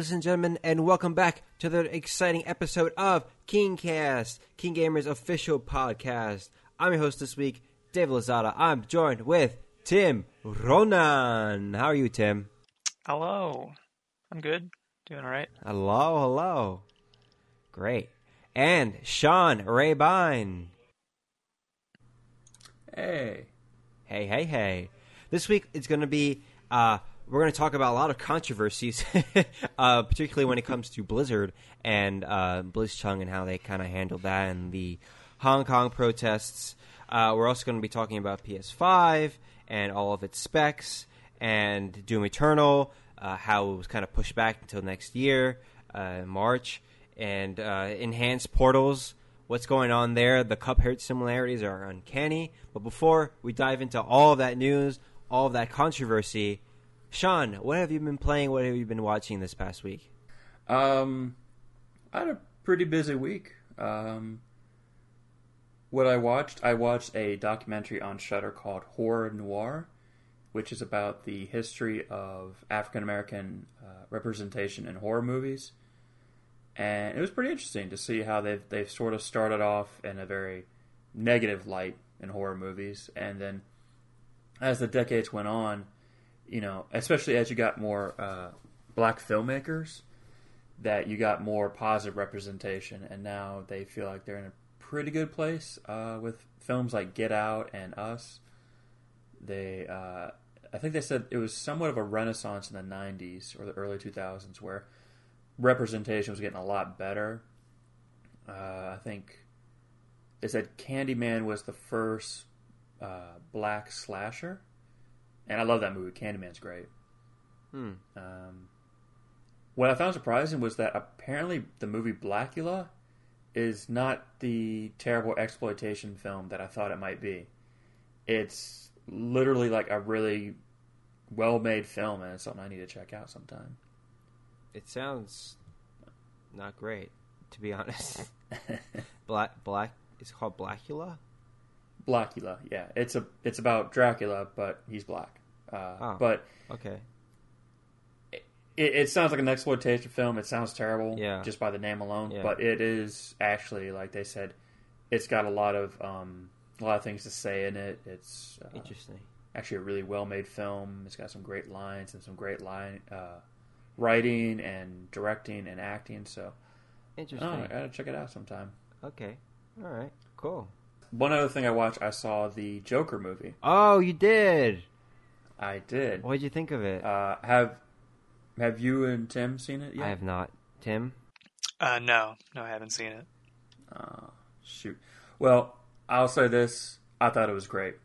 ladies and gentlemen, and welcome back to the exciting episode of Kingcast, King Gamer's official podcast. I'm your host this week, Dave Lozada. I'm joined with Tim Ronan. How are you, Tim? Hello. I'm good. Doing all right. Hello. Great. And Sean Rabine. Hey. This week it's going to be, we're going to talk about a lot of controversies, particularly when it comes to Blizzard and Blitzchung and how they kind of handled that and the Hong Kong protests. We're also going to be talking about PS5 and all of its specs and Doom Eternal, how it was kind of pushed back until next year, March, and enhanced portals. What's going on there? The Cuphead similarities are uncanny. But before we dive into all of that news, all of that controversy, Sean, what have you been playing? What have you been watching this past week? I had a pretty busy week. What I watched a documentary on Shudder called Horror Noir, which is about the history of African-American representation in horror movies. And it was pretty interesting to see how they've sort of started off in a very negative light in horror movies. And then as the decades went on, you know, especially as you got more black filmmakers, that you got more positive representation. And now they feel like they're in a pretty good place with films like Get Out and Us. I think they said it was somewhat of a renaissance in the 90s or the early 2000s where representation was getting a lot better. I think they said Candyman was the first black slasher, and I love that movie. Candyman's great. What I found surprising was that apparently the movie Blackula is not the terrible exploitation film that I thought it might be. It's literally like a really well-made film, and it's something I need to check out sometime. It sounds not great, to be honest. It's called Blackula? Blackula, yeah. It's about Dracula, but he's black. But okay. It sounds like an exploitation film. It sounds terrible, just by the name alone. Yeah. But it is actually, like they said, it's got a lot of things to say in it. It's interesting. Actually, a really well-made film. It's got some great lines and some great writing and directing and acting, so interesting. I gotta check it out sometime. Okay, all right, cool. One other thing I watched, I saw the Joker movie. Oh, you did? I did. What did you think of it? Have you and Tim seen it yet? I have not. Tim? No, I haven't seen it. Oh, shoot. Well, I'll say this: I thought it was great.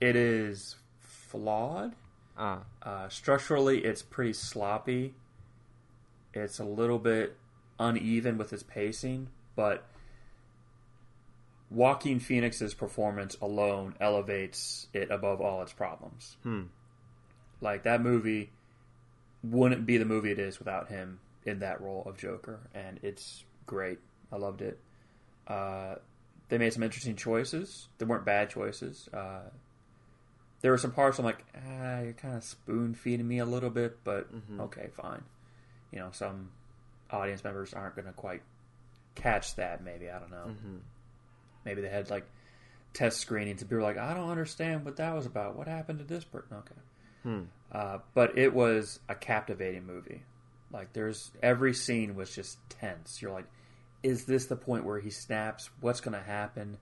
It is flawed. Structurally, it's pretty sloppy. It's a little bit uneven with its pacing, but Joaquin Phoenix's performance alone elevates it above all its problems. Like, that movie wouldn't be the movie it is without him in that role of Joker, and it's great. I loved it. They made some interesting choices. They weren't bad choices. There were some parts I'm like, you're kind of spoon-feeding me a little bit, but okay, fine. You know, some audience members aren't going to quite catch that, maybe. I don't know. Maybe they had, like, test screenings, and people were like, I don't understand what that was about. What happened to this person? Okay. But it was a captivating movie. Like, every scene was just tense. You're like, is this the point where he snaps? What's going to happen?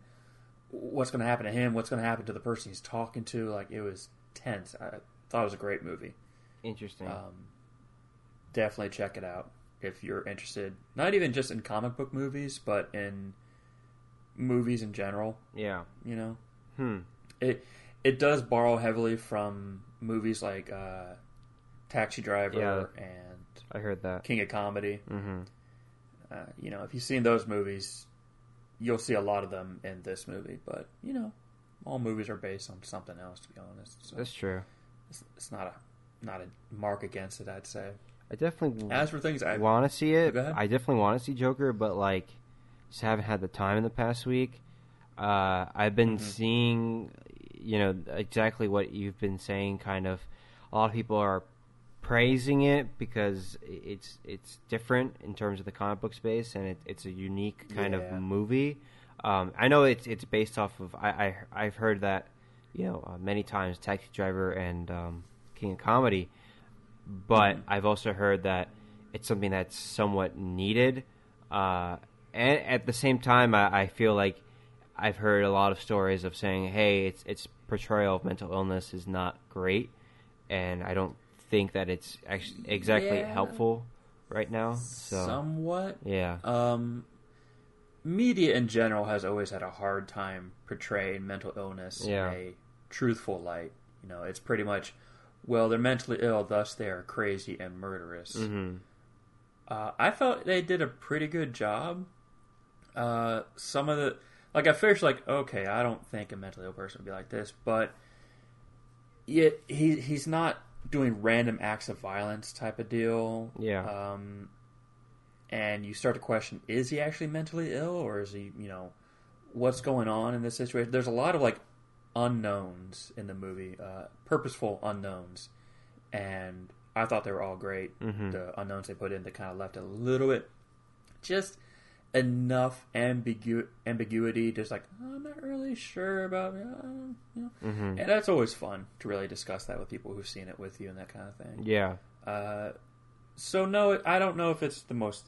What's going to happen to him? What's going to happen to the person he's talking to? Like, it was tense. I thought it was a great movie. Interesting. Definitely check it out if you're interested. Not even just in comic book movies, but in movies in general. Yeah. You know? It does borrow heavily from movies like Taxi Driver and I heard that. King of Comedy. You know, if you've seen those movies, you'll see a lot of them in this movie, but, you know, all movies are based on something else, to be honest. So that's true. It's not a mark against it, I'd say. I definitely want to see it. I definitely want to see Joker, but, like, just haven't had the time in the past week. I've been seeing, you know, exactly what you've been saying, kind of. A lot of people are praising it because it's different in terms of the comic book space, and it's a unique kind of movie. I know it's based off of I've heard that many times, Taxi Driver and King of Comedy, but I've also heard that it's something that's somewhat needed. And at the same time, I feel like I've heard a lot of stories of saying, hey, its portrayal of mental illness is not great, and I don't think that it's actually exactly helpful right now. So, somewhat. Yeah. Media in general has always had a hard time portraying mental illness in a truthful light. You know, it's pretty much, well, they're mentally ill, thus they are crazy and murderous. Mm-hmm. I felt they did a pretty good job. Some of the... Like, at first, like, okay, I don't think a mentally ill person would be like this, but yet he's not doing random acts of violence type of deal. Yeah. And you start to question, is he actually mentally ill, or is he, what's going on in this situation? There's a lot of, like, unknowns in the movie, purposeful unknowns, and I thought they were all great. Mm-hmm. The unknowns they put in, they kind of left a little bit, just enough ambiguity. Just like, oh, I'm not really sure about, Mm-hmm. And that's always fun to really discuss that with people who've seen it with you and that kind of thing. Yeah. So no, I don't know if it's the most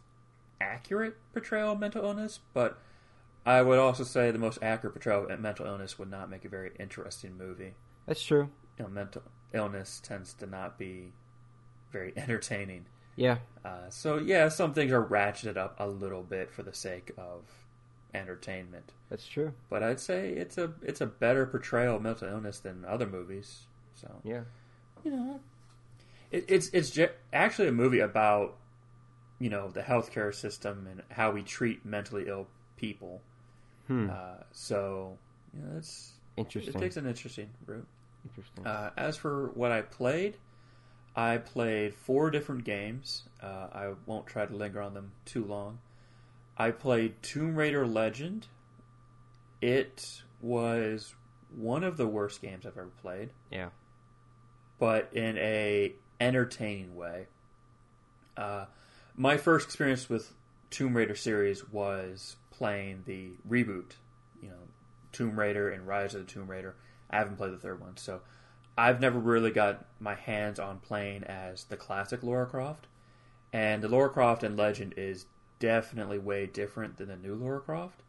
accurate portrayal of mental illness, but I would also say the most accurate portrayal of mental illness would not make a very interesting movie. That's true. Mental illness tends to not be very entertaining. Yeah. So yeah, some things are ratcheted up a little bit for the sake of entertainment. That's true. But I'd say it's a better portrayal of mental illness than other movies. So yeah, it's actually a movie about the healthcare system and how we treat mentally ill people. So that's interesting. It takes an interesting route. Interesting. As for what I played. I played 4 different games. I won't try to linger on them too long. I played Tomb Raider Legend. It was one of the worst games I've ever played. Yeah. But in a entertaining way. My first experience with Tomb Raider series was playing the reboot. Tomb Raider and Rise of the Tomb Raider. I haven't played the third one, so... I've never really got my hands on playing as the classic Lara Croft. And the Lara Croft in Legend is definitely way different than the new Lara Croft.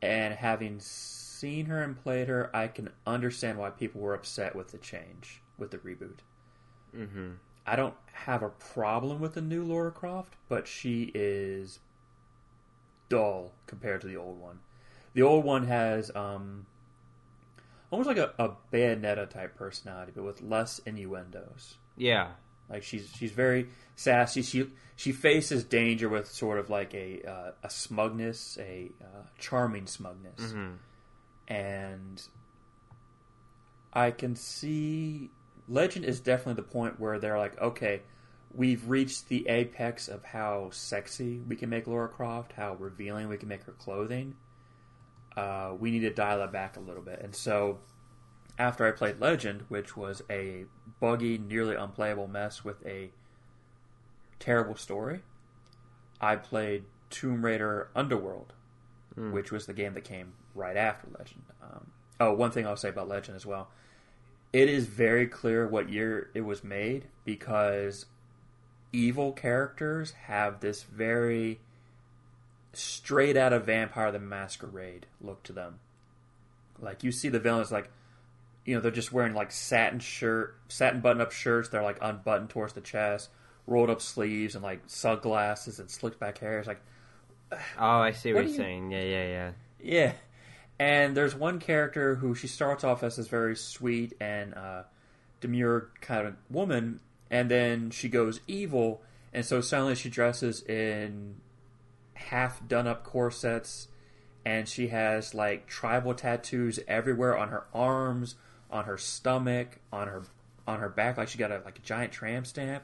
And having seen her and played her, I can understand why people were upset with the change, with the reboot. Mm-hmm. I don't have a problem with the new Lara Croft, but she is dull compared to the old one. The old one has... almost like a Bayonetta type personality, but with less innuendos. Yeah, like she's very sassy. She faces danger with sort of like a smugness, a charming smugness. Mm-hmm. And I can see Legend is definitely the point where they're like, okay, we've reached the apex of how sexy we can make Lara Croft, how revealing we can make her clothing. We need to dial it back a little bit. And so after I played Legend, which was a buggy, nearly unplayable mess with a terrible story, I played Tomb Raider Underworld, which was the game that came right after Legend. One thing I'll say about Legend as well. It is very clear what year it was made because evil characters have this very... straight out of Vampire the Masquerade look to them. Like, you see the villains, like, they're just wearing, like, satin button-up shirts. They're, like, unbuttoned towards the chest, rolled-up sleeves, and, like, sunglasses and slicked-back hair. It's like... Oh, I see what you're saying. Yeah. Yeah. And there's one character who she starts off as this very sweet and demure kind of woman, and then she goes evil, and so suddenly she dresses in... half done up corsets, and she has like tribal tattoos everywhere on her arms, on her stomach, on her back. Like she got a giant tramp stamp.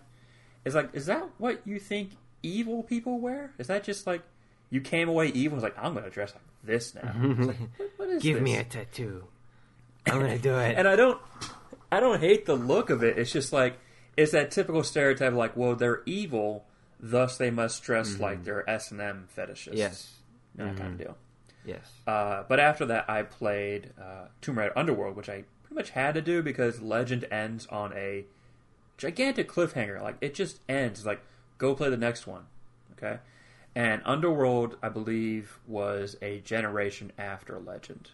It's like, is that what you think evil people wear? Is that just like you came away evil? It's like, I'm gonna dress like this now. It's like, what is Give this? Me a tattoo. I'm gonna do it. And I don't hate the look of it. It's just like It's that typical stereotype, like, well, they're evil, thus they must dress like they're S&M fetishists. Yes. That kind of deal. Yes. But after that, I played Tomb Raider Underworld, which I pretty much had to do because Legend ends on a gigantic cliffhanger. Like, it just ends. It's like, go play the next one. Okay? And Underworld, I believe, was a generation after Legend,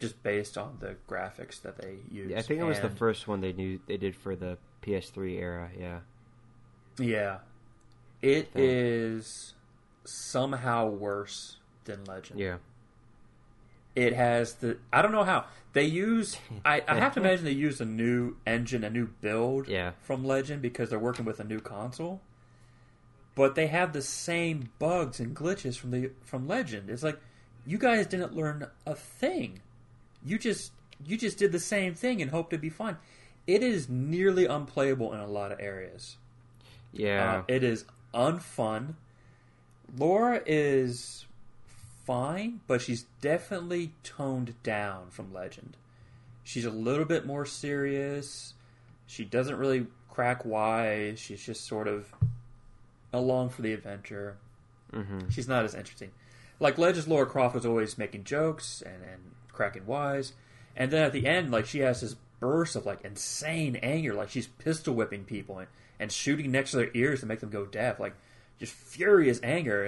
just based on the graphics that they used. Yeah, I think it was the first one they did for the PS3 era, yeah. Yeah. It is somehow worse than Legend. Yeah. It has the... I don't know how. They use... I have to imagine they used a new engine, a new build from Legend because they're working with a new console. But they have the same bugs and glitches from Legend. It's like, you guys didn't learn a thing. You just did the same thing and hoped it'd be fun. It is nearly unplayable in a lot of areas. Yeah. It is unfun. Laura is fine, but she's definitely toned down from Legend. She's a little bit more serious. She doesn't really crack wise. She's just sort of... along for the adventure. Mm-hmm. She's not as interesting. Like, Legends, Lara Croft was always making jokes and cracking wise. And then at the end, like, she has this burst of, like, insane anger. Like, she's pistol whipping people and shooting next to their ears to make them go deaf. Like, just furious anger.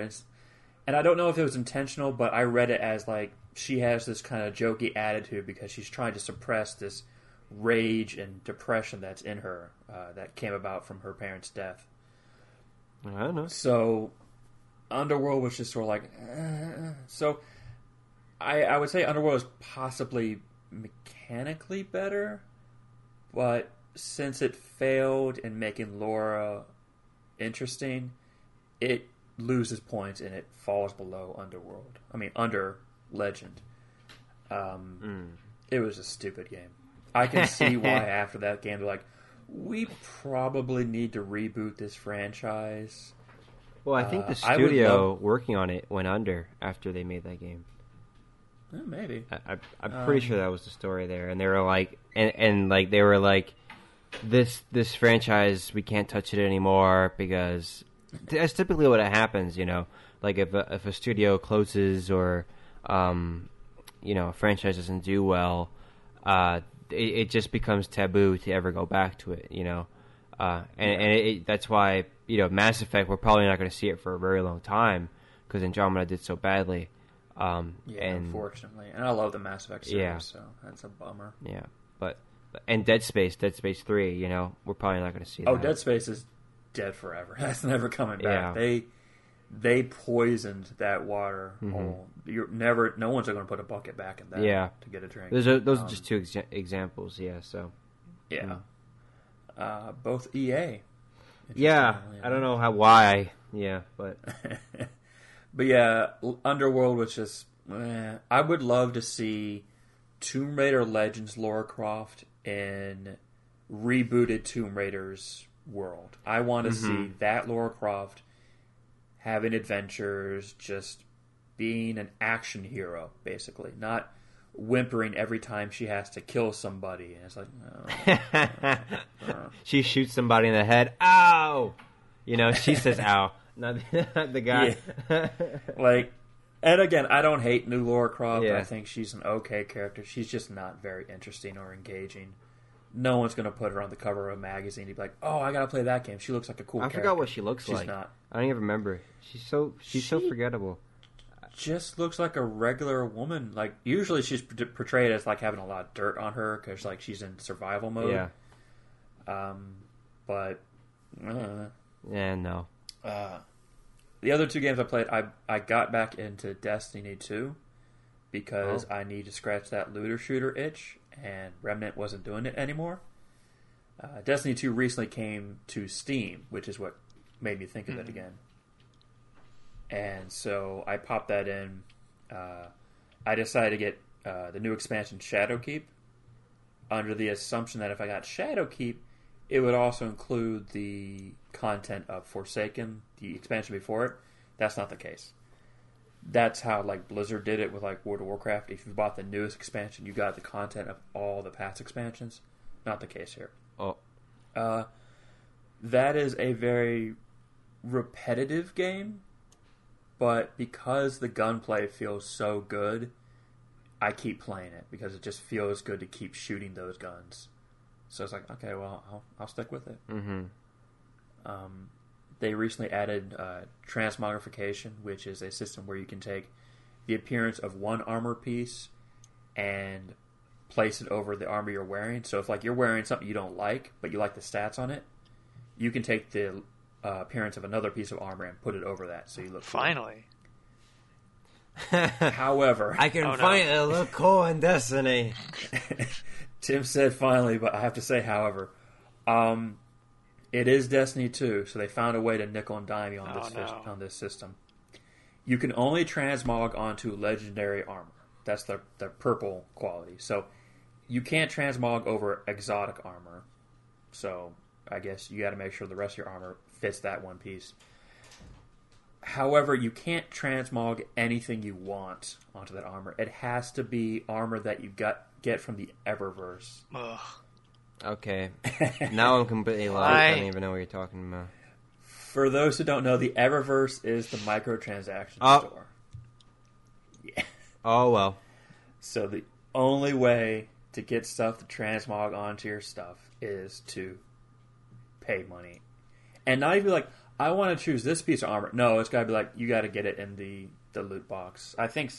And I don't know if it was intentional, but I read it as, like, she has this kind of jokey attitude because she's trying to suppress this rage and depression that's in her that came about from her parents' death. I don't know. So, Underworld was just sort of like... So, I would say Underworld is possibly mechanically better, but since it failed in making Laura interesting, it loses points and it falls below Underworld. I mean, under Legend. It was a stupid game. I can see why after that game, they're like... we probably need to reboot this franchise. Well, I think the studio working on it went under after they made that game. Maybe. I'm pretty sure that was the story there. And they were like, this franchise, we can't touch it anymore because that's typically what happens, you know. Like if a studio closes or, you know, a franchise doesn't do well, it just becomes taboo to ever go back to it, you know? And that's why, you know, Mass Effect, we're probably not going to see it for a very long time because Andromeda did so badly. Unfortunately. And I love the Mass Effect series, so that's a bummer. Yeah, but Dead Space 3, you know, we're probably not going to see that. Oh, Dead Space is dead forever. That's never coming back. Yeah. They poisoned that water hole. No one's going to put a bucket back in that to get a drink. Those are just two examples, yeah. So, yeah, both EA. Yeah, I don't know why. Yeah, but yeah, Underworld was just. I would love to see Tomb Raider Legends Lara Croft in rebooted Tomb Raider's world. I want to see that Lara Croft. Having adventures, just being an action hero, basically. Not whimpering every time she has to kill somebody. And it's like, she shoots somebody in the head. Ow! You know, she says ow. Not the guy. Yeah. Like, and again, I don't hate new Lara Croft. Yeah. I think she's an okay character. She's just not very interesting or engaging. No one's going to put her on the cover of a magazine and be like, oh, I got to play that game. She looks like a cool character. I forgot what she looks like. She's not. I don't even remember. She's so forgettable. Just looks like a regular woman. Like, usually she's portrayed as, like, having a lot of dirt on her because, like, she's in survival mode. Yeah. But, yeah, no. The other two games I played, I got back into Destiny 2 because I need to scratch that looter shooter itch. And Remnant wasn't doing it anymore. Destiny 2 recently came to Steam, which is what made me think of it again. And so I popped that in. I decided to get the new expansion Shadowkeep under the assumption that if I got Shadowkeep, it would also include the content of Forsaken, the expansion before it. That's not the case. That's how, like, Blizzard did it with, like, World of Warcraft. If you bought the newest expansion, you got the content of all the past expansions. Not the case here. Oh. that is a very repetitive game, but because the gunplay feels so good, I keep playing it because it just feels good to keep shooting those guns. So it's like, okay, well, I'll stick with it. Mm-hmm. They recently added transmogrification, which is a system where you can take the appearance of one armor piece and place it over the armor you're wearing. So if like you're wearing something you don't like, but you like the stats on it, you can take the appearance of another piece of armor and put it over that, so you look finally cool. However, I can finally look cool in Destiny. Tim said finally, but I have to say however. It is Destiny 2, so they found a way to nickel and dime you on on this system. You can only transmog onto legendary armor. That's the purple quality. So you can't transmog over exotic armor. So I guess you got to make sure the rest of your armor fits that one piece. However, you can't transmog anything you want onto that armor. It has to be armor that you get from the Eververse. Ugh. Okay. Now I'm completely lost. I don't even know what you're talking about. For those who don't know, the Eververse is the microtransaction store. Yeah. Oh, well. So the only way to get stuff to transmog onto your stuff is to pay money. And not even like, I want to choose this piece of armor. No, it's got to be like, you got to get it in the loot box. I think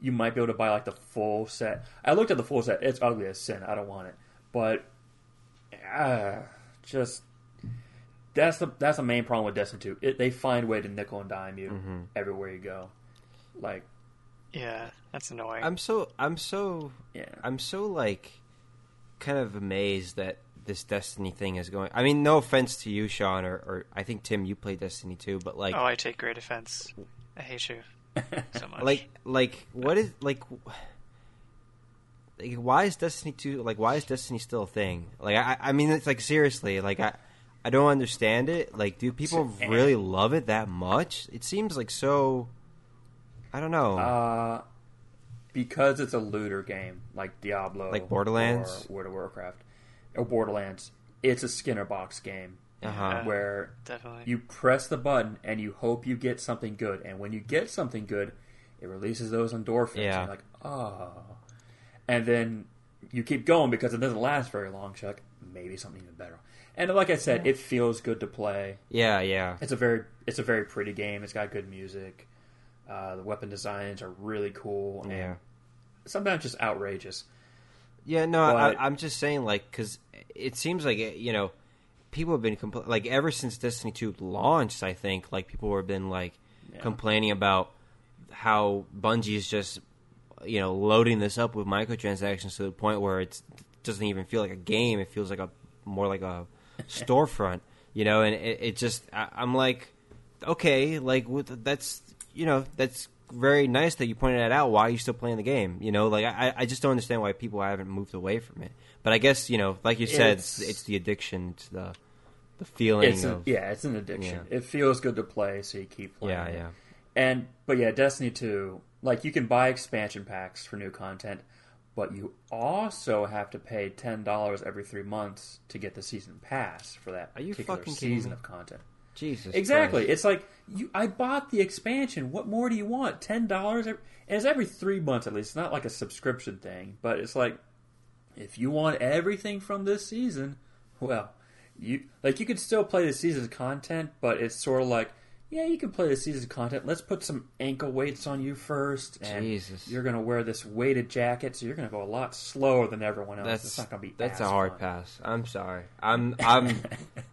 you might be able to buy like the full set. I looked at the full set. It's ugly as sin. I don't want it. But that's the main problem with Destiny 2. They find a way to nickel and dime you everywhere you go. Like, yeah, that's annoying. I'm so like kind of amazed that this Destiny thing is going. I mean, no offense to you, Sean, or I think Tim, you play Destiny 2, but like, oh, I take great offense. I hate you so much. Like what is like. Like, why is Destiny 2... Like, why is Destiny still a thing? Like, I mean, it's like, seriously. Like, I don't understand it. Like, do people really love it that much? It seems like so... I don't know. Because it's a looter game, like Diablo... Like Borderlands? Or World of Warcraft. Or Borderlands. It's a Skinner box game. Uh-huh. Where you press the button and you hope you get something good. And when you get something good, it releases those endorphins. Yeah. And you're like, oh... And then you keep going because it doesn't last very long. So like, maybe something even better. And like I said, it feels good to play. Yeah, yeah. It's a very pretty game. It's got good music. The weapon designs are really cool. Yeah. And sometimes just outrageous. Yeah, no, but, I'm just saying, like, because it seems like, you know, people have been like, ever since Destiny 2 launched, I think, like, people have been, like, complaining about how Bungie's just... you know, loading this up with microtransactions to the point where it doesn't even feel like a game. It feels like more like a storefront, you know, and it just, I'm like, okay, like that's, you know, that's very nice that you pointed that out. Why are you still playing the game? You know, like I just don't understand why people haven't moved away from it. But I guess, you know, like you said, it's the addiction, it's the feeling. It's an addiction. Yeah. It feels good to play, so you keep playing. Yeah, yeah. But Destiny 2... Like, you can buy expansion packs for new content, but you also have to pay $10 every 3 months to get the season pass for that particular season of content. Jesus. Exactly. Christ. It's like, I bought the expansion. What more do you want? $10? And it's every 3 months at least. It's not like a subscription thing, but it's like, if you want everything from this season, well, you can still play the season's content, but it's sort of like, yeah, you can play the season content. Let's put some ankle weights on you first. And Jesus. You're going to wear this weighted jacket, so you're going to go a lot slower than everyone else. It's not going to be That's a hard pass. I'm sorry. I'm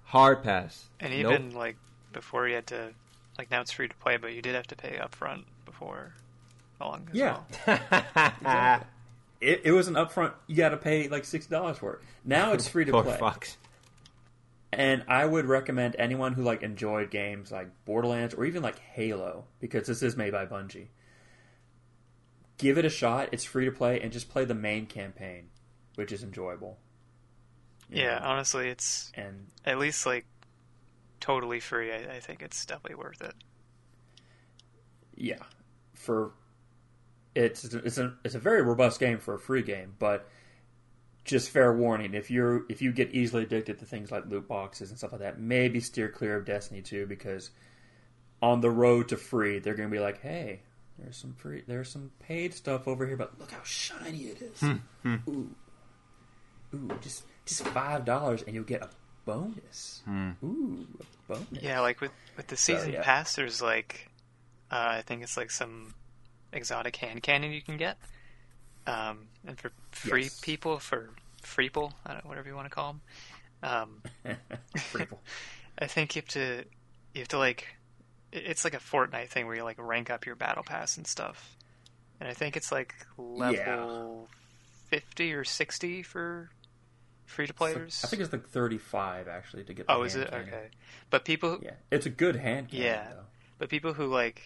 hard pass. And even, like, before you had to... Like, now it's free to play, but you did have to pay upfront before long as well. Exactly. It was an upfront... You got to pay, like, $6 for it. Now it's free to play. Fucks. And I would recommend anyone who like enjoyed games like Borderlands or even like Halo, because this is made by Bungie, give it a shot. It's free to play, and just play the main campaign, which is enjoyable. You know? Honestly, it's at least like totally free. I think it's definitely worth it. Yeah, it's a very robust game for a free game, but just fair warning, if you get easily addicted to things like loot boxes and stuff like that, maybe steer clear of Destiny 2, because on the road to free, they're going to be like, hey, there's some paid stuff over here, but look how shiny it is. Ooh, just $5 and you'll get a bonus. Ooh, a bonus. Yeah, like with the season pass, there's like, I think it's like some exotic hand cannon you can get. And for free people, for freeple, I don't know, whatever you want to call them. Freeple. I think you have to like, it's like a Fortnite thing where you like rank up your battle pass and stuff. And I think it's like level 50 or 60 for free to players. I think it's like 35 actually to get the hand cannon. Oh, is it? Okay. But people it's a good hand cannon though. But people who like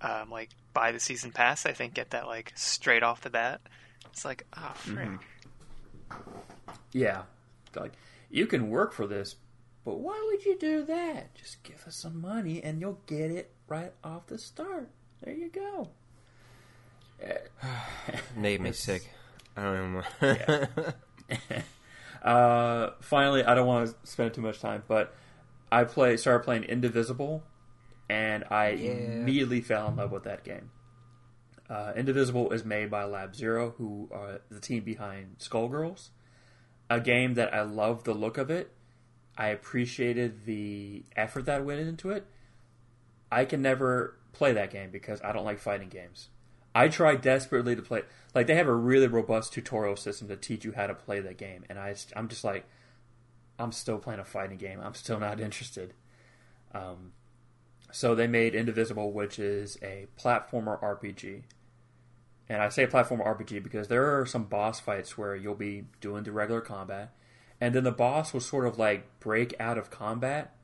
buy the season pass, I think get that like straight off the bat. It's like, oh frick. Yeah. Like, you can work for this, but why would you do that? Just give us some money and you'll get it right off the start. There you go. Made me sick. I don't know. Finally, I don't want to spend too much time, but I started playing Indivisible, and I immediately fell in love with that game. Indivisible is made by Lab Zero, who are the team behind Skullgirls, a game that I love the look of it. I appreciated the effort that went into it. I can never play that game because I don't like fighting games. I try desperately to play. Like, they have a really robust tutorial system to teach you how to play that game, and I'm just like, I'm still playing a fighting game. I'm still not interested. So they made Indivisible, which is a platformer RPG. And I say platformer RPG because there are some boss fights where you'll be doing the regular combat, and then the boss will sort of like break out of combat,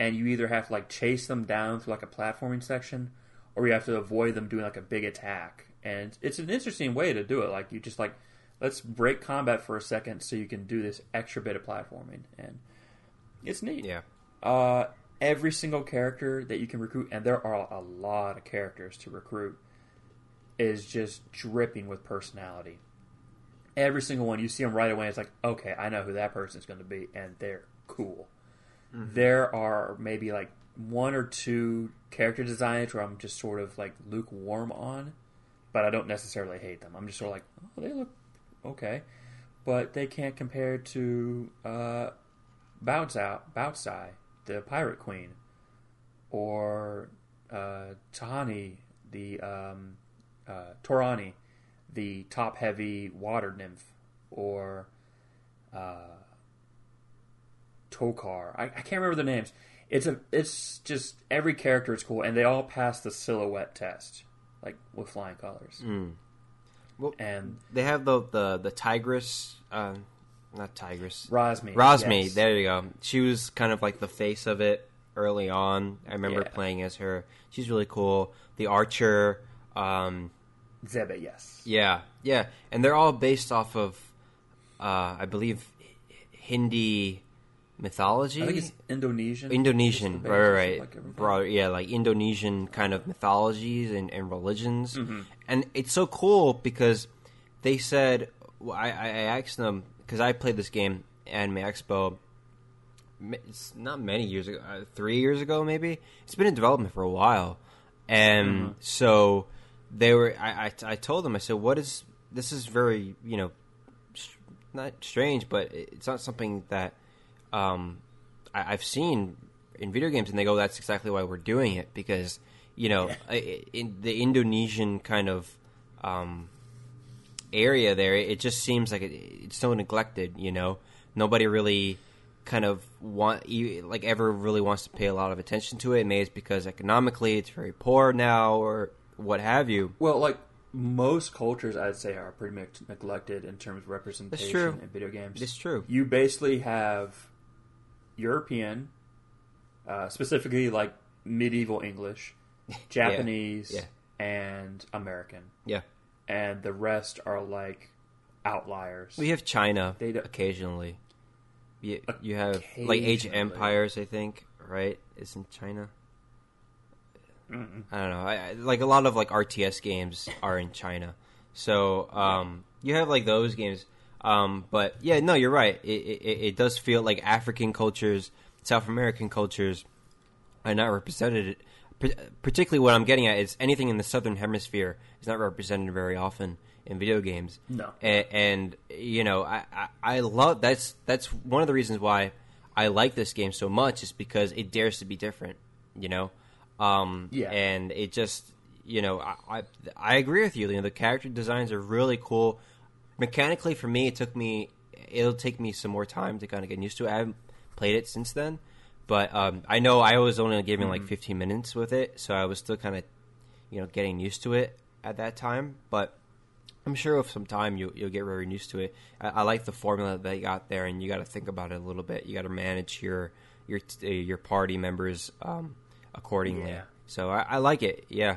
and you either have to like chase them down through like a platforming section, or you have to avoid them doing like a big attack. And it's an interesting way to do it. Like, you just like, let's break combat for a second so you can do this extra bit of platforming, and it's neat. Yeah. Every single character that you can recruit, and there are a lot of characters to recruit, is just dripping with personality. Every single one, you see them right away, it's like, okay, I know who that person's going to be, and they're cool. Mm-hmm. There are maybe like one or two character designs where I'm just sort of like lukewarm on, but I don't necessarily hate them. I'm just sort of like, oh, they look okay, but they can't compare to Boutsai, the pirate queen, or Tahani, the Torani, the top-heavy water nymph, or Tokar. I can't remember the names. It's just every character is cool, and they all pass the silhouette test, like with flying colors. Mm. Well, and they have the tigress, not tigress. Razmi. Yes. There you go. She was kind of like the face of it early on. I remember playing as her. She's really cool. The archer, Zebe. Yes. Yeah, yeah, and they're all based off of, I believe, Hindi mythology. I think it's Indonesian. Right. Broad, like Indonesian kind of mythologies and religions, and it's so cool because they said, I asked them, because I played this game Anime Expo, it's not many years ago, 3 years ago maybe. It's been in development for a while, and so they were. I told them, I said, "What is this? Is very not strange, but it's not something that." I've seen in video games, and they go, that's exactly why we're doing it, because in the Indonesian kind of area there, it just seems like it's so neglected. Nobody really kind of ever really wants to pay a lot of attention to it. Maybe it's because economically it's very poor now, or what have you. Well, like most cultures, I'd say, are pretty much neglected in terms of representation in video games. It's true. You basically have European, specifically like medieval English, Japanese, and American. Yeah. And the rest are like outliers. We have China occasionally. You have like ancient empires, I think, right? Isn't China? Mm-mm. I don't know. I like a lot of like RTS games are in China. So you have like those games. But yeah, no, you're right. It does feel like African cultures, South American cultures are not represented. Particularly what I'm getting at is anything in the Southern Hemisphere is not represented very often in video games. No. And you know, I love, that's one of the reasons why I like this game so much is because it dares to be different, you know? Yeah. And it just, you know, I agree with you. You know, the character designs are really cool. Mechanically, for me, it'll take me some more time to kind of get used to it. I haven't played it since then. But I know I was only giving like 15 minutes with it, so I was still kind of, you know, getting used to it at that time. But I'm sure with some time you'll get very used to it. I like the formula that you got there, and you got to think about it a little bit. You got to manage your party members accordingly. Yeah. So I like it. Yeah,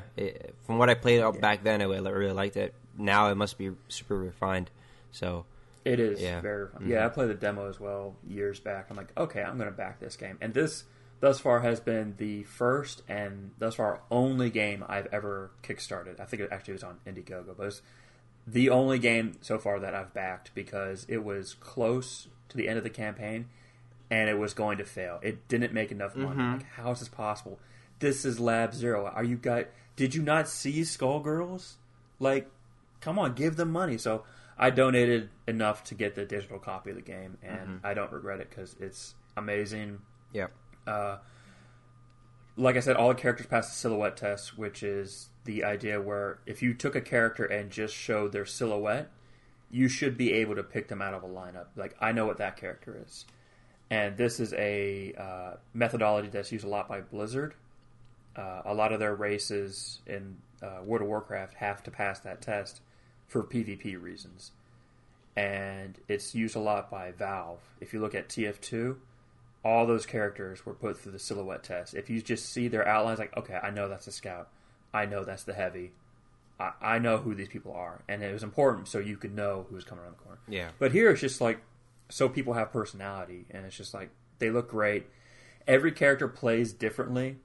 from what I played back then, I really liked it. Now it must be super refined. So. It is very fun. Yeah, I played the demo as well years back. I'm like, okay, I'm going to back this game. And this, thus far, has been the first and thus far only game I've ever kickstarted. I think it actually was on Indiegogo, but it's the only game so far that I've backed because it was close to the end of the campaign and it was going to fail. It didn't make enough money. Like, how is this possible? This is Lab Zero. Did you not see Skullgirls? Like, come on, give them money. So I donated enough to get the digital copy of the game, and I don't regret it because it's amazing. Yeah. Like I said, all the characters pass the silhouette test, which is the idea where if you took a character and just showed their silhouette, you should be able to pick them out of a lineup. Like, I know what that character is. And this is a methodology that's used a lot by Blizzard. A lot of their races in World of Warcraft have to pass that test for PvP reasons. And it's used a lot by Valve. If you look at TF2, all those characters were put through the silhouette test. If you just see their outlines, like, okay, I know that's a scout. I know that's the heavy. I know who these people are. And it was important so you could know who was coming around the corner. Yeah. But here it's just like, so people have personality. And it's just like, they look great. Every character plays differently.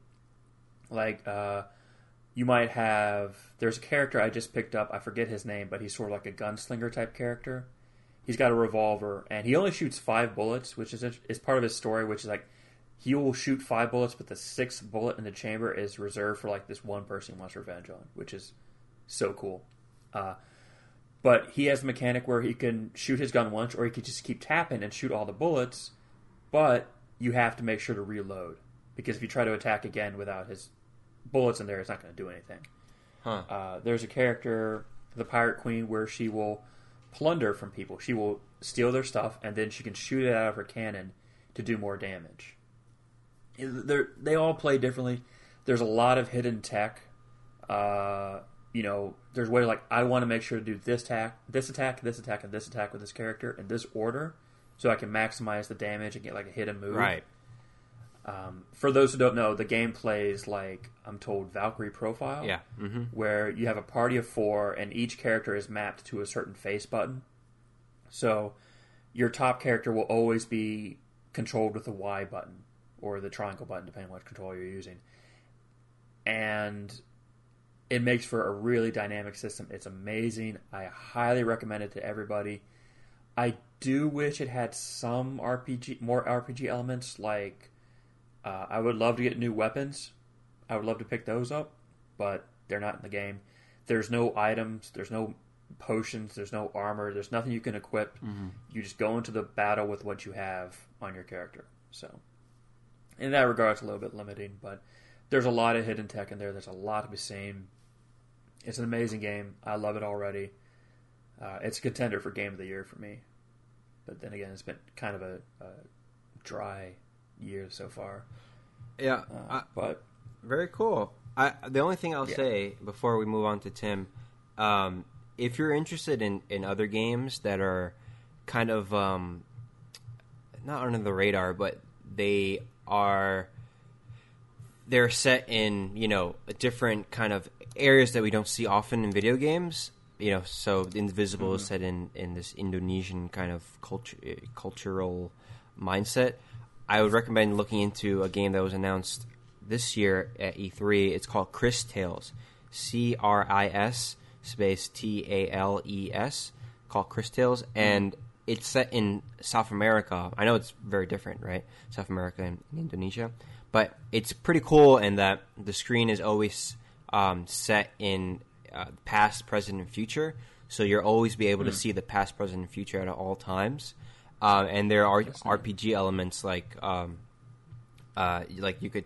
Like, you might have... There's a character I just picked up. I forget his name, but he's sort of like a gunslinger type character. He's got a revolver, and he only shoots 5 bullets, which is part of his story, which is like, he will shoot 5 bullets, but the 6th bullet in the chamber is reserved for like this one person he wants revenge on, which is so cool. But he has a mechanic where he can shoot his gun once, or he could just keep tapping and shoot all the bullets, but you have to make sure to reload. Because if you try to attack again without his bullets in there, it's not going to do anything. Huh. There's a character, the Pirate Queen, where she will plunder from people. She will steal their stuff, and then she can shoot it out of her cannon to do more damage. They all play differently. There's a lot of hidden tech. You know, there's ways like, I want to make sure to do this attack, and this attack with this character in this order, so I can maximize the damage and get like a hidden move. Right. For those who don't know, the game plays like, I'm told, Valkyrie Profile, where you have a party of 4 and each character is mapped to a certain face button. So your top character will always be controlled with the Y button or the triangle button, depending on what control you're using. And it makes for a really dynamic system. It's amazing. I highly recommend it to everybody. I do wish it had some RPG elements, like... I would love to get new weapons. I would love to pick those up, but they're not in the game. There's no items. There's no potions. There's no armor. There's nothing you can equip. You just go into the battle with what you have on your character. So, in that regard, it's a little bit limiting, but there's a lot of hidden tech in there. There's a lot to be seen. It's an amazing game. I love it already. It's a contender for Game of the Year for me. But then again, it's been kind of a dry years so far. Yeah. But very cool. The only thing I'll say before we move on to Tim, if you're interested in other games that are kind of not under the radar, but they're set in, you know, a different kind of areas that we don't see often in video games, you know, so the Indivisible is set in this Indonesian kind of cultural mindset. I would recommend looking into a game that was announced this year at E3. It's called Cris Tales, C-R-I-S space T-A-L-E-S, called Cris Tales. And it's set in South America. I know it's very different, right? South America and Indonesia. But it's pretty cool in that the screen is always set in past, present, and future. So you'll always be able to see the past, present, and future at all times. And there are RPG elements like you could...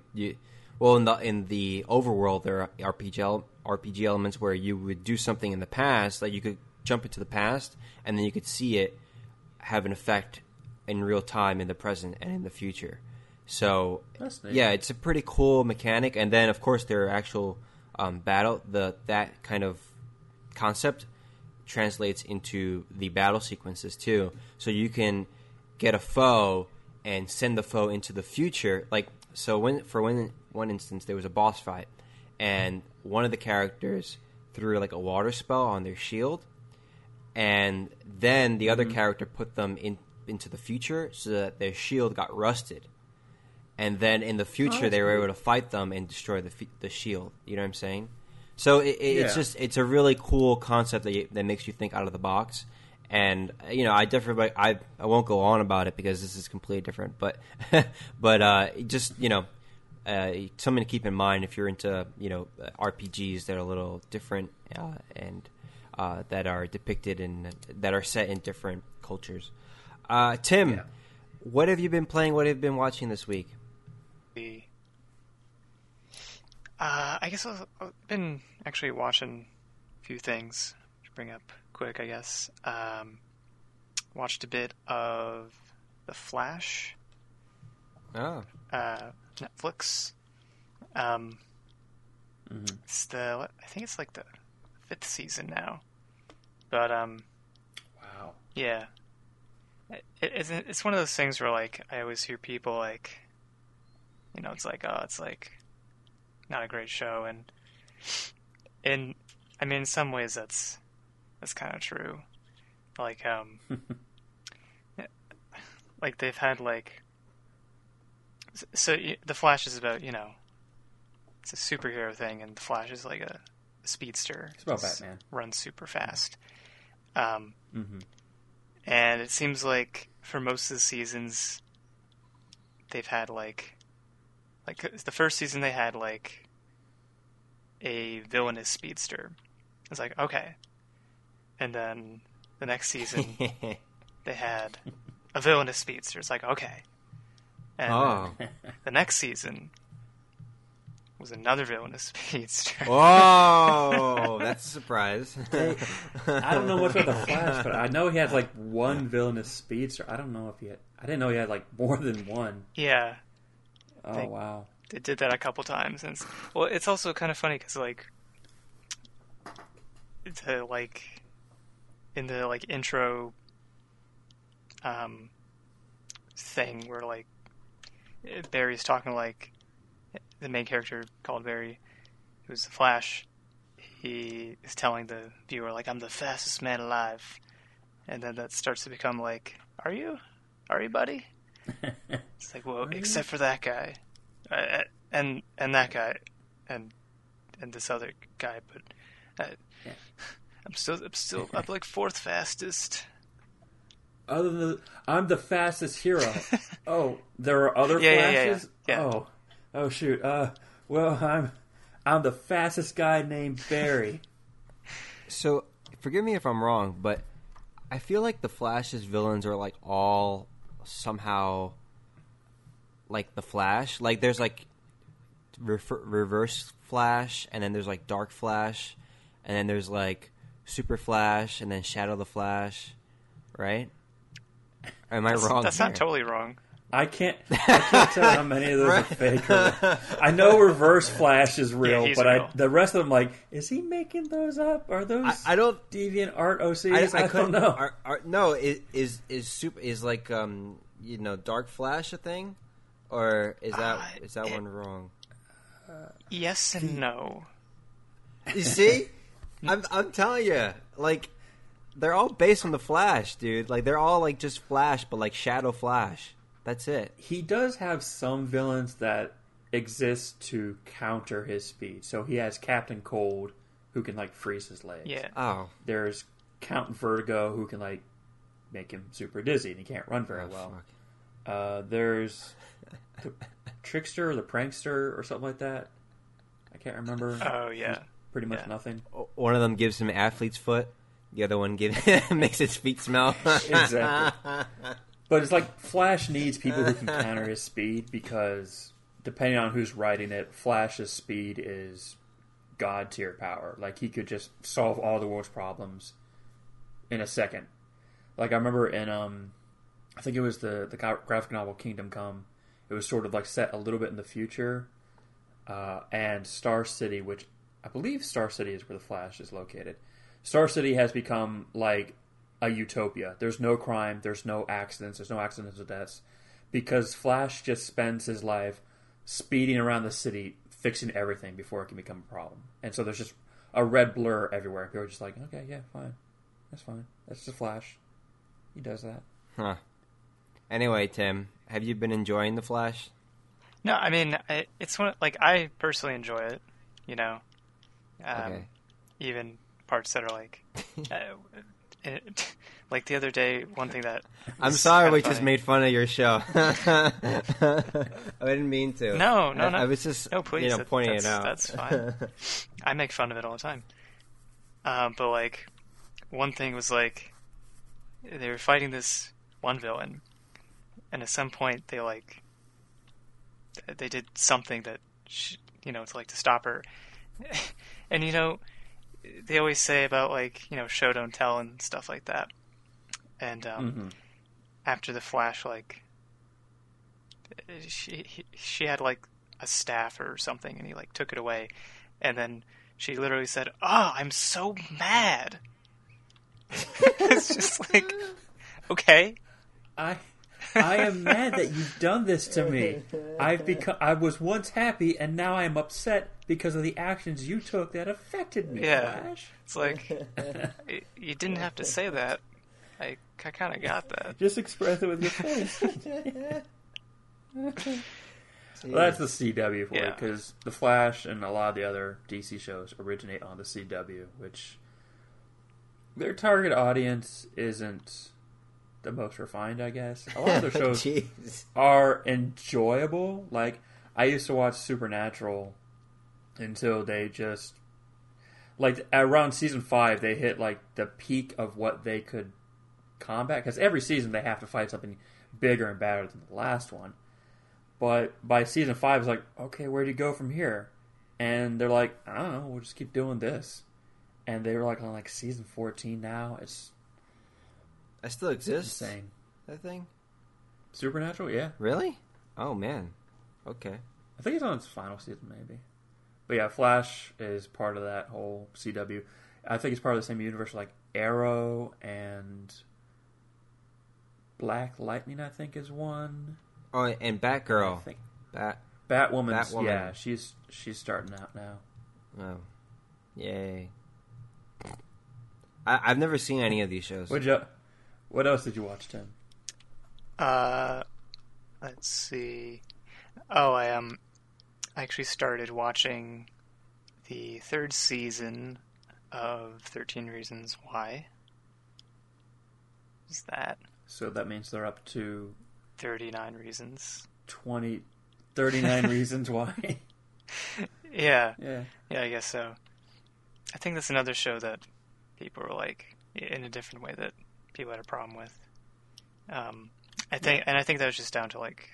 Well, in the overworld, there are RPG elements where you would do something in the past, like you could jump into the past, and then you could see it have an effect in real time in the present and in the future. So, yeah, it's a pretty cool mechanic. And then, of course, there are actual battle. That kind of concept translates into the battle sequences, too. So you can get a foe and send the foe into the future. Like, so one instance, there was a boss fight, and one of the characters threw like a water spell on their shield, and then the other character put them into the future so that their shield got rusted, and then in the future they were able to fight them and destroy the shield. You know what I'm saying? So it's a really cool concept that makes you think out of the box. And you know, I won't go on about it because this is completely different. But just you know. Something to keep in mind if you're into, you know, RPGs that are a little different and that are depicted in that are set in different cultures. Tim, what have you been playing? What have you been watching this week? I guess I've been actually watching a few things to bring up quick. I guess watched a bit of The Flash. Oh. Netflix. It's I think it's like the 5th season now. But wow. Yeah. It's one of those things where like I always hear people like, you know, it's like it's like not a great show, and I mean in some ways that's kind of true. Like like they've had like. So The Flash is about, you know, it's a superhero thing, and The Flash is like a speedster. It's about Batman. Runs super fast. And it seems like for most of the seasons, they've had like the first season they had like a villainous speedster. It's like okay, and then the next season they had a villainous speedster. It's like okay. And the next season was another villainous speedster. Oh, that's a surprise. I don't know what's with The Flash, but I know he had like one villainous speedster. I don't know if he had... I didn't know he had like more than one. Yeah. Oh, wow. They did that a couple times. And it's also kind of funny because like... in the like intro thing where like Barry's talking like the main character called Barry, who's the Flash. He is telling the viewer like, "I'm the fastest man alive," and then that starts to become like, "Are you? Are you, buddy?" It's like, "Well, except for that guy, and that guy, and this other guy, but I'm still I'm like 4th fastest." Other than I'm the fastest hero. Oh, there are other Flashes? Yeah. Oh, shoot. Well, I'm the fastest guy named Barry. So, forgive me if I'm wrong, but I feel like the Flash's villains are like all somehow like the Flash. Like there's like Reverse Flash, and then there's like Dark Flash, and then there's like Super Flash, and then Shadow the Flash, right? Am I wrong? That's not totally wrong. I can't tell how many of those are fake. I know Reverse Flash is real, but real. The rest of them, like, is he making those up? Are those I don't deviant art OCs? I don't know. No, is like you know, Dark Flash a thing, or is that one wrong? Yes and no. You see, I'm telling you, like. They're all based on the Flash, dude. Like they're all like just Flash, but like Shadow Flash. That's it. He does have some villains that exist to counter his speed. So he has Captain Cold, who can like freeze his legs. Yeah. Oh. There's Count Vertigo, who can like make him super dizzy and he can't run very well. Fuck. There's the trickster or the prankster or something like that. I can't remember. Oh, yeah. There's pretty much nothing. One of them gives him athlete's foot. The other one makes its feet smell. Exactly. But it's like Flash needs people who can counter his speed, because depending on who's writing it, Flash's speed is god-tier power. Like, he could just solve all the world's problems in a second. Like, I remember in, I think it was the graphic novel Kingdom Come. It was sort of like set a little bit in the future. And Star City, which I believe Star City is where the Flash is located. Star City has become like a utopia. There's no crime. There's no accidents or deaths, because Flash just spends his life speeding around the city, fixing everything before it can become a problem. And so there's just a red blur everywhere. People are just like, okay, yeah, fine. That's the Flash. He does that. Huh. Anyway, Tim, have you been enjoying the Flash? No, I mean, it's one, like, I personally enjoy it. You know, okay. Even parts that are like, like the other day, one thing that I'm sorry we funny. Just made fun of your show. I didn't mean to. No. I was just please, pointing it out. That's fine. I make fun of it all the time. But like, one thing was like, they were fighting this one villain, and at some point they like, they did something that it's like to stop her, and They always say about, like, show, don't tell and stuff like that. And after the Flash, like, she had, like, a staff or something, and he, like, took it away. And then she literally said, "Oh, I'm so mad." It's just like, okay. I am mad that you've done this to me. I was once happy, and now I am upset because of the actions you took that affected me. Yeah, Flash. It's like, you didn't have to say that. I kind of got that. Just express it with your face. Well, that's the CW for you, because the Flash and a lot of the other DC shows originate on the CW, which their target audience isn't the most refined, I guess. A lot of their shows are enjoyable. Like, I used to watch Supernatural until they just, like, around season 5, they hit, like, the peak of what they could combat. Because every season they have to fight something bigger and badder than the last one. But by season 5, it's like, okay, where do you go from here? And they're like, I don't know, we'll just keep doing this. And they were, like, on, like, season 14 now. I still exist. Insane. That thing? Supernatural, yeah. Really? Oh, man. Okay. I think it's on its final season, maybe. But yeah, Flash is part of that whole CW. I think it's part of the same universe, like Arrow and Black Lightning, I think, is one. Oh, and Batgirl. Batwoman. Yeah, she's starting out now. Oh. Yay. I've never seen any of these shows. What else did you watch, Tim? Let's see. Oh, I actually started watching the third season of 13 Reasons Why. Is that? So that means they're up to 39 reasons. 39 reasons why. Yeah, I guess so. I think that's another show that people were like, in a different way that people had a problem with. I think that was just down to like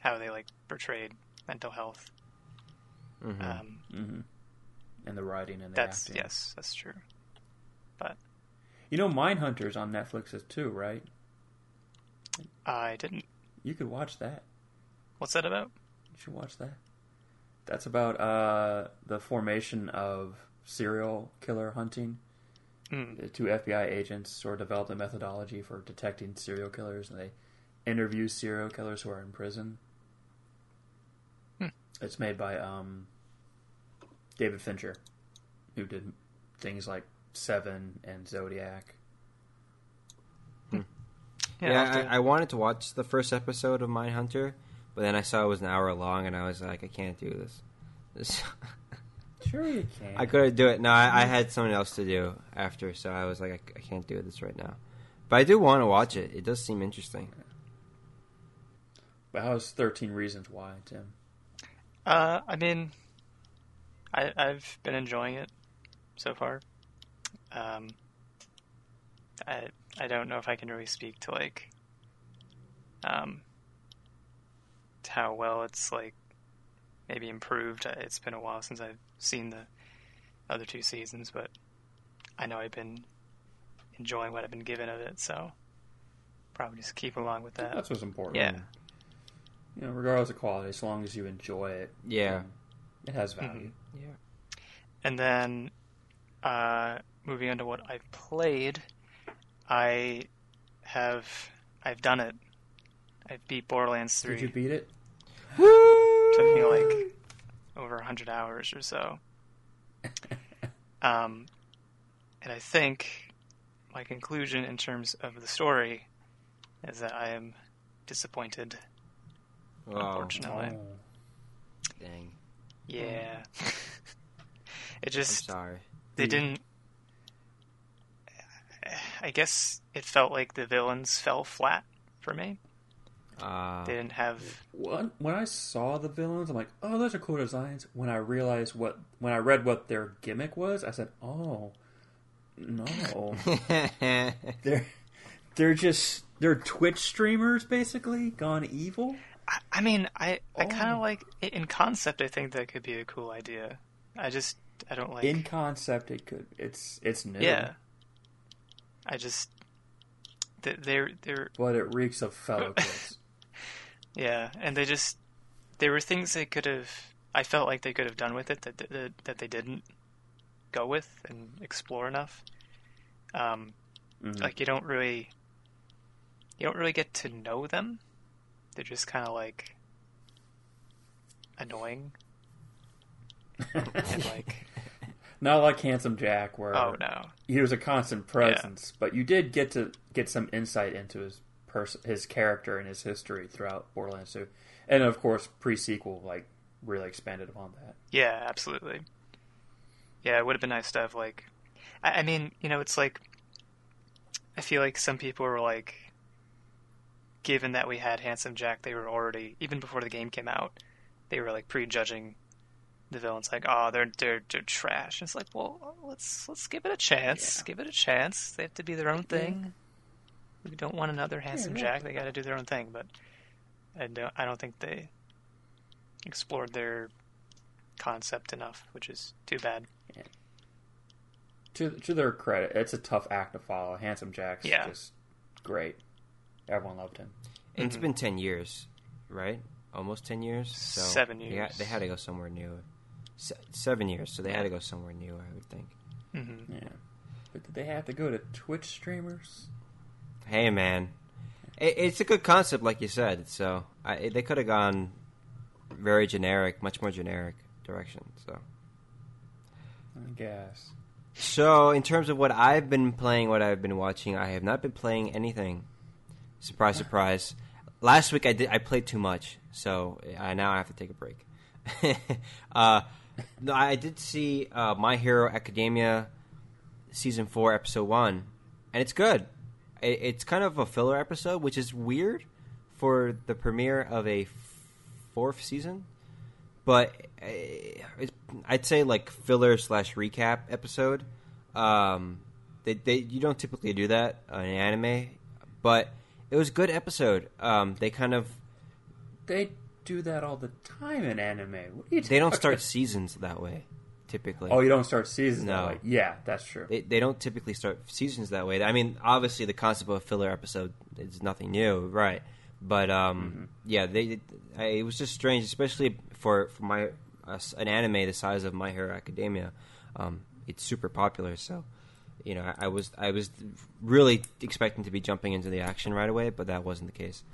how they like portrayed mental health. Mm-hmm. And the writing and the acting. Yes, that's true. But Mindhunter's on Netflix too, right? I didn't. You could watch that. What's that about? You should watch that. That's about the formation of serial killer hunting. The two FBI agents sort of developed a methodology for detecting serial killers, and they interview serial killers who are in prison. It's made by David Fincher, who did things like Seven and Zodiac. I wanted to watch the first episode of Mindhunter, but then I saw it was an hour long, and I was like, I can't do this. Sure you can. I couldn't do it. No, I had something else to do after, so I was like, I can't do this right now. But I do want to watch it. It does seem interesting. But how is 13 Reasons Why, Tim? I mean, I've been enjoying it so far. I don't know if I can really speak to, like, how well it's, like, maybe improved. It's been a while since I've seen the other two seasons, but I know I've been enjoying what I've been given of it, so probably just keep along with that. That's what's important. Yeah. You know, regardless of quality, as long as you enjoy it. Yeah. It has value. Mm-hmm. Yeah. And then, moving on to what I've played, I've done it. I beat Borderlands 3. Did you beat it? Woo! Took me like over 100 hours or so. And I think my conclusion in terms of the story is that I am disappointed. Wow. Unfortunately. Oh. Dang. Yeah. It just... I'm sorry. They didn't... I guess it felt like the villains fell flat for me. They didn't have... When I saw the villains, I'm like, oh, those are cool designs. When I realized when I read what their gimmick was, I said, oh, no. They're Twitch streamers, basically, gone evil. I mean, I kind of like... In concept, I think that could be a cool idea. I don't like... In concept, it could... It's new. Yeah. I just... They're... But it reeks of fellowships. Yeah, and they just... There were things they could have... I felt like they could have done with it that they didn't go with and explore enough. Like, you don't really get to know them. They're just kind of, like, annoying. And, like... Not like Handsome Jack, where he was a constant presence, but you did get some insight into his character and his history throughout Borderlands 2. And, of course, pre-sequel, like, really expanded upon that. Yeah, absolutely. Yeah, it would have been nice to have, like... I mean, you know, it's like... I feel like some people were, like... Given that we had Handsome Jack, they were already... Even before the game came out, they were, like, prejudging... The villain's like, oh, they're trash. It's like, well, let's give it a chance. Yeah. Give it a chance. They have to be their own thing. We don't want another Handsome Jack. They got to do their own thing. But I don't think they explored their concept enough, which is too bad. Yeah. To their credit, it's a tough act to follow. Handsome Jack's just great. Everyone loved him. It's been 10 years, right? Almost 10 years. So 7 years. They had to go somewhere new. 7 years, so they had to go somewhere new, I would think. Mm-hmm. Yeah, but did they have to go to Twitch streamers? Hey, man, it's a good concept, like you said. So they could have gone very generic, much more generic direction. So, I guess. So, in terms of what I've been playing, what I've been watching, I have not been playing anything. Surprise, surprise. Last week I played too much, so now I have to take a break. I did see My Hero Academia Season 4, Episode 1, and it's good. It's kind of a filler episode, which is weird for the premiere of a fourth season, but I'd say like filler/recap episode. You don't typically do that in anime, but it was a good episode. They do that all the time in anime. They don't start seasons that way, typically. Oh, you don't start seasons that way. Yeah, that's true. They don't typically start seasons that way. I mean, obviously, the concept of a filler episode is nothing new, right? But, it was just strange, especially for an anime the size of My Hero Academia. It's super popular, so... You know, I was really expecting to be jumping into the action right away, but that wasn't the case.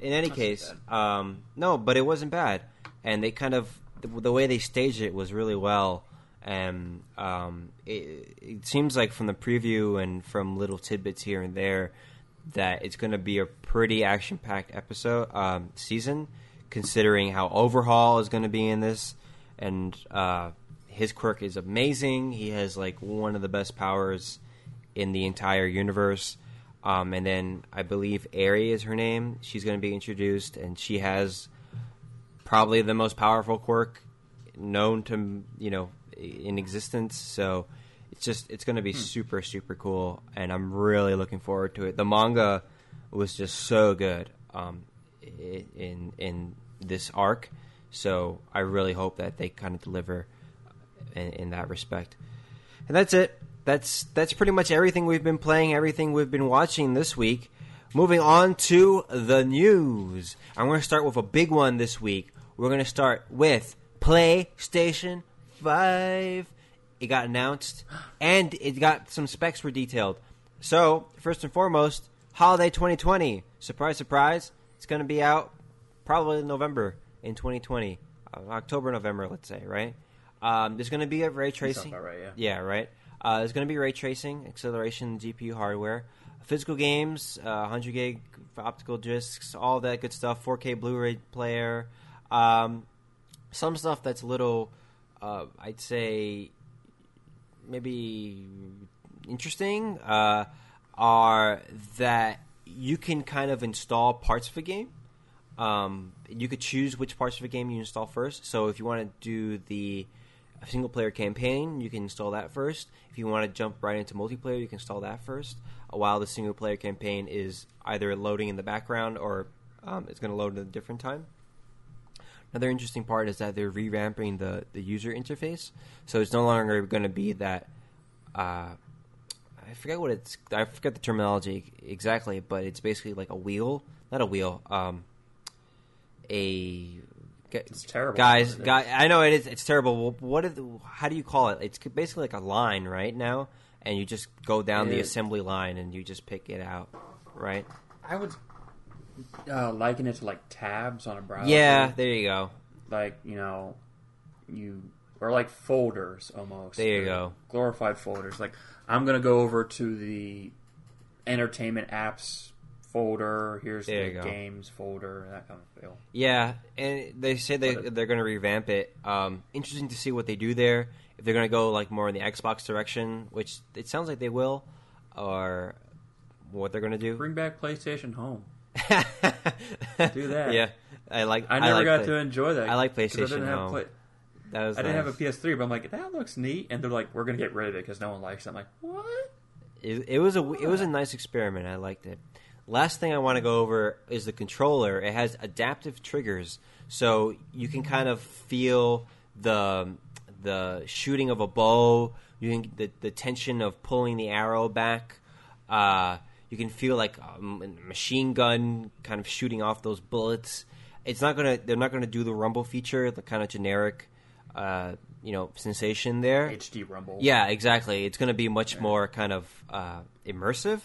In any case, but it wasn't bad. And they kind of the way they staged it was really well. And it seems like from the preview and from little tidbits here and there that it's going to be a pretty action-packed episode season, considering how Overhaul is going to be in this and. His quirk is amazing. He has, like, one of the best powers in the entire universe. And then I believe Aerie is her name. She's going to be introduced, and she has probably the most powerful quirk known to, you know, in existence. So it's just, it's going to be super, super cool, and I'm really looking forward to it. The manga was just so good in this arc, so I really hope that they kind of deliver in that respect. And that's it. That's pretty much everything we've been playing, everything we've been watching this week. Moving on to the news. I'm going to start with a big one this week. We're going to start with PlayStation 5. It got announced, and it got some specs were detailed. So, first and foremost, holiday 2020. Surprise, surprise. It's going to be out probably in November in 2020. October, November, let's say, right? There's going to be a ray tracing. That sounds about right, yeah, right? There's going to be ray tracing, acceleration, GPU hardware, physical games, 100 gig optical discs, all that good stuff, 4K Blu-ray player. Some stuff that's a little, I'd say, maybe interesting are that you can kind of install parts of a game. You could choose which parts of a game you install first. So if you want to do the single-player campaign, you can install that first. If you want to jump right into multiplayer, you can install that first. While the single-player campaign is either loading in the background or it's going to load at a different time. Another interesting part is that they're revamping the user interface. So it's no longer going to be that I forget what it's – I forget the terminology exactly, but it's basically like a wheel. Not a wheel. It's terrible. Guys, I know it is. It's terrible. How do you call it? It's basically like a line right now, and you just go down the assembly line and you just pick it out, right? I would – liken it to like tabs on a browser. Yeah, there you go. Like, you know, you or like folders almost. There you go. Glorified folders. Like, I'm gonna go over to the entertainment apps folder. Here's the games folder. That kind of feel. Yeah, and they say they're gonna revamp it. Interesting to see what they do there. If they're gonna go like more in the Xbox direction, which it sounds like they will, or what they're gonna do. Bring back PlayStation Home. Do that. Yeah, I never got to enjoy that. I like PlayStation Home. I didn't have a PS3, but I'm like, that looks neat. And they're like, we're gonna get rid of it because no one likes it. I'm like, what? It was a nice experiment. I liked it. Last thing I want to go over is the controller. It has adaptive triggers, so you can kind of feel the shooting of a bow. You can the tension of pulling the arrow back. You can feel like a machine gun kind of shooting off those bullets. They're not gonna do the rumble feature, the kind of generic, sensation there. HD rumble. Yeah, exactly. It's gonna be much more kind of immersive,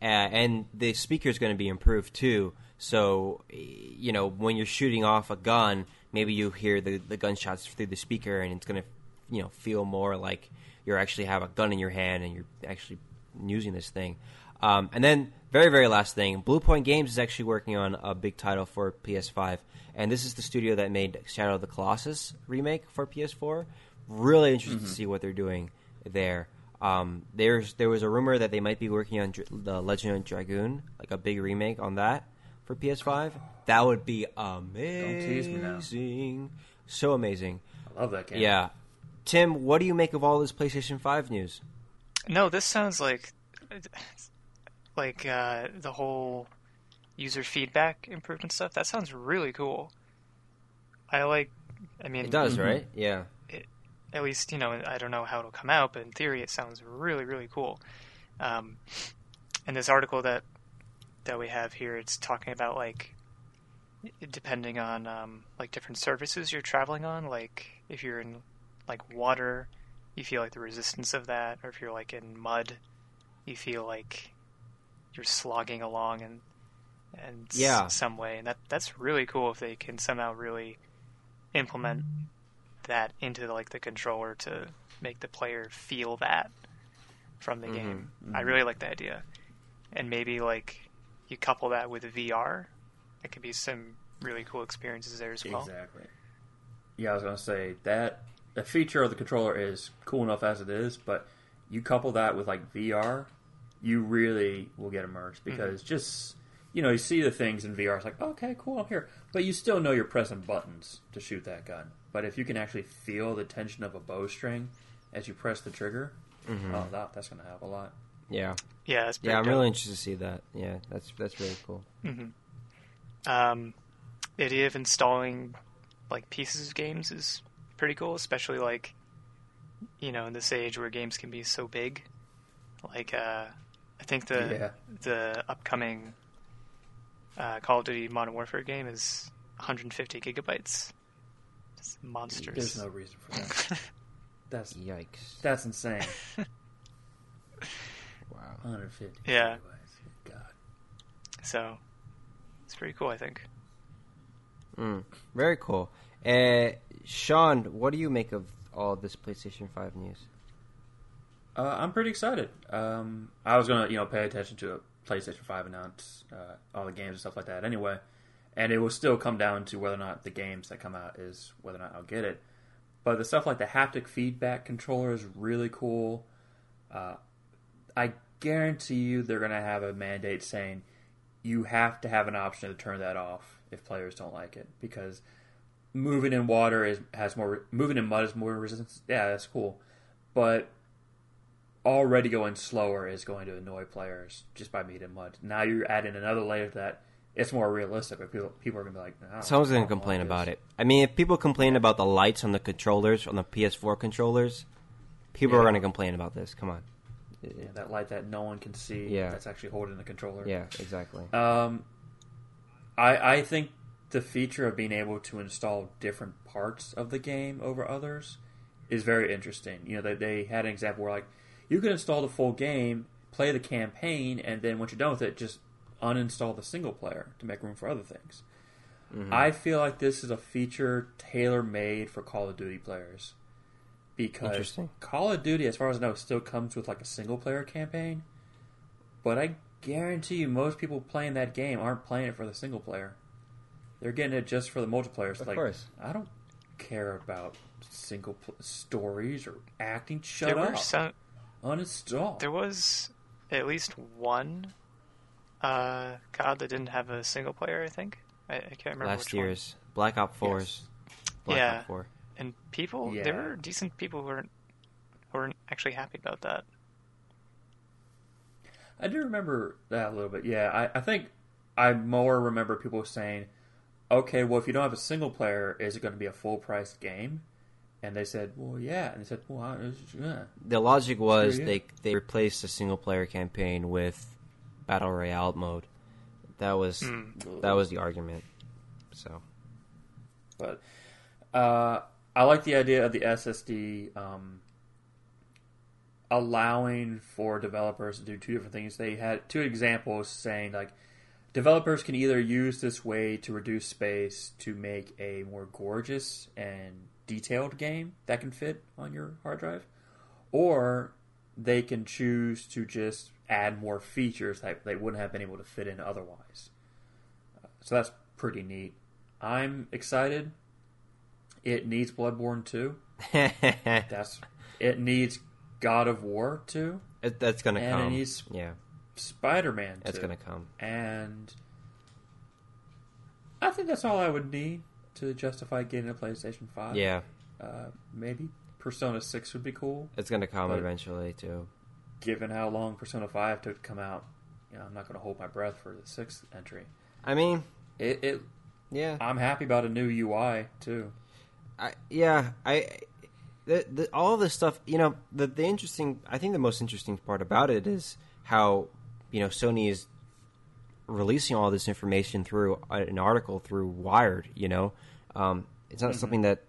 and the speaker's gonna be improved too. So, you know, when you're shooting off a gun, maybe you hear the gunshots through the speaker, and it's gonna, you know, feel more like you actually have a gun in your hand and you're actually using this thing. And then, very, very last thing, Bluepoint Games is actually working on a big title for PS5, and this is the studio that made Shadow of the Colossus remake for PS4. Really interested to see what they're doing there. There was a rumor that they might be working on the Legend of Dragoon, like a big remake on that for PS5. That would be amazing. Don't tease me now. So amazing. I love that game. Yeah. Tim, what do you make of all this PlayStation 5 news? No, this sounds like... the whole user feedback improvement stuff. That sounds really cool. It does, right? Yeah. At least, you know, I don't know how it'll come out, but in theory it sounds really, really cool. And this article that we have here, it's talking about, like, depending on, different surfaces you're traveling on. Like, if you're in, like, water, you feel, like, the resistance of that. Or if you're, like, in mud, you feel, like... you're slogging along in some way, and that's really cool if they can somehow really implement that into the controller to make the player feel that from the game. I really like the idea, and maybe you couple that with VR, it could be some really cool experiences there as well. Exactly. Yeah, I was gonna say that the feature of the controller is cool enough as it is, but you couple that with VR. you really will get immersed because just, you know, you see the things in VR, it's like, okay, cool, I'm here. But you still know you're pressing buttons to shoot that gun. But if you can actually feel the tension of a bowstring as you press the trigger, oh, that's going to help a lot. Yeah. Yeah, that's pretty dope. I'm really interested to see that. Yeah, that's really cool. The idea of installing, like, pieces of games is pretty cool, especially, like, you know, in this age where games can be so big. Like, I think the upcoming Call of Duty Modern Warfare game is 150 gigabytes. It's monsters. There's no reason for that. That's yikes. That's insane. Wow. 150 gigabytes. God. So, it's pretty cool, I think. Very cool. Sean, what do you make of all this PlayStation 5 news? I'm pretty excited. I was gonna, pay attention to a PlayStation 5 announce all the games and stuff like that anyway, and it will still come down to whether or not the games that come out is whether or not I'll get it. But the stuff like the haptic feedback controller is really cool. I guarantee you they're gonna have a mandate saying you have to have an option to turn that off if players don't like it, because moving in water moving in mud is more resistance. Yeah, that's cool, but already going slower is going to annoy players just by meat and mud. Now you're adding another layer to that. It's more realistic, but people are going to be like, nah, someone's going to complain about it. I mean, if people complain about the lights on the controllers, on the PS4 controllers, people are going to complain about this. Come on. Yeah, that light that no one can see that's actually holding the controller. Yeah, exactly. I think the feature of being able to install different parts of the game over others is very interesting. You know, they had an example where, like, you can install the full game, play the campaign, and then once you're done with it, just uninstall the single player to make room for other things. I feel like this is a feature tailor-made for Call of Duty players, because Call of Duty, as far as I know, still comes with like a single-player campaign, but I guarantee you most people playing that game aren't playing it for the single player. They're getting it just for the multiplayer. So, of course. I don't care about single stories or acting. Uninstall. There was at least one COD that didn't have a single player, I think. I can't remember which one. Last year's Black Ops 4. Yes. Ops 4. And people, there were decent people who weren't actually happy about that. I do remember that a little bit. Yeah, I think I more remember people saying, okay, well, if you don't have a single player, is it going to be a full-priced game? And they said, well, yeah. And they said, well, yeah. The logic was they replaced the single-player campaign with Battle Royale mode. That was the argument. So, but I like the idea of the SSD allowing for developers to do two different things. They had two examples saying, like, developers can either use this way to reduce space to make a more gorgeous and detailed game that can fit on your hard drive, or they can choose to just add more features that they wouldn't have been able to fit in otherwise. So that's pretty neat. I'm excited. It needs Bloodborne 2. It needs God of War 2. That's going to come. And it needs Spider-Man 2. That's going to come. And I think that's all I would need to justify getting a PlayStation 5. Yeah. Maybe Persona 6 would be cool. It's going to come eventually, too. Given how long Persona 5 took to come out, I'm not going to hold my breath for the 6th entry. I mean... Yeah. I'm happy about a new UI, too. All this stuff, the interesting... I think the most interesting part about it is how, Sony is releasing all this information through an article through Wired, It's not something that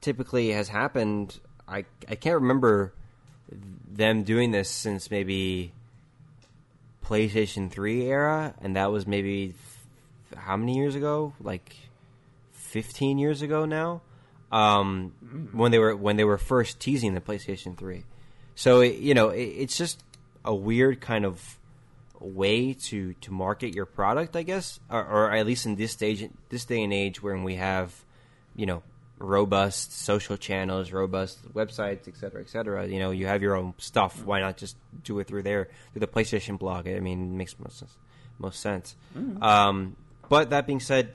typically has happened. I can't remember them doing this since maybe PlayStation 3 era, and that was maybe how many years ago? Like 15 years ago now, when they were first teasing the PlayStation 3. So it's just a weird kind of way to market your product, I guess, or at least in this day and age where we have robust social channels, robust websites, etc., etc. You know, you have your own stuff. Why not just do it through there, through the PlayStation blog? I mean, it makes most sense. Mm. But that being said,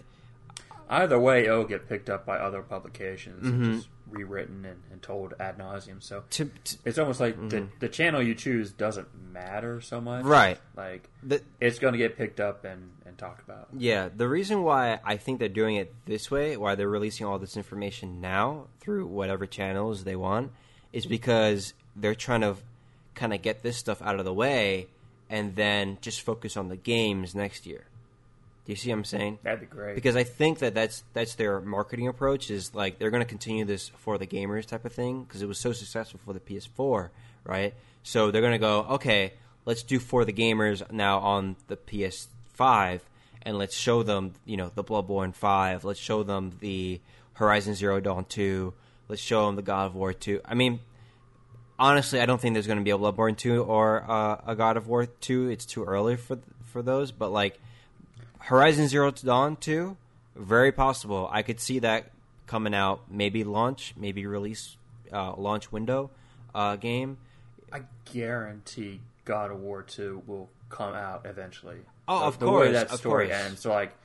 either way, it'll get picked up by other publications and just rewritten and told ad nauseum. So it's almost like the channel you choose doesn't matter so much. Right. Like, it's going to get picked up and talked about. Yeah. The reason why I think they're doing it this way, why they're releasing all this information now through whatever channels they want, is because they're trying to kind of get this stuff out of the way and then just focus on the games next year. Do you see what I'm saying? That'd be great. Because I think that's their marketing approach, is like they're going to continue this for the gamers type of thing, because it was so successful for the PS4, right? So they're going to go, okay, let's do for the gamers now on the PS5, and let's show them, you know, the Bloodborne 5, let's show them the Horizon Zero Dawn 2, let's show them the God of War 2. I mean, honestly, I don't think there's going to be a Bloodborne 2 or a God of War 2. It's too early for those, but like, Horizon Zero Dawn 2, very possible. I could see that coming out, maybe launch, maybe release, launch window game. I guarantee God of War 2 will come out eventually. Oh, like, of course. The way that story ends. So, like,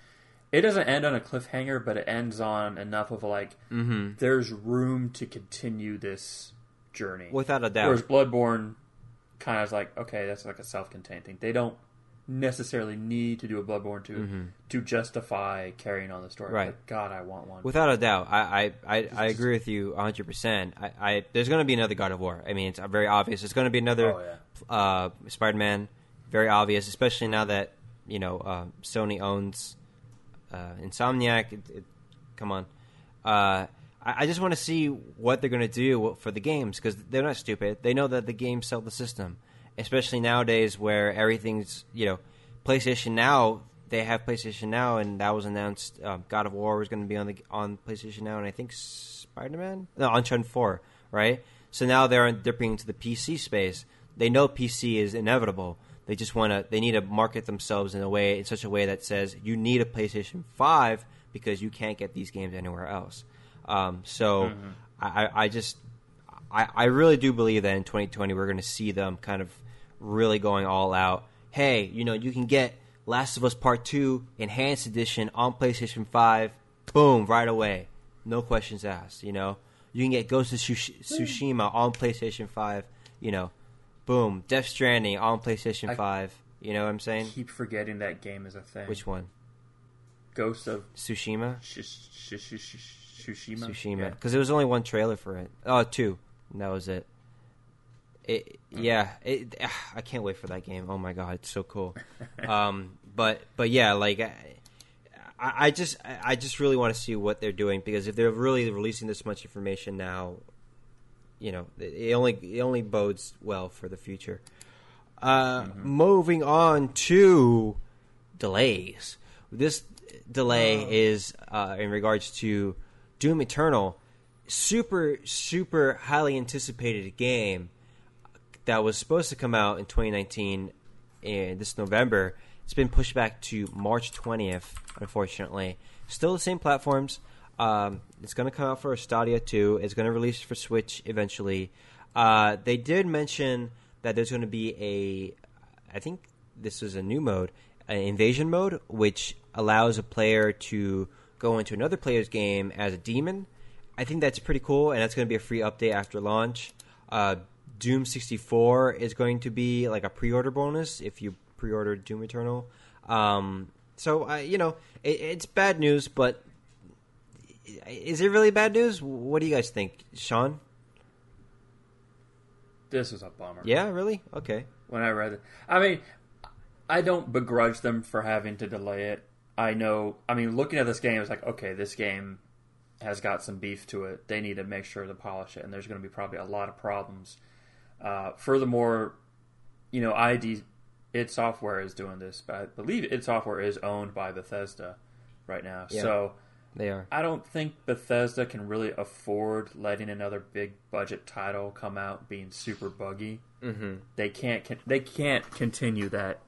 it doesn't end on a cliffhanger, but it ends on enough of, like, there's room to continue this journey. Without a doubt. Whereas Bloodborne kind of is like, okay, that's like a self-contained thing. They don't necessarily need to do a Bloodborne 2 to justify carrying on the story. Right. But God, I want one. Without a doubt. I agree with you 100%. There's going to be another God of War. I mean, it's very obvious. It's going to be another Spider-Man. Very obvious, especially now that, you know, Sony owns Insomniac. Come on. I just want to see what they're going to do for the games, because they're not stupid. They know that the games sell the system. Especially nowadays where everything's, you know, PlayStation Now, they have PlayStation Now, and that was announced. God of War was going to be on PlayStation Now, and I think Spider-Man? No, Uncharted 4, right? So now they're dipping into the PC space. They know PC is inevitable. They just want to, they need to market themselves in such a way that says, you need a PlayStation 5 because you can't get these games anywhere else. I really do believe that in 2020 we're going to see them kind of really going all out. Hey, you know, you can get Last of Us Part 2 Enhanced Edition on PlayStation 5, boom, right away. No questions asked, you know. You can get Ghost of Tsushima on PlayStation 5, you know, boom. Death Stranding on PlayStation 5, you know what I'm saying? Keep forgetting that game is a thing. Which one? Ghost of Tsushima? Tsushima. Because there was only one trailer for it. Oh, two. And that was it. I can't wait for that game. Oh my god, it's so cool. But yeah, like I just really want to see what they're doing, because if they're really releasing this much information now, you know, it only bodes well for the future. Moving on to delays. This delay is in regards to Doom Eternal. Super, super highly anticipated game that was supposed to come out in 2019 in this November. It's been pushed back to March 20th, unfortunately. Still the same platforms. It's going to come out for Stadia too. It's going to release for Switch eventually. They did mention that there's going to be I think this is a new mode, an invasion mode, which allows a player to go into another player's game as a demon. I think that's pretty cool, and that's going to be a free update after launch. Doom 64 is going to be like a pre-order bonus if you pre-order Doom Eternal. You know, it's bad news, but is it really bad news? What do you guys think, Sean? This is a bummer. Yeah, really? Okay. When I read it, I mean, I don't begrudge them for having to delay it. I know. I mean, looking at this game, it's like, okay, this game has got some beef to it. They need to make sure to polish it, and there's going to be probably a lot of problems. Furthermore, you know, id Software is doing this, but I believe id Software is owned by Bethesda right now. Yeah, so they are. I don't think Bethesda can really afford letting another big budget title come out being super buggy. They can't. They can't continue that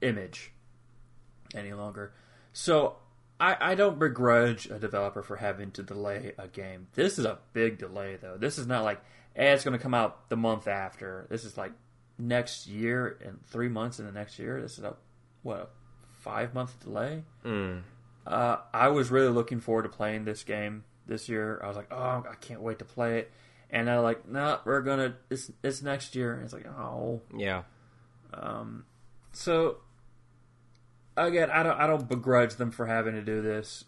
image any longer. So I don't begrudge a developer for having to delay a game. This is a big delay, though. This is not like, hey, it's going to come out the month after. This is like next year and 3 months in the next year. This is a 5-month delay? Mm. I was really looking forward to playing this game this year. I was like, oh, I can't wait to play it. And they're like, no, we're going to... It's next year. And it's like, oh. Yeah. So... Again, I don't begrudge them for having to do this.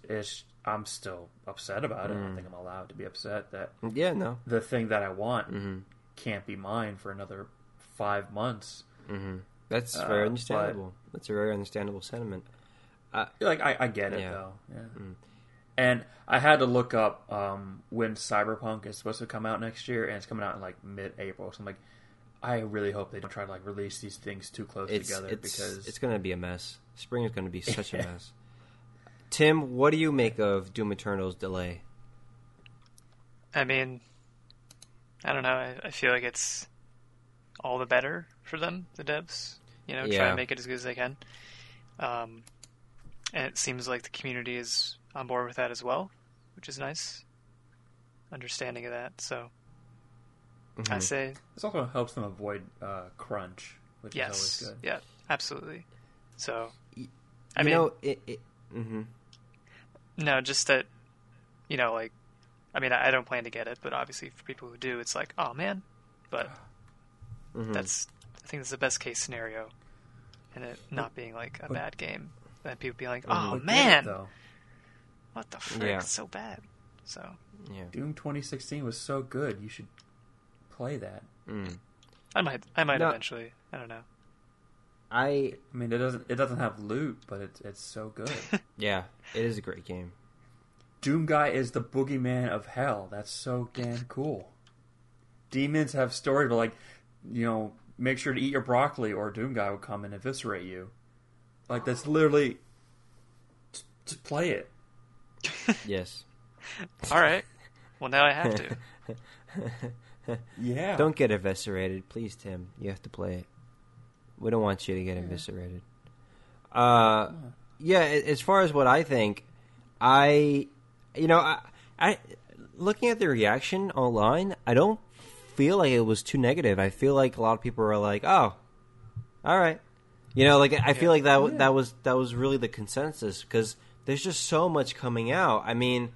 I'm still upset about it. I don't think I'm allowed to be upset that the thing that I want can't be mine for another 5 months. Mm-hmm. That's very understandable. That's a very understandable sentiment. I get it, though. Yeah. Mm. And I had to look up when Cyberpunk is supposed to come out next year, and it's coming out in like mid-April. So I'm like, I really hope they don't try to like release these things too close together because it's going to be a mess. Spring is going to be such a mess. Tim, what do you make of Doom Eternal's delay? I mean, I don't know. I feel like it's all the better for them, the devs. You know, try and make it as good as they can. And it seems like the community is on board with that as well, which is nice. Understanding of that, so I say... This also helps them avoid crunch, which is always good. Yeah, absolutely. So, I mean, no, just that, you know, like, I mean, I don't plan to get it, but obviously for people who do, it's like, oh man, but I think that's the best case scenario, and it not being like a bad game, that people be like, oh man, what the frick, it's so bad. So, Doom 2016 was so good, you should play that. Mm. I might eventually. I don't know. I mean, it doesn't have loot, but it's so good. Yeah, it is a great game. Doom Guy is the boogeyman of hell. That's so damn cool. Demons have story, but like, you know, make sure to eat your broccoli, or Doom Guy will come and eviscerate you. Like, that's literally to play it. Yes. All right. Well, now I have to. Yeah. Don't get eviscerated, please, Tim. You have to play it. We don't want you to get eviscerated. As far as what I think, I looking at the reaction online, I don't feel like it was too negative. I feel like a lot of people are like, "Oh, all right," you know. Like I feel like that was really the consensus because there's just so much coming out. I mean,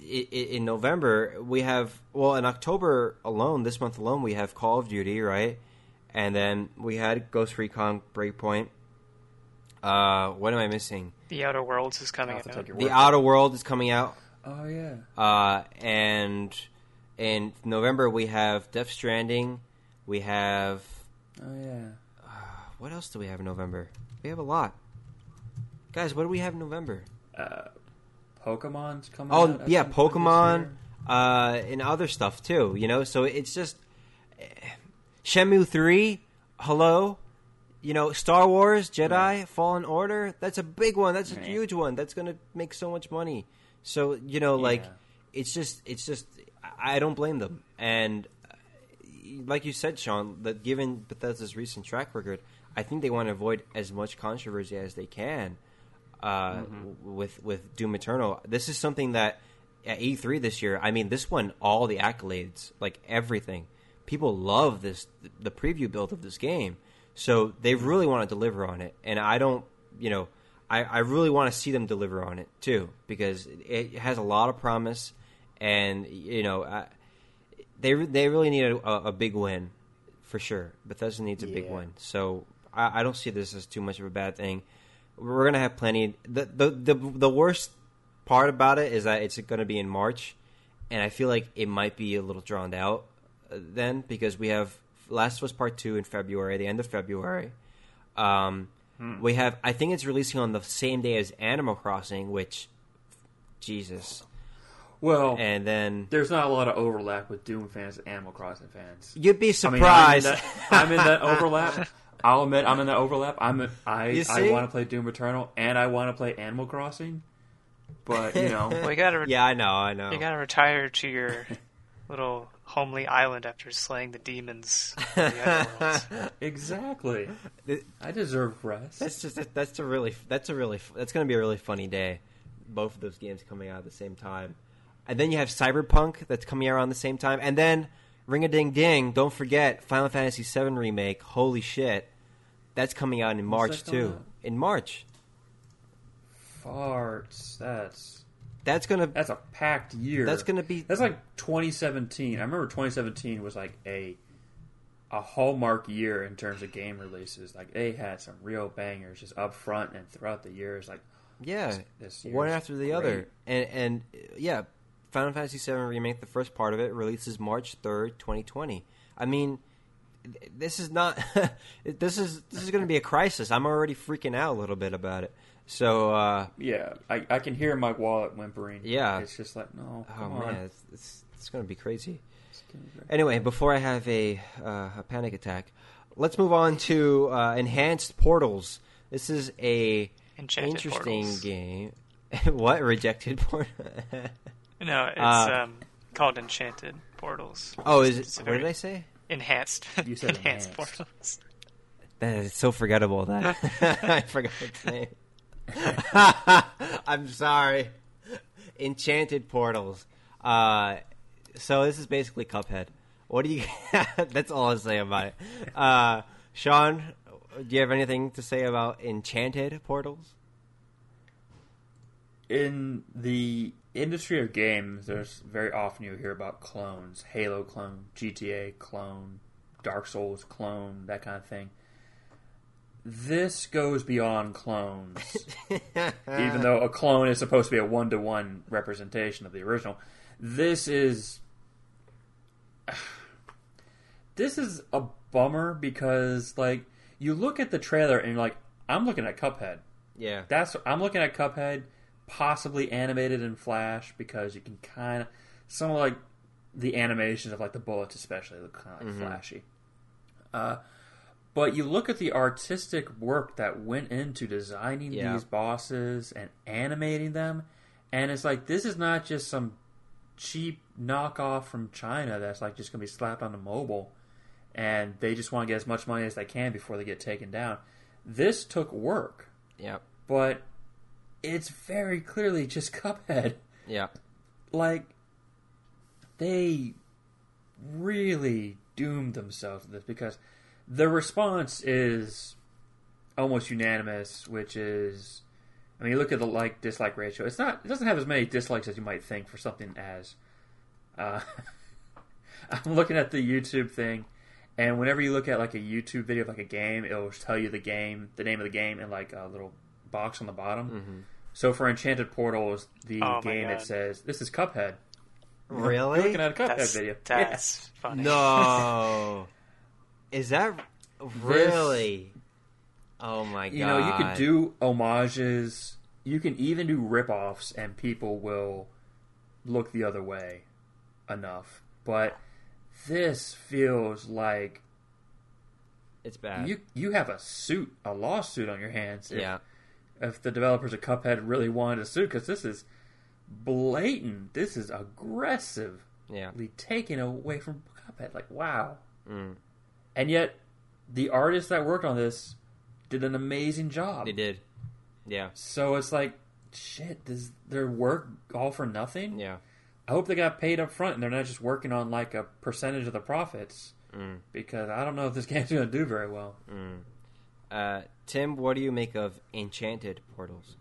in November we have in October alone, this month alone, we have Call of Duty, right? And then we had Ghost Recon Breakpoint. What am I missing? The Outer Worlds is coming out. The Outer World is coming out. Oh, yeah. And in November, we have Death Stranding. We have... Oh, yeah. What else do we have in November? We have a lot. Guys, what do we have in November? Pokemon's coming out. Oh, yeah, Pokemon. And other stuff, too, you know? So it's just... Shenmue 3, hello, you know, Star Wars, Jedi, Fallen Order, that's a big one, that's a huge one, that's going to make so much money. So, you know, like, it's just, I don't blame them. And like you said, Sean, that given Bethesda's recent track record, I think they want to avoid as much controversy as they can with Doom Eternal. This is something that at E3 this year, I mean, this won all the accolades, like everything. People love this, the preview build of this game. So they really want to deliver on it. And I don't, you know, I really want to see them deliver on it too, because it has a lot of promise. And, you know, they really need a big win for sure. Bethesda needs a big win. So I don't see this as too much of a bad thing. We're going to have plenty. The worst part about it is that it's going to be in March. And I feel like it might be a little drawn out. Then, because we have Last of Us Part 2 in February, the end of February. We have, I think it's releasing on the same day as Animal Crossing, which, Jesus. Well, and then there's not a lot of overlap with Doom fans and Animal Crossing fans. You'd be surprised. I'm in that overlap. I'll admit, I'm in that overlap. I want to play Doom Eternal and I want to play Animal Crossing, but you know, I know. You gotta retire to your little homely island after slaying the demons in the Underworlds. Exactly. I deserve rest. That's going to be a really funny day. Both of those games coming out at the same time. And then you have Cyberpunk that's coming out around the same time. And then ring-a-ding-ding, don't forget Final Fantasy VII Remake. Holy shit. That's coming out in March, too. In March. Farts. That's a packed year. That's like 2017. I remember 2017 was like a hallmark year in terms of game releases. Like, they had some real bangers just up front and throughout the years. Like, yeah, this one after the other. And yeah, Final Fantasy VII Remake, the first part of it, releases March 3rd, 2020. I mean, this is not this is going to be a crisis. I'm already freaking out a little bit about it. So yeah, I can hear my wallet whimpering. Yeah, it's just like, no, come on. It's going to be crazy. Anyway, before I have a panic attack, let's move on to Enhanced Portals. This is a game. What? Rejected Portals? No, it's called Enchanted Portals. Oh, is it? What did I say? Enhanced. You said enhanced Portals. That is so forgettable. That I forgot its name. I'm sorry. Enchanted Portals. So this is basically Cuphead. What do you? That's all I'll say about it. Sean, do you have anything to say about Enchanted Portals? In the industry of games, there's very often you hear about clones. Halo clone, GTA clone, Dark Souls clone, that kind of thing. This goes beyond clones. Even though a clone is supposed to be a one-to-one representation of the original, this is a bummer because, like, you look at the trailer and you're like, I'm looking at Cuphead. Yeah. I'm looking at Cuphead, possibly animated in Flash, because you can kind of... Some of, like, the animations of, like, the bullets especially look kind of, like, flashy. But you look at the artistic work that went into designing these bosses and animating them, and it's like, this is not just some cheap knockoff from China that's like just going to be slapped onto mobile, and they just want to get as much money as they can before they get taken down. This took work. Yep. But it's very clearly just Cuphead. Yeah. Like, they really doomed themselves to this because... The response is almost unanimous, which is, I mean, you look at the like-dislike ratio. It doesn't have as many dislikes as you might think for something as... I'm looking at the YouTube thing, and whenever you look at like a YouTube video of like a game, it'll tell you the name of the game, and like a little box on the bottom. Mm-hmm. So for Enchanted Portals, the game, it says, "This is Cuphead." Really? You're looking at a Cuphead video. That's funny. No. Is that really? Oh my god. You know, you could do homages, you can even do rip-offs, and people will look the other way enough. But this feels like it's bad. You have a lawsuit on your hands if the developers of Cuphead really wanted to sue, because this is blatant. This is aggressively taken away from Cuphead. Like, wow. Mm. And yet, the artists that worked on this did an amazing job. They did. Yeah. So it's like, shit, does their work all for nothing? Yeah. I hope they got paid up front and they're not just working on like a percentage of the profits. Mm. Because I don't know if this game's going to do very well. Mm. Tim, what do you make of Enchanted Portals?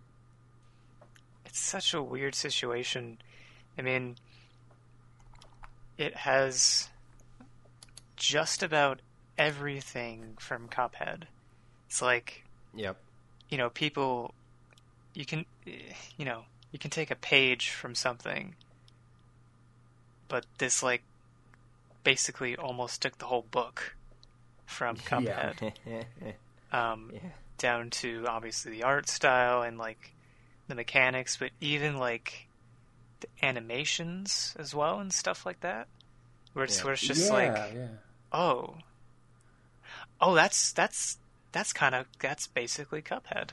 It's such a weird situation. I mean, it has just about everything from Cuphead. It's like, you know, people, you can take a page from something, but this like basically almost took the whole book from Cuphead, down to obviously the art style and like the mechanics, but even like the animations as well and stuff like that, where it's just like, Oh, that's basically Cuphead.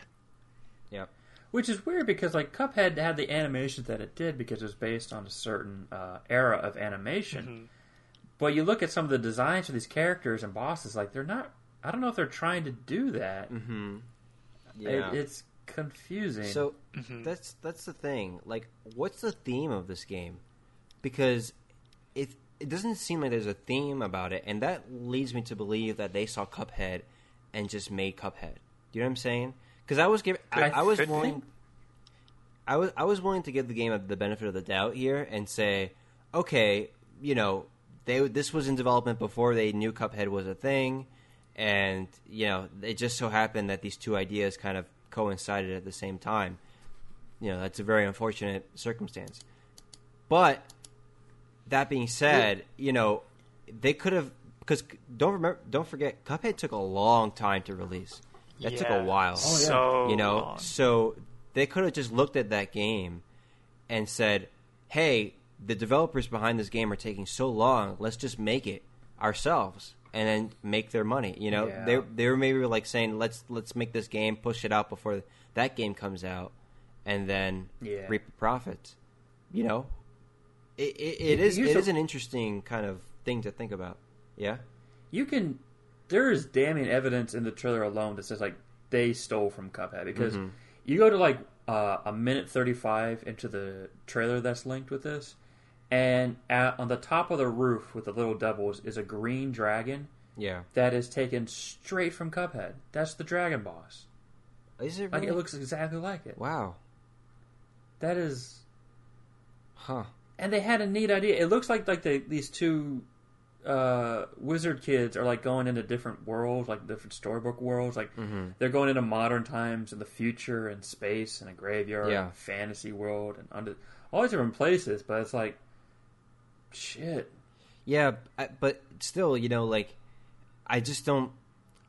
Yeah. Which is weird because, like, Cuphead had the animations that it did because it was based on a certain era of animation. Mm-hmm. But you look at some of the designs for these characters and bosses, like, they're not... I don't know if they're trying to do that. Mm-hmm. Yeah. It's confusing. So, mm-hmm. that's the thing. Like, what's the theme of this game? Because it doesn't seem like there's a theme about it, and that leads me to believe that they saw Cuphead and just made Cuphead. You know what I'm saying? Because I was willing to give the game the benefit of the doubt here and say, okay, you know, this was in development before they knew Cuphead was a thing, and you know, it just so happened that these two ideas kind of coincided at the same time. You know, that's a very unfortunate circumstance. But that being said, you know, they could have, because don't forget, Cuphead took a long time to release. That took a while. So you know, long. So they could have just looked at that game and said, "Hey, the developers behind this game are taking so long. Let's just make it ourselves and then make their money." You know, they were maybe like saying, "Let's make this game, push it out before that game comes out, and then reap the profits." You know. It is an interesting kind of thing to think about. Yeah? There is damning evidence in the trailer alone that says, like, they stole from Cuphead. Because you go to, like, a minute 35 into the trailer that's linked with this, and on the top of the roof with the little devils is a green dragon that is taken straight from Cuphead. That's the dragon boss. Is it really? Like, it looks exactly like it. Wow. That is... Huh. And they had a neat idea. It looks like these two wizard kids are like going into different worlds, like different storybook worlds. Like they're going into modern times and the future and space and a graveyard and a fantasy world and under all these different places. But it's like, shit. Yeah, but still, you know, like I just don't.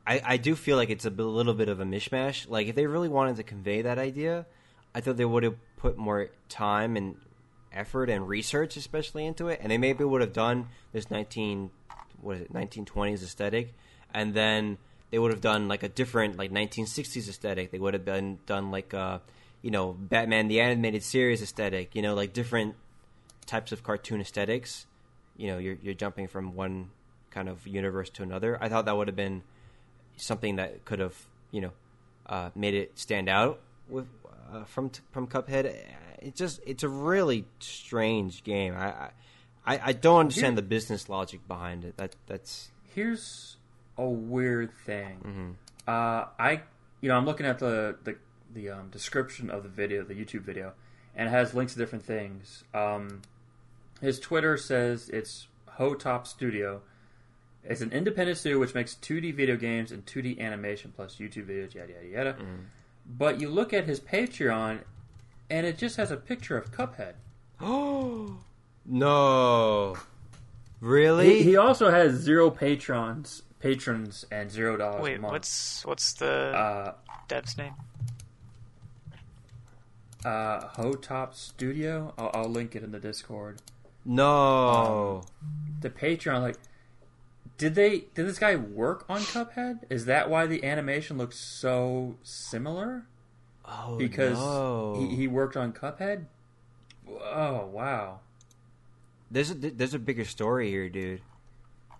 I do feel like it's a little bit of a mishmash. Like if they really wanted to convey that idea, I thought they would have put more time and effort and research especially into it, and they maybe would have done this 1920s aesthetic, and then they would have done like a different like 1960s aesthetic. They would have done like you know, Batman the Animated Series aesthetic, you know, like different types of cartoon aesthetics. You know, you're jumping from one kind of universe to another. I thought that would have been something that could have, you know, made it stand out with from Cuphead. It's a really strange game. I don't understand the business logic behind it. Here's a weird thing. Mm-hmm. I'm looking at the description of the video, the YouTube video, and it has links to different things. His Twitter says it's Hotop Studio. It's an independent studio which makes 2D video games and 2D animation plus YouTube videos, yada yada yada. Mm. But you look at his Patreon, and it just has a picture of Cuphead. Oh no! Really? He also has 0 patrons, and $0 a month. Wait, what's the dev's name? Hotop Studio. I'll link it in the Discord. No, the Patreon. Like, did this guy work on Cuphead? Is that why the animation looks so similar? Oh, because he worked on Cuphead? Oh, wow. There's a bigger story here, dude.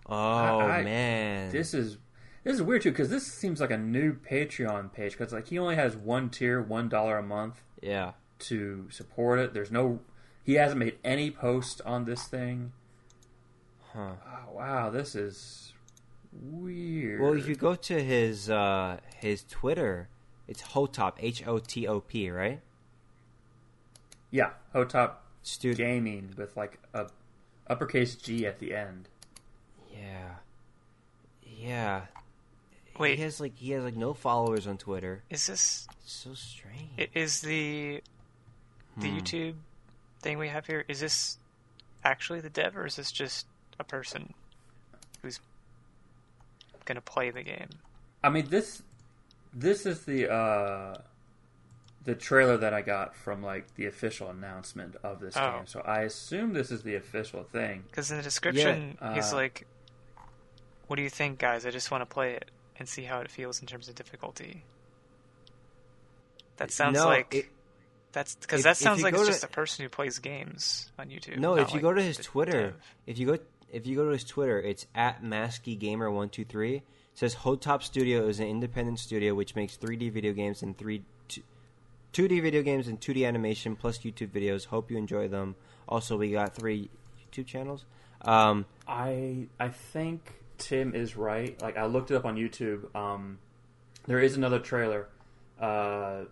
Oh, man. This is weird, too, because this seems like a new Patreon page, because like, he only has one tier, $1 a month to support it. There's no... He hasn't made any posts on this thing. Huh. Oh, wow, this is weird. Well, if you go to his Twitter... It's Hotop, H-O-T-O-P, right? Yeah, Hotop Gaming with like a uppercase G at the end. Yeah, yeah. Wait, he has like no followers on Twitter. Is this it's so strange? Is the YouTube thing we have here? Is this actually the dev, or is this just a person who's gonna play the game? I mean, This is the trailer that I got from like the official announcement of this game, so I assume this is the official thing. Because in the description, he's like, "What do you think, guys? I just want to play it and see how it feels in terms of difficulty." That sounds like a person who plays games on YouTube. No, if you go to his Twitter, if you go to his Twitter, it's at maskygamer123. It says Hotop Studio is an independent studio which makes 3D video games and 2D video games and 2D animation plus YouTube videos. Hope you enjoy them. Also, we got 3 YouTube channels. I think Tim is right. Like, I looked it up on YouTube. There is another trailer. I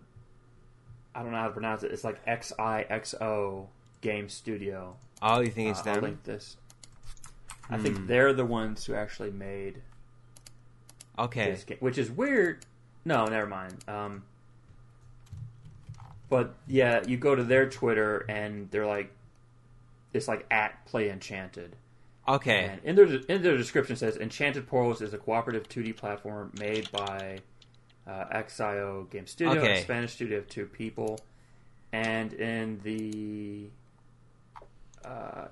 don't know how to pronounce it. It's like XIXO Game Studio. Oh, you think it's them? I'll link this. I think they're the ones who actually made this game, which is weird. No, never mind. But yeah, you go to their Twitter and they're like, it's like at Play Enchanted. Okay. And in their description says, Enchanted Portals is a cooperative 2D platformer made by XIO Game Studio, a Spanish studio of 2 people. And in the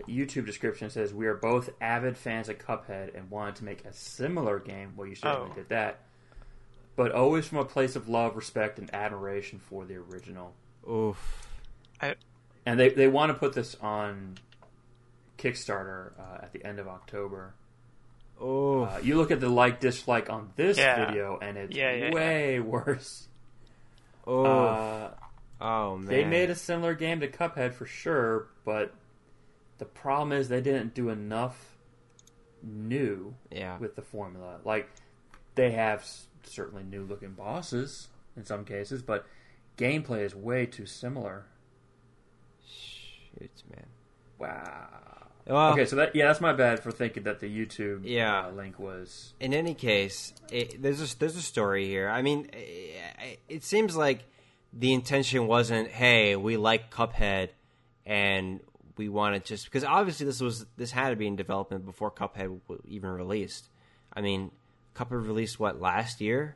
YouTube description it says, we are both avid fans of Cuphead and wanted to make a similar game. Well, you certainly did that. But always from a place of love, respect, and admiration for the original. Oof. And they want to put this on Kickstarter at the end of October. Oh, you look at the dislike on this video, and it's way worse. Oh, man! They made a similar game to Cuphead for sure, but the problem is they didn't do enough new with the formula. Like, they have certainly new-looking bosses in some cases, but gameplay is way too similar. Shoots, man! Wow. Well, okay, so that's my bad for thinking that the YouTube link was. In any case, there's a story here. I mean, it seems like the intention wasn't, hey, we like Cuphead, and we want to just because obviously this had to be in development before Cuphead even released. I mean, Cuphead released last year?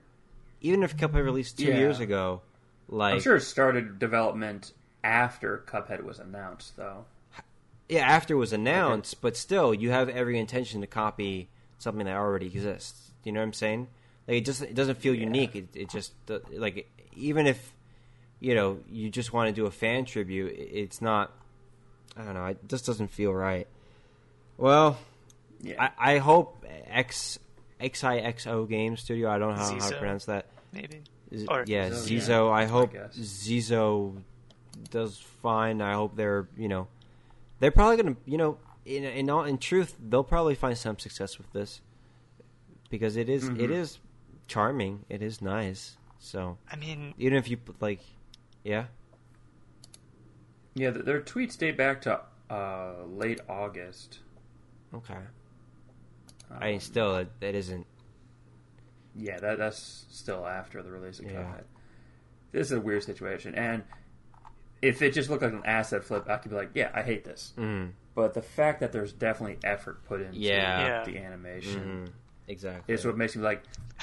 Even if Cuphead released 2 years ago, like I'm sure it started development after Cuphead was announced, though. Yeah, after it was announced, but still, you have every intention to copy something that already exists. You know what I'm saying? Like, it doesn't feel unique. It just, like, even if, you know, you just want to do a fan tribute, it's not, I don't know, it just doesn't feel right. Well, I hope XIXO Game Studio, I don't know how to pronounce that. Maybe. Zizo. I hope Zizo does fine. I hope they're, you know, they're probably going to, you know, in truth, they'll probably find some success with this because it is charming, it is nice. So I mean, even if you their tweets date back to late August. Okay, I mean, still that isn't. Yeah, that's still after the release of Cuphead. This is a weird situation, and if it just looked like an asset flip, I could be like, yeah, I hate this. Mm. But the fact that there's definitely effort put into the animation is what makes me like,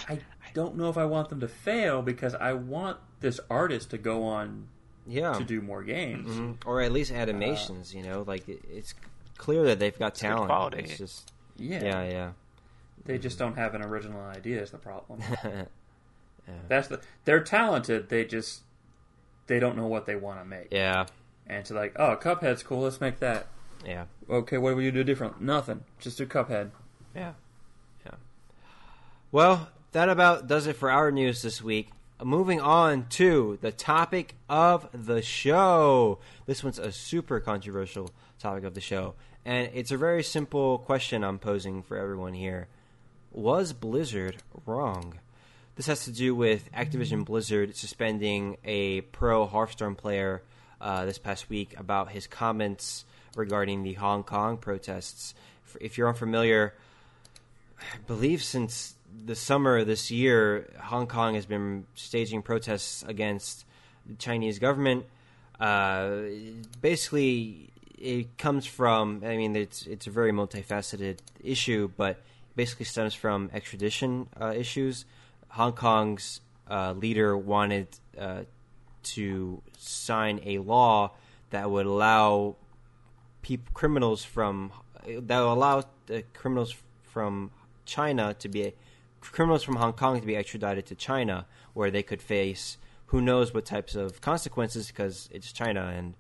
I don't know if I want them to fail because I want this artist to go on to do more games. Mm-hmm. Or at least animations, you know? Like, it's clear that they've got talent. Quality. It's just, they just don't have an original idea is the problem. They're talented, they just... They don't know what they want to make. Yeah. And so like, oh, Cuphead's cool, let's make that. Yeah. Okay, what will you do different? Nothing. Just do Cuphead. Yeah. Yeah. Well, that about does it for our news this week. Moving on to the topic of the show. This one's a super controversial topic of the show. And it's a very simple question I'm posing for everyone here. Was Blizzard wrong? This has to do with Activision Blizzard suspending a pro Hearthstone player this past week about his comments regarding the Hong Kong protests. If you're unfamiliar, I believe since the summer of this year, Hong Kong has been staging protests against the Chinese government. Basically, it comes from, I mean, it's a very multifaceted issue, but basically stems from extradition issues. Hong Kong's leader wanted to sign a law that would allow criminals from China to be criminals from Hong Kong to be extradited to China, where they could face who knows what types of consequences, because it's China, and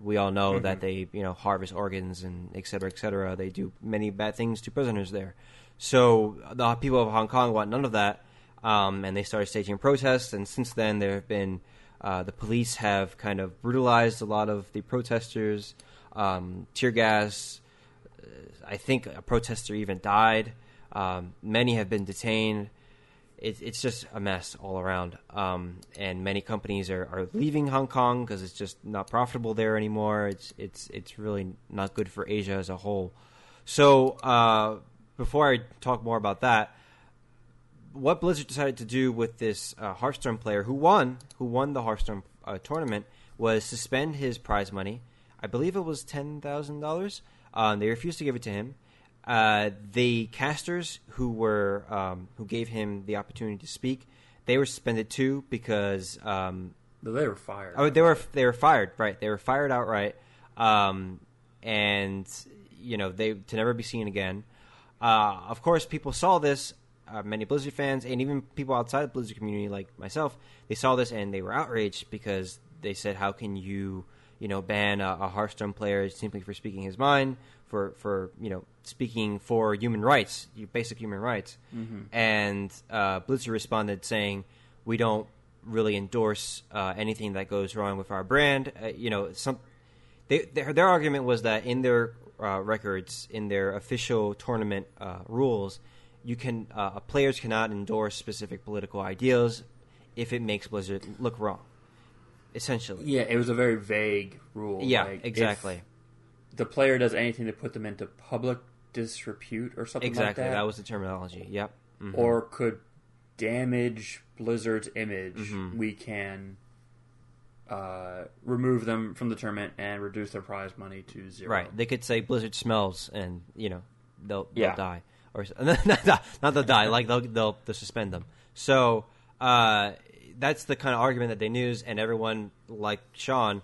we all know that they, you know, harvest organs and et cetera, et cetera. They do many bad things to prisoners there. So the people of Hong Kong want none of that, and they started staging protests. And since then, there have been the police have kind of brutalized a lot of the protesters, tear gas. I think a protester even died. Many have been detained. It's just a mess all around. And many companies are leaving Hong Kong because it's just not profitable there anymore. It's really not good for Asia as a whole. So before I talk more about that, what Blizzard decided to do with this Hearthstone player who won the Hearthstone tournament was suspend his prize money. I believe it was $10,000. They refused to give it to him. The casters who gave him the opportunity to speak, they were suspended too because they were fired. Oh, they were fired, right? They were fired outright, and you know they to never be seen again. Of course, people saw this. Many Blizzard fans and even people outside the Blizzard community, like myself, they saw this and they were outraged because they said, "How can you, you know, ban a Hearthstone player simply for speaking his mind?" For you know, speaking for human rights, basic human rights. And Blizzard responded saying, we don't really endorse anything that goes wrong with our brand. You know, their argument was that in their records, in their official tournament rules, players cannot endorse specific political ideals if it makes Blizzard look wrong, essentially. Yeah, it was a very vague rule. Yeah, like, exactly. The player does anything to put them into public disrepute or something like that. Exactly, that was the terminology, yep. Mm-hmm. Or could damage Blizzard's image. Mm-hmm. We can remove them from the tournament and reduce their prize money to zero. Right, they could say Blizzard smells and, you know, they'll die. Or not they'll die, like they'll suspend them. So that's the kind of argument that they use, and everyone, like Sean,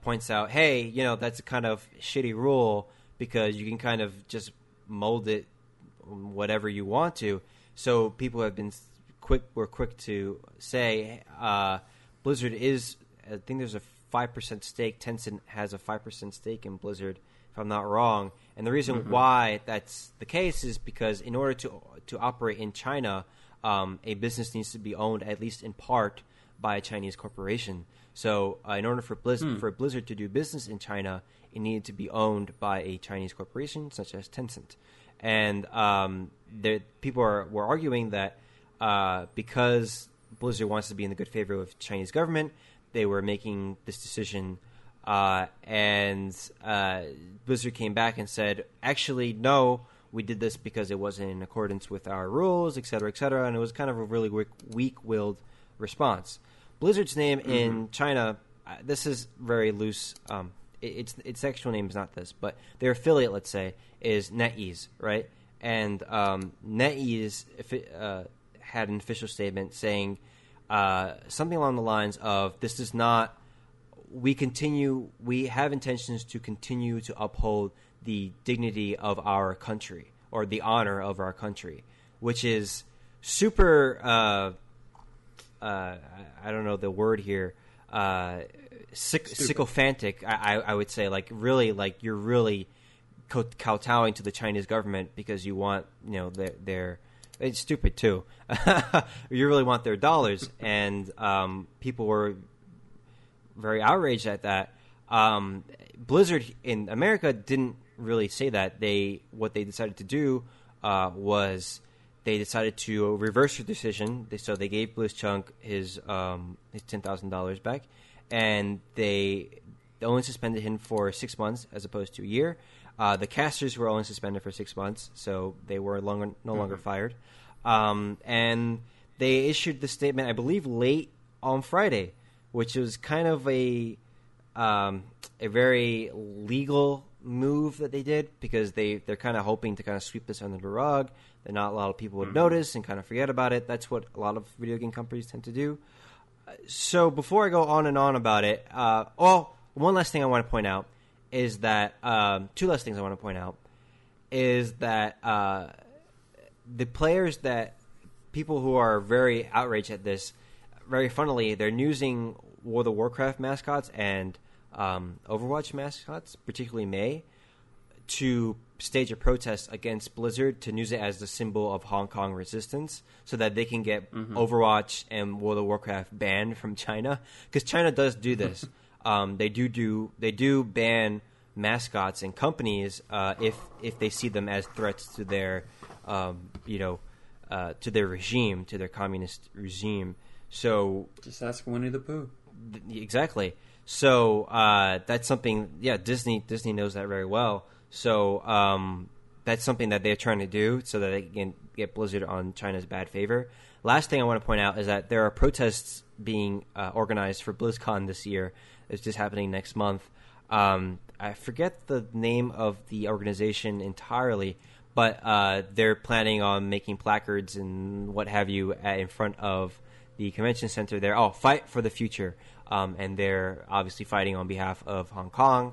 points out, hey, you know, that's a kind of shitty rule because you can kind of just mold it whatever you want to. So people have been quick to say Blizzard is, I think there's a 5% stake. Tencent has a 5% stake in Blizzard, if I'm not wrong. And the reason why that's the case is because in order to operate in China, a business needs to be owned at least in part by a Chinese corporation. So in order for Blizzard to do business in China, it needed to be owned by a Chinese corporation such as Tencent. And people were arguing that because Blizzard wants to be in the good favor of the Chinese government, they were making this decision. And Blizzard came back and said, actually, no, we did this because it wasn't in accordance with our rules, et cetera, and it was kind of a really weak-willed response. Blizzard's name in China, this is very loose. Its actual name is not this, but their affiliate, let's say, is NetEase, right? And NetEase had an official statement saying something along the lines of, this is not, we have intentions to continue to uphold the dignity of our country, or the honor of our country, which is super... I don't know the word here, sycophantic, I would say, like, really, like, you're really kowtowing to the Chinese government because you want, you know, it's stupid too. You really want their dollars. And people were very outraged at that. Blizzard in America didn't really say that. What they decided to do was... They decided to reverse their decision, so they gave Blitzchung his $10,000 back, and they only suspended him for 6 months as opposed to a year. The casters were only suspended for 6 months, so they were no longer fired. And they issued the statement, I believe, late on Friday, which was kind of a very legal move that they did because they're kind of hoping to kind of sweep this under the rug. That not a lot of people would notice and kind of forget about it. That's what a lot of video game companies tend to do. So before I go on and on about it, one last thing I want to point out is that two last things I want to point out is that the players that people who are very outraged at this very funnily, they're using World of Warcraft mascots and Overwatch mascots, particularly Mei, to stage a protest against Blizzard to use it as the symbol of Hong Kong resistance so that they can get Overwatch and World of Warcraft banned from China. Because China does do this. They do ban mascots and companies if they see them as threats to their to their regime, to their communist regime. So just ask Winnie the Pooh. Exactly. So that's something. Yeah, Disney knows that very well. So that's something that they're trying to do so that they can get Blizzard on China's bad favor. Last thing I want to point out is that there are protests being organized for BlizzCon this year. It's just happening next month. I forget the name of the organization entirely, but they're planning on making placards and what have you in front of the convention center there. Oh, Fight for the Future. And they're obviously fighting on behalf of Hong Kong,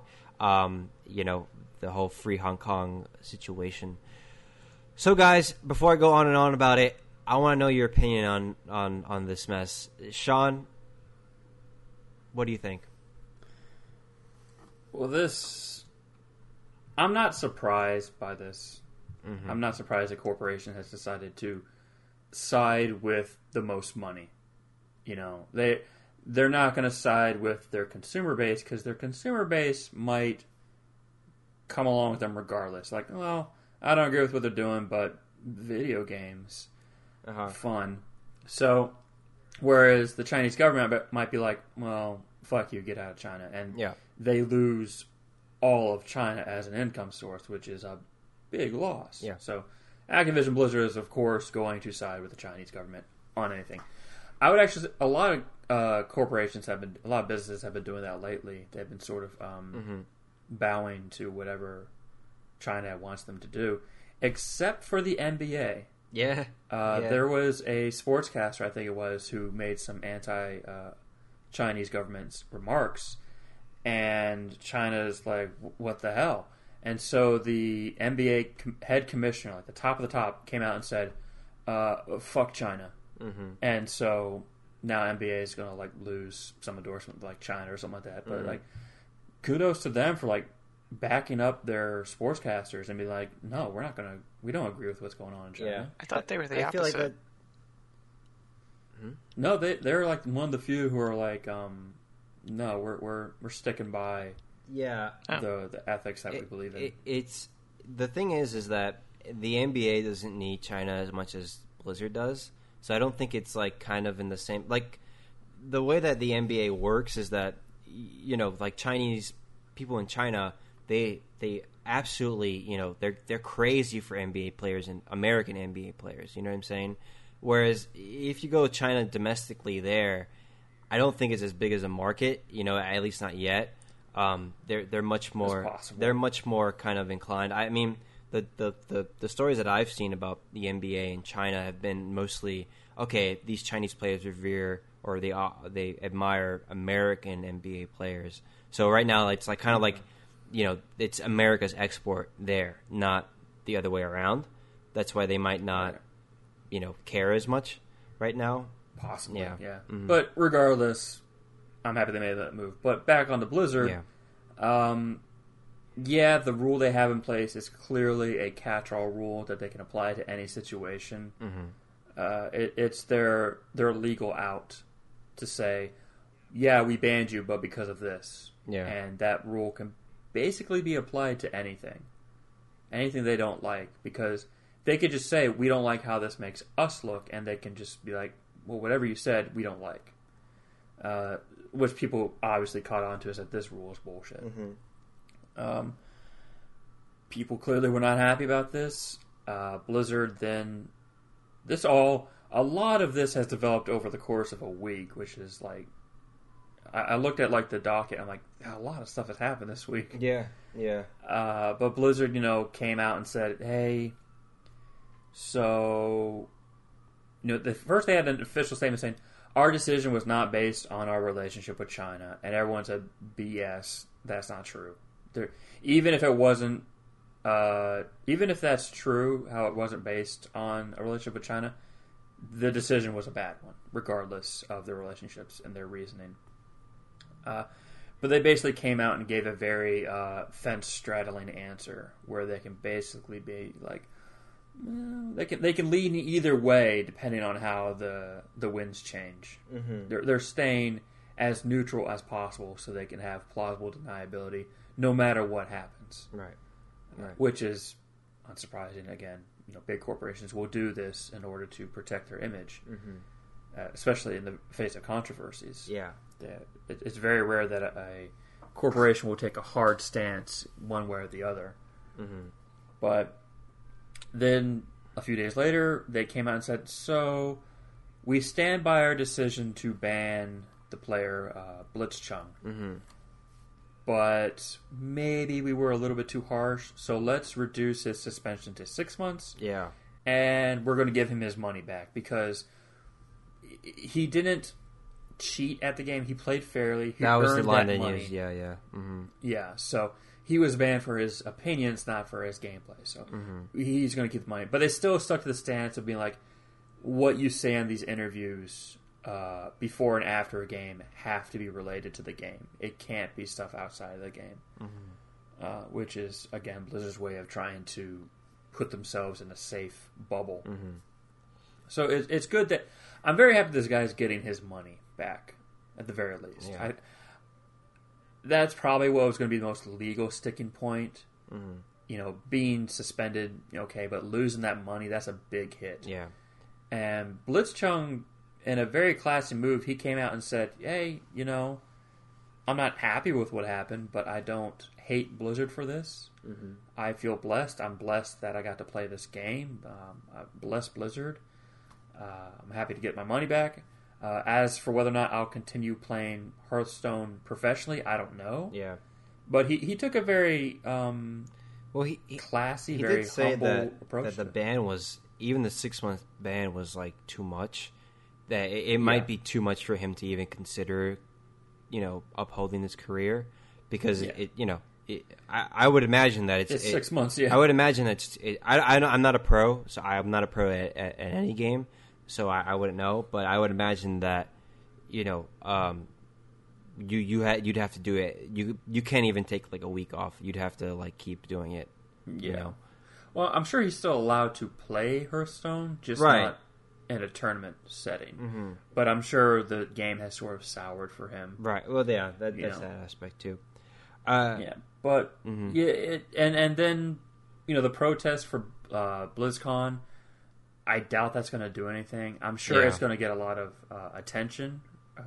the whole free Hong Kong situation. So, guys, before I go on and on about it, I want to know your opinion on this mess. Sean, what do you think? Well, I'm not surprised by this. Mm-hmm. I'm not surprised a corporation has decided to side with the most money. They're not going to side with their consumer base because their consumer base might come along with them regardless. Like, well, I don't agree with what they're doing, but video games are fun. So, whereas the Chinese government might be like, well, fuck you, get out of China. And they lose all of China as an income source, which is a big loss. Yeah. So Activision Blizzard is, of course, going to side with the Chinese government on anything. I would actually say a lot of a lot of businesses have been doing that lately. They've been sort of bowing to whatever China wants them to do, except for the NBA. Yeah. There was a sportscaster, I think it was, who made some anti-Chinese government's remarks, and China's like, what the hell? And so the NBA head commissioner, like the top of the top, came out and said, fuck China. Mm-hmm. And so now NBA is going to like lose some endorsement like China or something like that. But like, kudos to them for like backing up their sportscasters and be like, no, we're not going to, we don't agree with what's going on in China. Yeah. I thought they were the opposite. Feel like no, they're like one of the few who are like, no, we're sticking by the ethics that we believe in. The thing is that the NBA doesn't need China as much as Blizzard does. So I don't think it's like kind of in the same, like the way that the NBA works is that, like Chinese people in China, they absolutely, they're crazy for NBA players and American NBA players. You know what I'm saying? Whereas if you go China domestically there, I don't think it's as big as a market, at least not yet. They're much more kind of inclined. I mean, the stories that I've seen about the NBA in China have been mostly, okay, these Chinese players revere or they admire American NBA players. So right now it's like kind of like, it's America's export there, not the other way around. That's why they might not, care as much right now. Possibly, yeah. Mm-hmm. But regardless, I'm happy they made that move. But back on the Blizzard, the rule they have in place is clearly a catch-all rule that they can apply to any situation. Mm-hmm. It's their legal out to say, yeah, we banned you, but because of this. Yeah. And that rule can basically be applied to anything they don't like, because they could just say, we don't like how this makes us look, and they can just be like, well, whatever you said, we don't like. Which people obviously caught on to is that this rule is bullshit. Mm-hmm. People clearly were not happy about this. Blizzard then... a lot of this has developed over the course of a week, which is like... I looked at like the docket, I'm like, a lot of stuff has happened this week. Yeah. But Blizzard, came out and said, hey, so... first they had an official statement saying, our decision was not based on our relationship with China. And everyone said, BS, that's not true. Even if that's true, how it wasn't based on a relationship with China, the decision was a bad one, regardless of their relationships and their reasoning. But they basically came out and gave a very fence-straddling answer, where they can basically be like, they can lean either way depending on how the winds change. Mm-hmm. They're staying as neutral as possible so they can have plausible deniability no matter what happens. Right. Which is unsurprising. Again, big corporations will do this in order to protect their image, mm-hmm. Especially in the face of controversies. Yeah. It's very rare that a corporation will take a hard stance one way or the other. Mm-hmm. But then a few days later, they came out and said, so we stand by our decision to ban the player Blitzchung. Mm-hmm. But maybe we were a little bit too harsh, so let's reduce his suspension to 6 months. Yeah. And we're going to give him his money back because he didn't cheat at the game. He played fairly. He that was the line they used. Yeah. Mm-hmm. Yeah, so he was banned for his opinions, not for his gameplay. So he's going to keep the money. But they still stuck to the stance of being like, what you say on these interviews before and after a game have to be related to the game. It can't be stuff outside of the game. Mm-hmm. Which is, again, Blizzard's way of trying to put themselves in a safe bubble. Mm-hmm. So it's good that... I'm very happy this guy's getting his money back, at the very least. Yeah. That's probably what was going to be the most legal sticking point. Mm-hmm. Being suspended, okay, but losing that money, that's a big hit. Yeah. And Blitzchung, in a very classy move, he came out and said, hey, I'm not happy with what happened, but I don't hate Blizzard for this. Mm-hmm. I feel blessed. I'm blessed that I got to play this game. I'm blessed Blizzard. I'm happy to get my money back. As for whether or not I'll continue playing Hearthstone professionally, I don't know. Yeah, but he took a very classy, very humble approach. He did say that the ban was, even the 6 month ban was like too much. That it might be too much for him to even consider, upholding his career because I would imagine that it's 6 months. Yeah, I would imagine that I'm not a pro, so I'm not a pro at any game. So I wouldn't know, but I would imagine that, you'd have to do it. You can't even take like a week off. You'd have to like keep doing it. Yeah. Well, I'm sure he's still allowed to play Hearthstone, just not in a tournament setting. Mm-hmm. But I'm sure the game has sort of soured for him. Right. Well, yeah, that's that aspect too. But then the protest for BlizzCon. I doubt that's going to do anything. I'm sure it's going to get a lot of attention,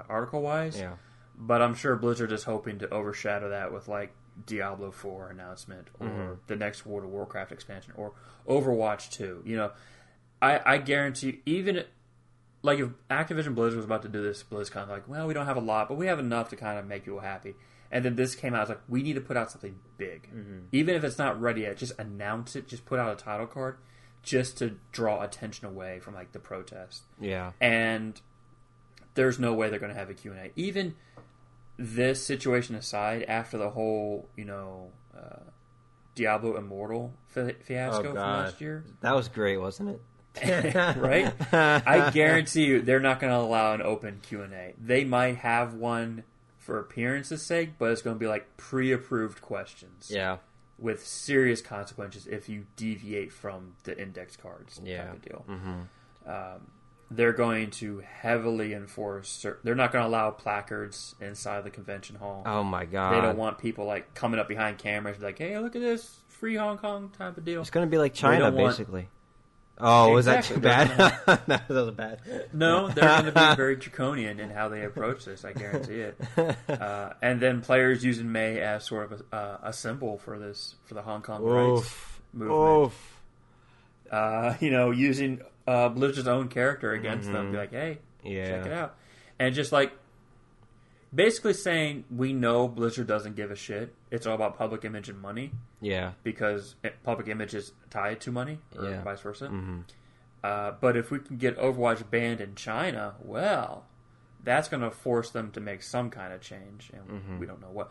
article-wise. Yeah. But I'm sure Blizzard is hoping to overshadow that with, like, Diablo 4 announcement or the next World of Warcraft expansion or Overwatch 2. I guarantee even... Like, if Activision Blizzard was about to do this, BlizzCon, like, well, we don't have a lot, but we have enough to kind of make people happy. And then this came out, it's like, we need to put out something big. Mm-hmm. Even if it's not ready yet, just announce it. Just put out a title card. Just to draw attention away from, like, the protest. Yeah. And there's no way they're going to have a Q&A. Even this situation aside, after the whole, Diablo Immortal fiasco from last year. That was great, wasn't it? Right? I guarantee you they're not going to allow an open Q&A. They might have one for appearance's sake, but it's going to be, like, pre-approved questions. Yeah. With serious consequences if you deviate from the index cards type of deal. Mm-hmm. They're going to heavily enforce... they're not going to allow placards inside the convention hall. Oh, my God. They don't want people like coming up behind cameras and be like, hey, look at this, free Hong Kong type of deal. It's going to be like China, basically. Was that too bad? That was bad. No, they're going to be very draconian in how they approach this, I guarantee it. And then players using May as sort of a symbol for this, for the Hong Kong rights movement. Using Blizzard's own character against them. Be like, hey, check it out. And just like, basically saying, we know Blizzard doesn't give a shit. It's all about public image and money. Yeah. Because public image is tied to money, or vice versa. Mm-hmm. But if we can get Overwatch banned in China, well, that's going to force them to make some kind of change. And we don't know what.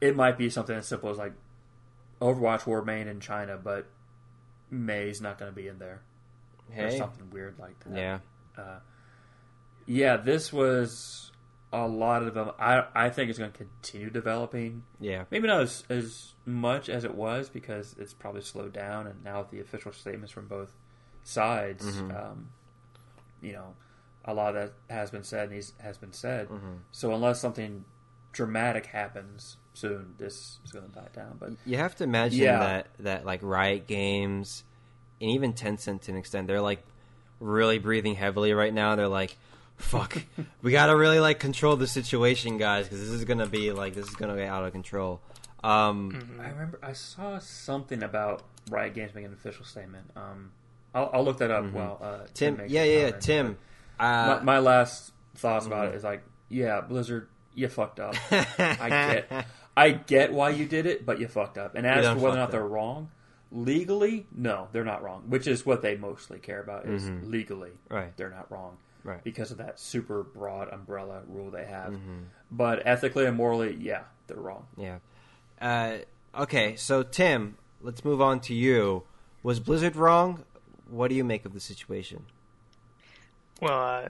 It might be something as simple as, like, Overwatch will remain in China, but May's not going to be in there. Or something weird like that. Yeah. Yeah, this was a lot of them. I think it's going to continue developing. Yeah. Maybe not as much as it was because it's probably slowed down, and now with the official statements from both sides, mm-hmm. You know, a lot of that has been said and has been said. Mm-hmm. So unless something dramatic happens soon, this is going to die down. But you have to imagine that like Riot Games and even Tencent to an extent, they're like really breathing heavily right now. They're like, fuck, we got to really like control the situation, guys, because this is going to be out of control. I remember I saw something about Riot Games making an official statement. I'll look that up mm-hmm. while Tim makes comments. Tim. My last thoughts mm-hmm. about it is like, yeah, Blizzard, you fucked up. I get why you did it, but you fucked up. And as for whether or not they're wrong, legally, no, they're not wrong, which is what they mostly care about is mm-hmm. legally, right. They're not wrong right. because of that super broad umbrella rule they have. Mm-hmm. But ethically and morally, yeah, they're wrong. Yeah. Okay, so Tim, let's move on to you. Was Blizzard wrong? What do you make of the situation? Well, I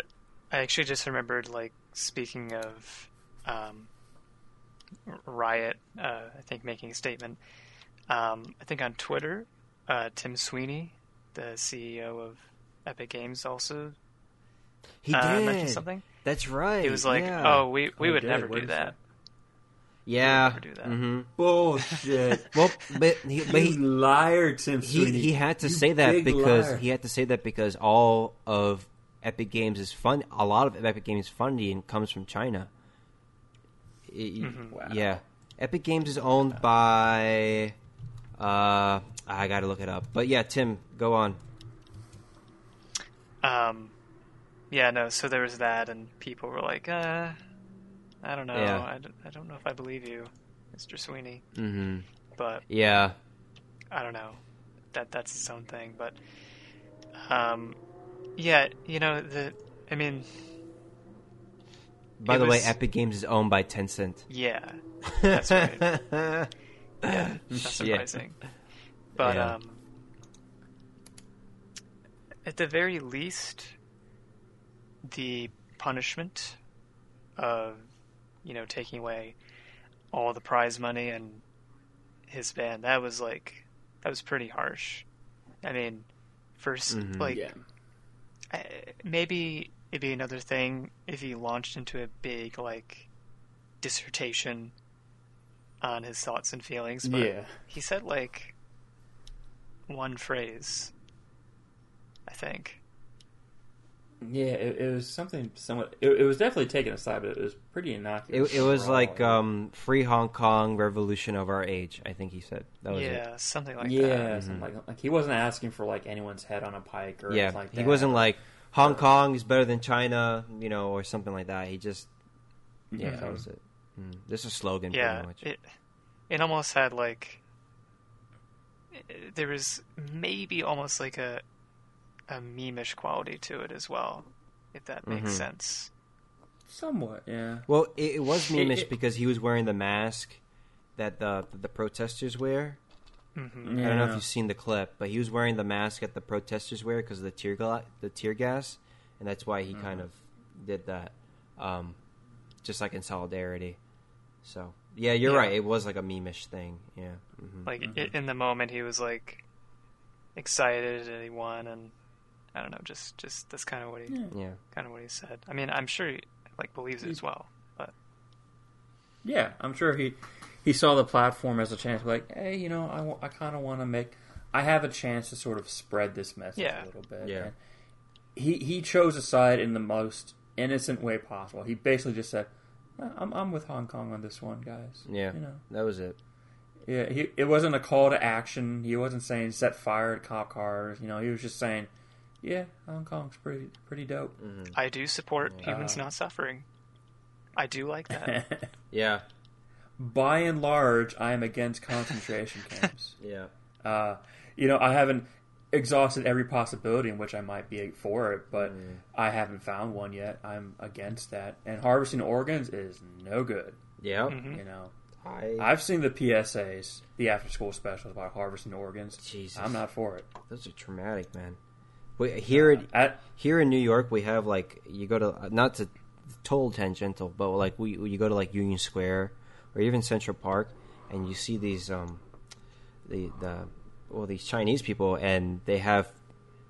actually just remembered, like, speaking of Riot, I think, making a statement. I think on Twitter, Tim Sweeney, the CEO of Epic Games, also mentioned something. That's right. He was like, oh, we would never do that. Yeah. Mm-hmm. Bullshit. Well, but he lied, Tim Sweeney. He had to say that because all of Epic Games is fun. A lot of Epic Games funding comes from China. Mm-hmm. Wow. Yeah, Epic Games is owned by. I got to look it up, but yeah, Tim, go on. Yeah, no. So there was that, and people were like, I don't know. Yeah. I don't know if I believe you, Mr. Sweeney." Mm-hmm. But yeah, I don't know. That's its own thing, but yeah, you know, I mean. By the way, Epic Games is owned by Tencent. Yeah, that's right. Yeah, that's surprising. Yeah. But at the very least, the punishment of, you know, taking away all the prize money and his ban, that was pretty harsh. I mean, first, mm-hmm, like, yeah. Maybe it'd be another thing if he launched into a big, like, dissertation on his thoughts and feelings, but he said, like, one phrase, I think. Yeah, it was something somewhat... It was definitely taken aside, but it was pretty innocuous. It was like, free Hong Kong, revolution of our age, I think he said. That was it. Something like that. Yeah, mm-hmm. like he wasn't asking for, like, anyone's head on a pike or anything like that. He wasn't like, Hong Kong is better than China, you know, or something like that. He just... Yeah, that was it. This is a slogan, pretty much. It almost had, like... There was maybe almost like a meme-ish quality to it as well, if that makes mm-hmm. sense. Somewhat, yeah. Well, it was meme-ish because he was wearing the mask that the protesters wear. Mm-hmm. Yeah. I don't know if you've seen the clip, but he was wearing the mask that the protesters wear because of the tear gas, and that's why he mm-hmm. kind of did that, just like in solidarity. So, yeah, you're right. It was like a meme-ish thing, yeah. Mm-hmm. Like, mm-hmm. In the moment, he was, like, excited and he won, and I don't know, just that's kind of what he said. I mean, I'm sure he, like, believes it as well, but yeah, I'm sure he saw the platform as a chance to be like, hey, you know, I kind of want to I have a chance to sort of spread this message a little bit. Yeah. And he chose a side in the most innocent way possible. He basically just said, I'm with Hong Kong on this one, guys. Yeah, you know, that was it. Yeah, it wasn't a call to action. He wasn't saying set fire to cop cars. You know, he was just saying, yeah, Hong Kong's pretty dope. Mm-hmm. I do support humans not suffering. I do like that. Yeah. By and large, I am against concentration camps. Yeah. You know, I haven't exhausted every possibility in which I might be for it, but I haven't found one yet. I'm against that. And harvesting organs is no good. Yeah. Mm-hmm. You know, I've seen the PSAs, the after-school specials about harvesting organs. Jesus. I'm not for it. Those are traumatic, man. Here in New York, we have like you go to not to total tangential, but like you go to like Union Square or even Central Park, and you see these these Chinese people, and they have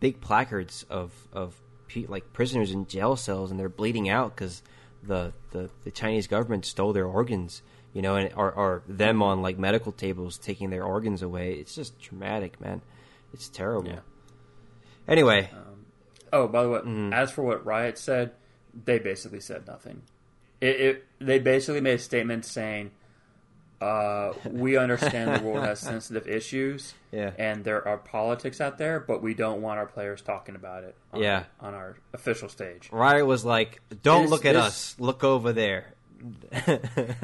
big placards of prisoners in jail cells, and they're bleeding out because the Chinese government stole their organs, you know, and or them on like medical tables taking their organs away. It's just traumatic, man. It's terrible. Yeah. Anyway. By the way, as for what Riot said, they basically said nothing. They basically made a statement saying, we understand the world has sensitive issues, and there are politics out there, but we don't want our players talking about it on our official stage. Riot was like, don't look at us, look over there.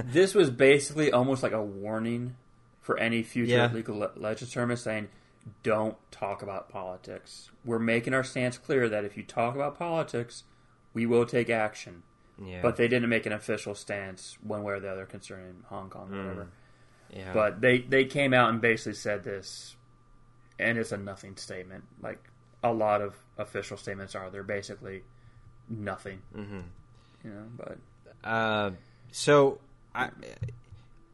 This was basically almost like a warning for any future League of Legends tournament saying, don't talk about politics. We're making our stance clear that if you talk about politics, we will take action. Yeah. But they didn't make an official stance one way or the other concerning Hong Kong or whatever. Yeah. But they came out and basically said this, and it's a nothing statement. Like, a lot of official statements are. They're basically nothing. Mm-hmm. You know, but...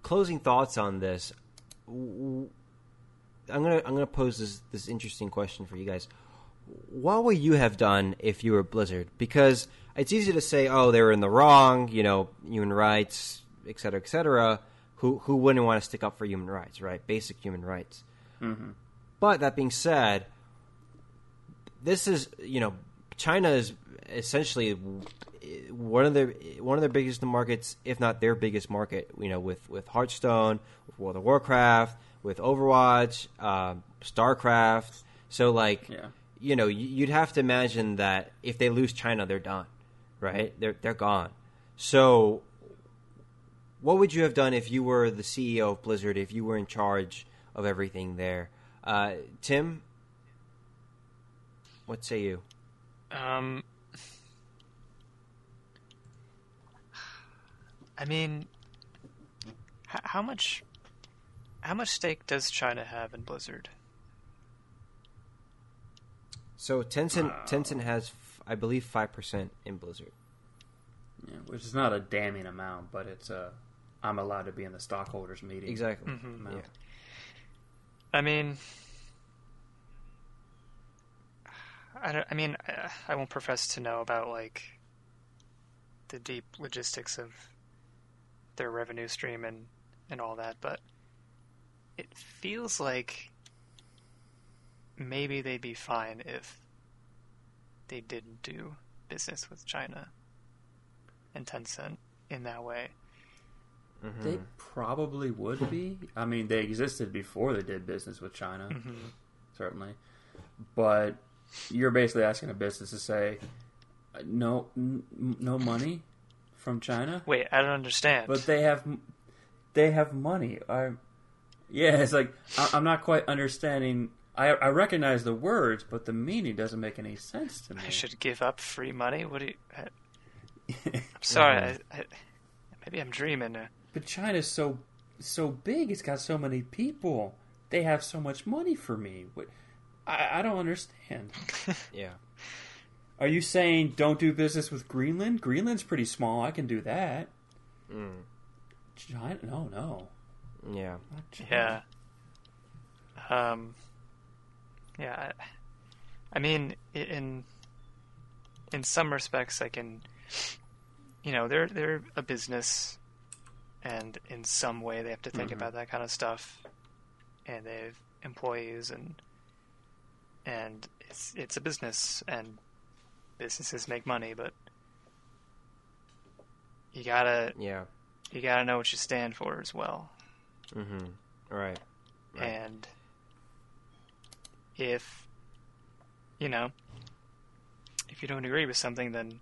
closing thoughts on this... I'm gonna pose this interesting question for you guys. What would you have done if you were Blizzard? Because it's easy to say, oh, they were in the wrong, you know, human rights, et cetera, et cetera. Who wouldn't want to stick up for human rights, right? Basic human rights. Mm-hmm. But that being said, this is, you know, China is essentially one of their biggest markets, if not their biggest market, you know, with Hearthstone, with World of Warcraft, with Overwatch, StarCraft. So, like, you know, you'd have to imagine that if they lose China, they're done, right? They're gone. So what would you have done if you were the CEO of Blizzard, if you were in charge of everything there? Tim, what say you? I mean, how much stake does China have in Blizzard? So Tencent has, I believe, 5% in Blizzard. Yeah, which is not a damning amount, but it's a I'm allowed to be in the stockholders meeting. Exactly. Mm-hmm. Yeah. I mean, I won't profess to know about like the deep logistics of their revenue stream and all that, but it feels like maybe they'd be fine if they didn't do business with China and Tencent in that way. Mm-hmm. They probably would be. I mean, they existed before they did business with China, certainly. But you're basically asking a business to say, no money from China? Wait, I don't understand. But they have money. Yeah, it's like, I'm not quite understanding. I recognize the words, but the meaning doesn't make any sense to me. I should give up free money? What do you... I'm sorry, maybe I'm dreaming. But China's so big, it's got so many people. They have so much money for me. I don't understand. Yeah. Are you saying don't do business with Greenland? Greenland's pretty small, I can do that. Mm. China? No. Yeah. Yeah. Yeah. I mean, in some respects, I can, you know, they're a business, and in some way they have to think about that kind of stuff, and they have employees, and it's a business, and businesses make money, but you gotta know what you stand for as well. Mm-hmm. Right. And if, you know, if you don't agree with something, then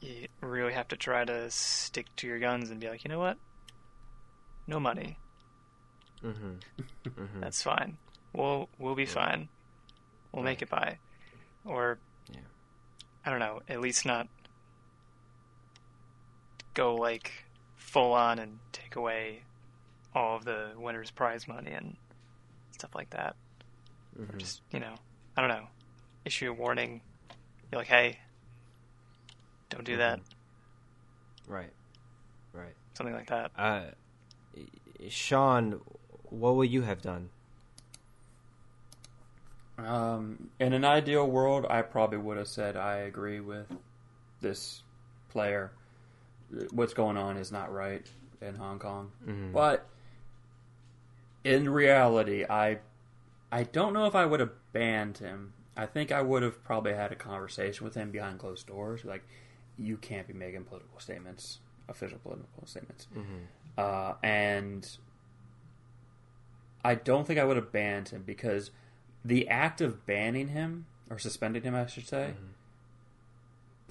you really have to try to stick to your guns and be like, you know what? No money. Mm-hmm. That's fine. We'll be fine. We'll make it by. Or, I don't know, at least not go like... full on and take away all of the winner's prize money and stuff like that. Mm-hmm. Just, you know, I don't know, issue a warning. You're like, hey, don't do that. Right. Right. Something like that. Sean, what would you have done? In an ideal world, I probably would have said, I agree with this player. What's going on is not right in Hong Kong. Mm-hmm. But in reality, I don't know if I would have banned him. I think I would have probably had a conversation with him behind closed doors. Like, you can't be making political statements, official political statements. Mm-hmm. And I don't think I would have banned him, because the act of banning him, or suspending him, I should say,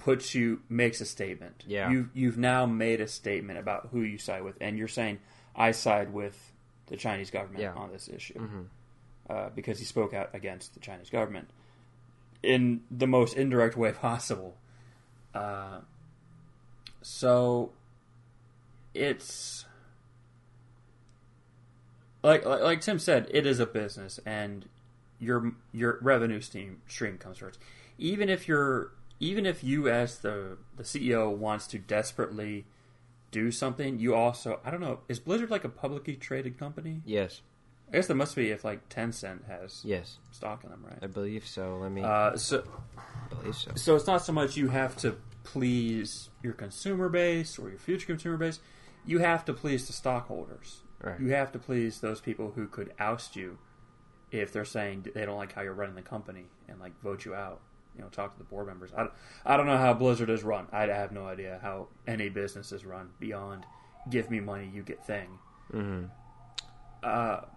mm-hmm. makes a statement. Yeah. You've now made a statement about who you side with, and you're saying, I side with the Chinese government on this issue. Mm-hmm. Because he spoke out against the Chinese government in the most indirect way possible. So it's like Tim said, it is a business, and your revenue stream comes first. Even if you as the CEO wants to desperately do something, you also, I don't know, is Blizzard like a publicly traded company? Yes. I guess there must be, if like Tencent has stock in them, right? I believe so. I believe so. So it's not so much you have to please your consumer base or your future consumer base. You have to please the stockholders. Right. You have to please those people who could oust you if they're saying they don't like how you're running the company and like vote you out. You know, talk to the board members. I don't know how Blizzard is run. I have no idea how any business is run beyond give me money, you get thing. Mm-hmm. But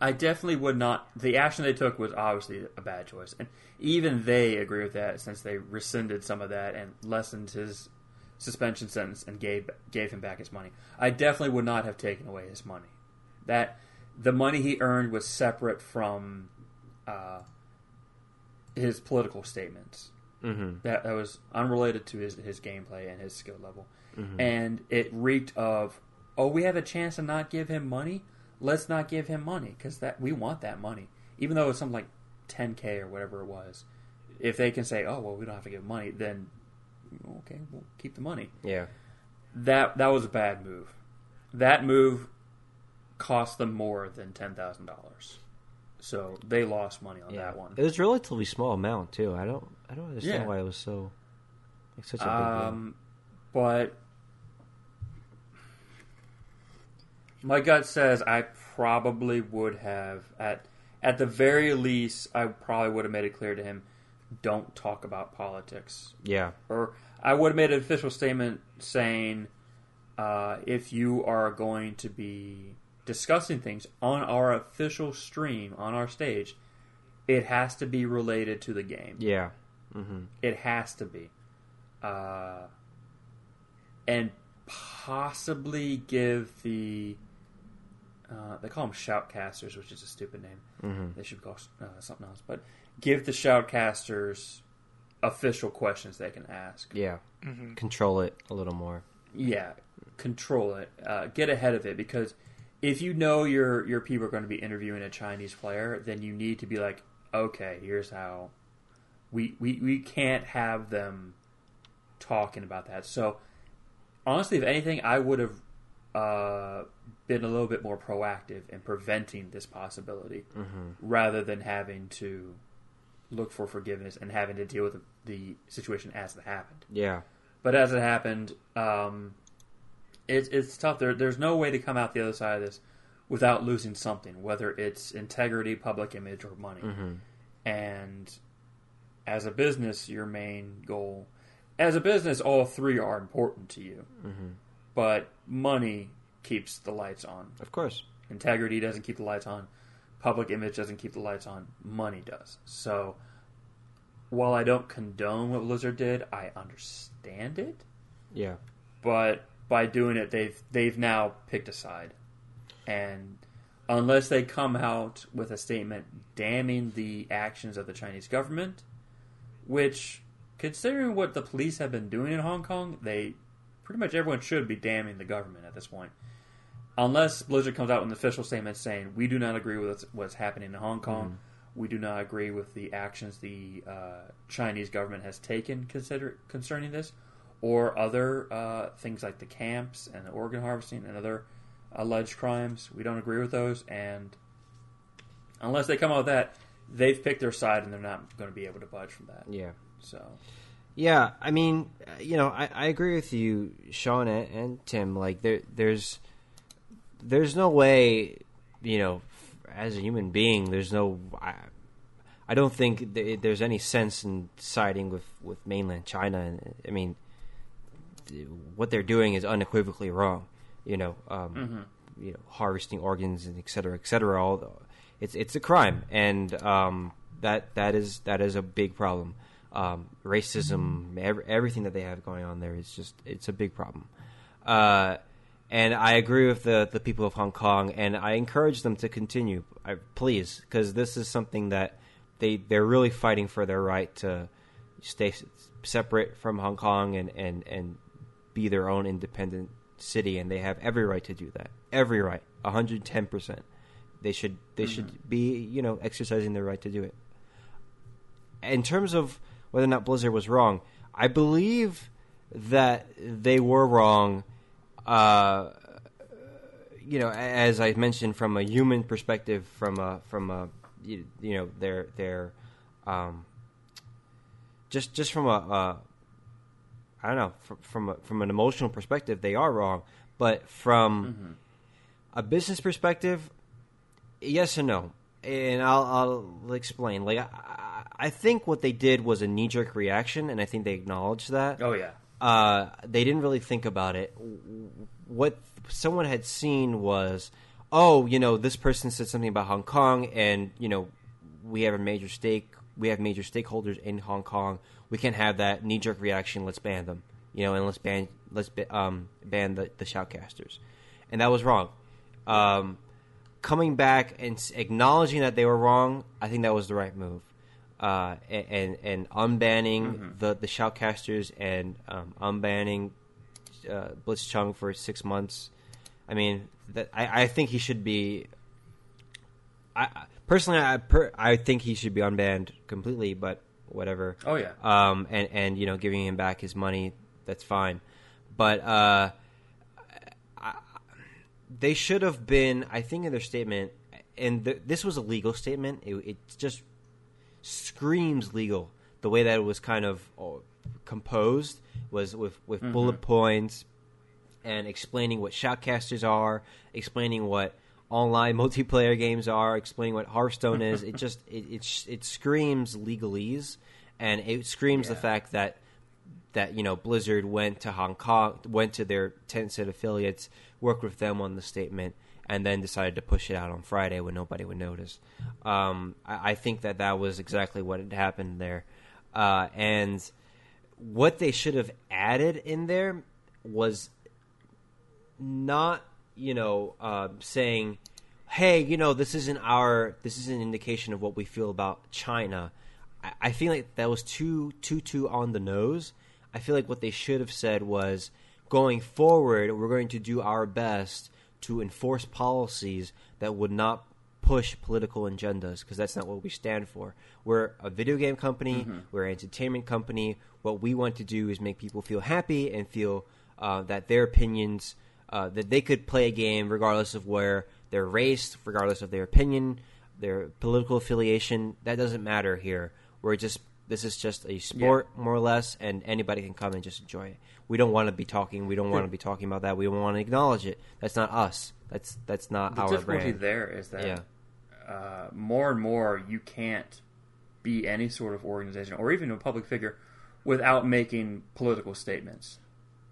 I definitely would not. The action they took was obviously a bad choice, and even they agree with that, since they rescinded some of that and lessened his suspension sentence and gave him back his money. I definitely would not have taken away his money. That the money he earned was separate from his political statements. Mm-hmm. That was unrelated to his gameplay and his skill level, mm-hmm. and it reeked of, oh, we have a chance to not give him money? Let's not give him money, because we want that money. Even though it's something like $10,000 or whatever it was, if they can say, oh, well, we don't have to give money, then, okay, we'll keep the money. Yeah. That was a bad move. That move cost them more than $10,000. So they lost money on that one. It was a relatively small amount, too. I don't understand why it was such a big deal. But my gut says I probably would have, at the very least, I probably would have made it clear to him, don't talk about politics. Yeah. Or I would have made an official statement saying, if you are going to be discussing things on our official stream, on our stage, it has to be related to the game. Yeah. Mm-hmm. It has to be. And possibly give the... they call them shoutcasters, which is a stupid name. Mm-hmm. They should call something else. But give the shoutcasters official questions they can ask. Yeah, mm-hmm. Control it a little more. Yeah, control it. Get ahead of it, because if you know your people are going to be interviewing a Chinese player, then you need to be like, okay, here's how we can't have them talking about that. So honestly, if anything, I would have been a little bit more proactive in preventing this possibility, mm-hmm. rather than having to look for forgiveness and having to deal with the situation as it happened. Yeah. But as it happened, it's tough. There's no way to come out the other side of this without losing something, whether it's integrity, public image, or money. Mm-hmm. And as a business, your main goal... As a business, all three are important to you. Mm-hmm. But money keeps the lights on. Of course. Integrity doesn't keep the lights on. Public image doesn't keep the lights on. Money does. So, while I don't condone what Blizzard did, I understand it. Yeah. But by doing it, they've now picked a side. And unless they come out with a statement damning the actions of the Chinese government, which, considering what the police have been doing in Hong Kong, pretty much everyone should be damning the government at this point. unless Blizzard comes out with an official statement saying, we do not agree with what's happening in Hong Kong. Mm-hmm. We do not agree with the actions the Chinese government has taken concerning this, or other things like the camps and the organ harvesting and other alleged crimes. We don't agree with those, and unless they come out with that, they've picked their side and they're not going to be able to budge from that. Yeah. So... yeah, I mean, you know, I agree with you, Sean and Tim. Like, there's no way, you know, as a human being, there's no... I don't think there's any sense in siding with mainland China. I mean, what they're doing is unequivocally wrong. You know, you know, harvesting organs and et cetera, all it's a crime, and that is a big problem. Racism, everything that they have going on there is just, it's a big problem. And I agree with the people of Hong Kong, and I encourage them to continue, please, because this is something that they're really fighting for, their right to stay separate from Hong Kong and be their own independent city, and they have every right to do that. Every right, 110%. They should be, you know, exercising their right to do it. In terms of whether or not Blizzard was wrong, I believe that they were wrong, you know, as I mentioned, from a human perspective, from a you know, their just from a I don't know, from an emotional perspective, they are wrong, but from a business perspective, yes and no. And I'll explain. Like, I think what they did was a knee-jerk reaction, and I think they acknowledged that. Oh, yeah. They didn't really think about it. What someone had seen was, oh, you know, this person said something about Hong Kong, and, you know, we have major stakeholders in Hong Kong. We can't have that knee-jerk reaction. Let's ban them, you know, and let's ban the shoutcasters. And that was wrong. Coming back and acknowledging that they were wrong, I think that was the right move. And unbanning the shoutcasters and unbanning Blitzchung for 6 months. I mean, I think he should be. I think he should be unbanned completely, but whatever. Oh yeah. And you know, giving him back his money, that's fine. But they should have been, I think, in their statement, and this was a legal statement. It just screams legal. The way that it was kind of composed was with bullet points and explaining what shoutcasters are, explaining what online multiplayer games are, explaining what Hearthstone is. It just it screams legalese, and it screams the fact that you know, Blizzard went to Hong Kong, went to their Tencent affiliates, worked with them on the statement, and then decided to push it out on Friday when nobody would notice. I think that was exactly what had happened there. And what they should have added in there was not, you know, saying, hey, you know, this is an indication of what we feel about China. I feel like that was too on the nose. I feel like what they should have said was, going forward, we're going to do our best to enforce policies that would not push political agendas, because that's not what we stand for. We're a video game company. We're an entertainment company. What we want to do is make people feel happy and feel that their opinions, that they could play a game regardless of where they're raised, regardless of their opinion, their political affiliation. That doesn't matter here. This is just a sport, more or less, and anybody can come and just enjoy it. We don't want to be talking. We don't want to be talking about that. We don't want to acknowledge it. That's not us. That's not our brand. The difficulty there is that more and more, you can't be any sort of organization or even a public figure without making political statements.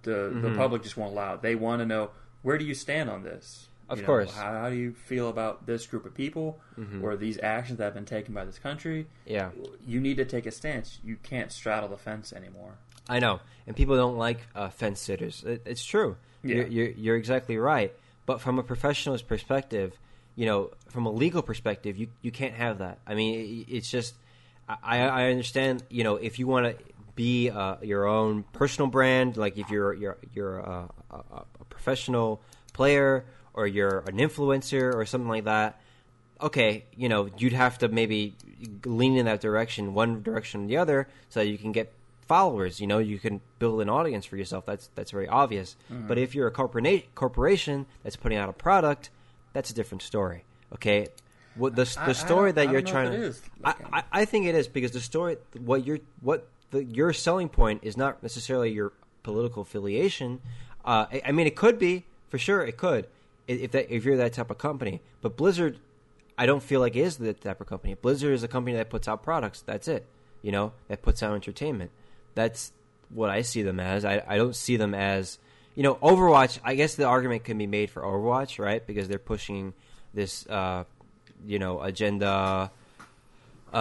The public just won't allow it. They want to know, where do you stand on this? Of course. How do you feel about this group of people or these actions that have been taken by this country? Yeah. You need to take a stance. You can't straddle the fence anymore. I know. And people don't like fence sitters. It's true. Yeah. You're exactly right. But from a professional's perspective, you know, from a legal perspective, you can't have that. I mean, it's just I understand, you know, if you want to be your own personal brand, like if you're a professional player or you're an influencer or something like that, okay, you know, you'd have to maybe lean in that direction, one direction or the other, so that you can get followers. You know, you can build an audience for yourself. That's very obvious. Mm-hmm. But if you're a corporation that's putting out a product, that's a different story. Okay, what the story that you're trying to, I think it is, because the story, your selling point is not necessarily your political affiliation. I mean, it could be, for sure, it could, if you're that type of company. But Blizzard, I don't feel like it is that type of company. Blizzard is a company that puts out products. That's it. You know, that puts out entertainment. That's what I see them as. I don't see them as, you know, Overwatch. I guess the argument can be made for Overwatch, right? Because they're pushing this, you know, agenda, you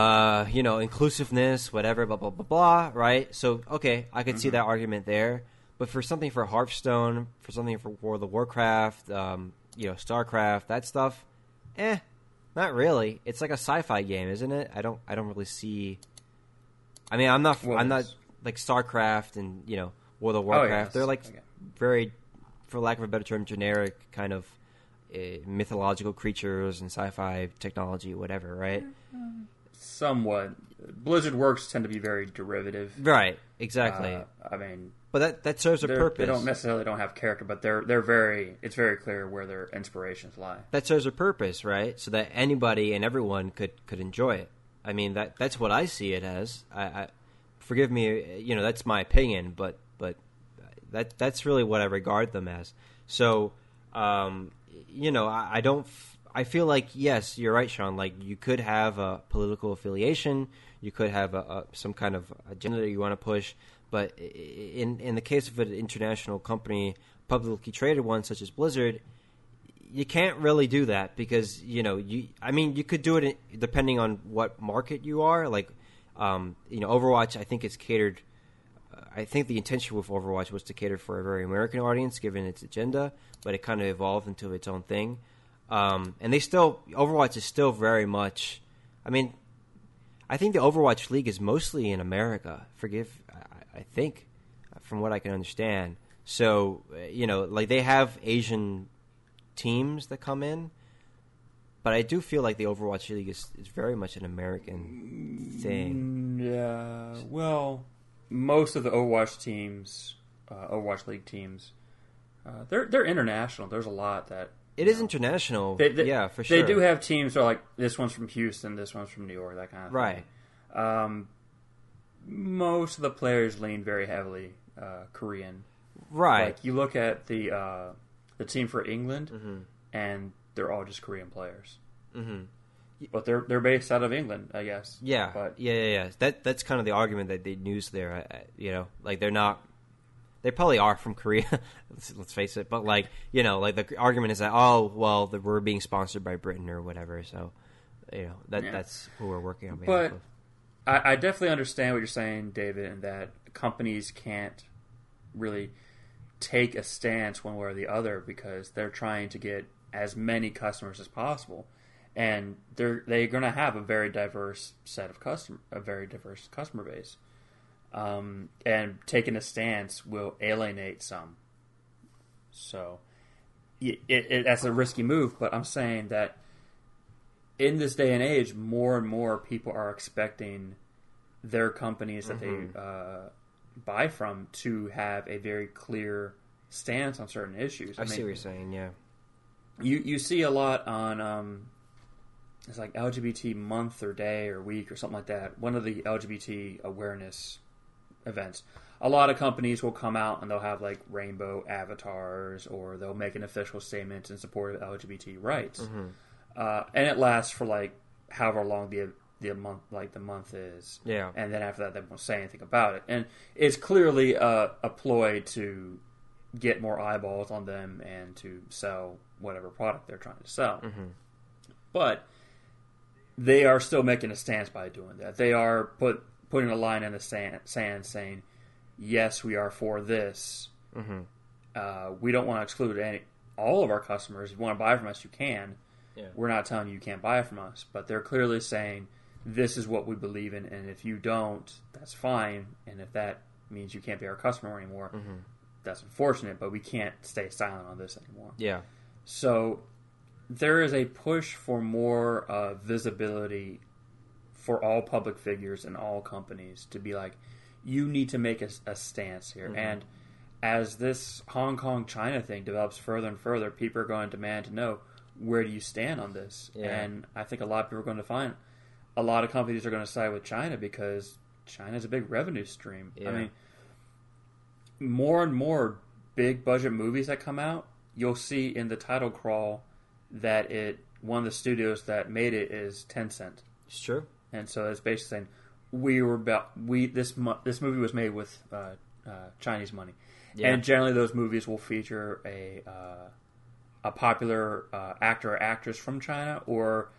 know, inclusiveness, whatever, blah, blah, blah, blah, right? So, okay, I could see that argument there. But for something for Hearthstone, for something for World of Warcraft, you know, StarCraft, that stuff, not really. It's like a sci-fi game, isn't it? I don't really see. I mean, I'm not like StarCraft and, you know, World of Warcraft. Oh, yes. They're like very, for lack of a better term, generic kind of mythological creatures and sci-fi technology, whatever, right? Somewhat. Blizzard works tend to be very derivative. Right. Exactly. I mean, but that serves a purpose. They don't necessarily don't have character, but they're very. It's very clear where their inspirations lie. That serves a purpose, right? So that anybody and everyone could enjoy it. I mean, that's what I see it as. I forgive me, you know, that's my opinion, but that's really what I regard them as. So, you know, I don't. I feel like, yes, you're right, Sean. Like, you could have a political affiliation, you could have some kind of agenda that you want to push, but in the case of an international company, publicly traded one such as Blizzard, you can't really do that because, you know, you could do it depending on what market you are. Like, you know, Overwatch, I think, is catered. I think the intention with Overwatch was to cater for a very American audience, given its agenda, but it kind of evolved into its own thing. And Overwatch is still very much, I mean, I think the Overwatch League is mostly in America, I think, from what I can understand. So, you know, like, they have Asian teams that come in, but I do feel like the Overwatch League is very much an American thing. Yeah, well, most of the Overwatch League teams, they're international. There's a lot that... It is international, yeah, for sure. They do have teams that are like, this one's from Houston, this one's from New York, that kind of thing. Right. Most of the players lean very heavily Korean. Right. Like, you look at the team for England, and they're all just Korean players. Mm-hmm. But they're based out of England, I guess. Yeah, but, yeah. That's kind of the argument that they use there, you know, like, they're not... They probably are from Korea, let's face it. But, like, you know, like, the argument is that, oh, well, we're being sponsored by Britain or whatever. So, you know, that's who we're working on behalf of. But I definitely understand what you're saying, David, in that companies can't really take a stance one way or the other because they're trying to get as many customers as possible. And they're going to have a very diverse customer base. And taking a stance will alienate some. So that's a risky move, but I'm saying that in this day and age, more and more people are expecting their companies that they buy from to have a very clear stance on certain issues. I mean, see what you're saying, yeah. You see a lot on... it's like LGBT month or day or week or something like that. One of the LGBT awareness... events. A lot of companies will come out and they'll have like rainbow avatars, or they'll make an official statement in support of LGBT rights, and it lasts for like however long the month is. Yeah, and then after that they won't say anything about it, and it's clearly a ploy to get more eyeballs on them and to sell whatever product they're trying to sell. But they are still making a stance by doing that. They are putting a line in the sand saying, yes, we are for this. We don't want to exclude all of our customers. If you want to buy from us, you can. Yeah. We're not telling you can't buy from us. But they're clearly saying, this is what we believe in, and if you don't, that's fine. And if that means you can't be our customer anymore, that's unfortunate, but we can't stay silent on this anymore. Yeah. So there is a push for more visibility for all public figures and all companies to be like, you need to make a stance here. Mm-hmm. And as this Hong Kong China thing develops further and further, people are going to demand to know, where do you stand on this? Yeah. And I think a lot of people are going to find a lot of companies are going to side with China because China is a big revenue stream. Yeah. I mean, more and more big budget movies that come out, you'll see in the title crawl that one of the studios that made it is Tencent. It's true. And so it's basically saying this movie was made with Chinese money. Yeah. And generally those movies will feature a popular actor or actress from China, or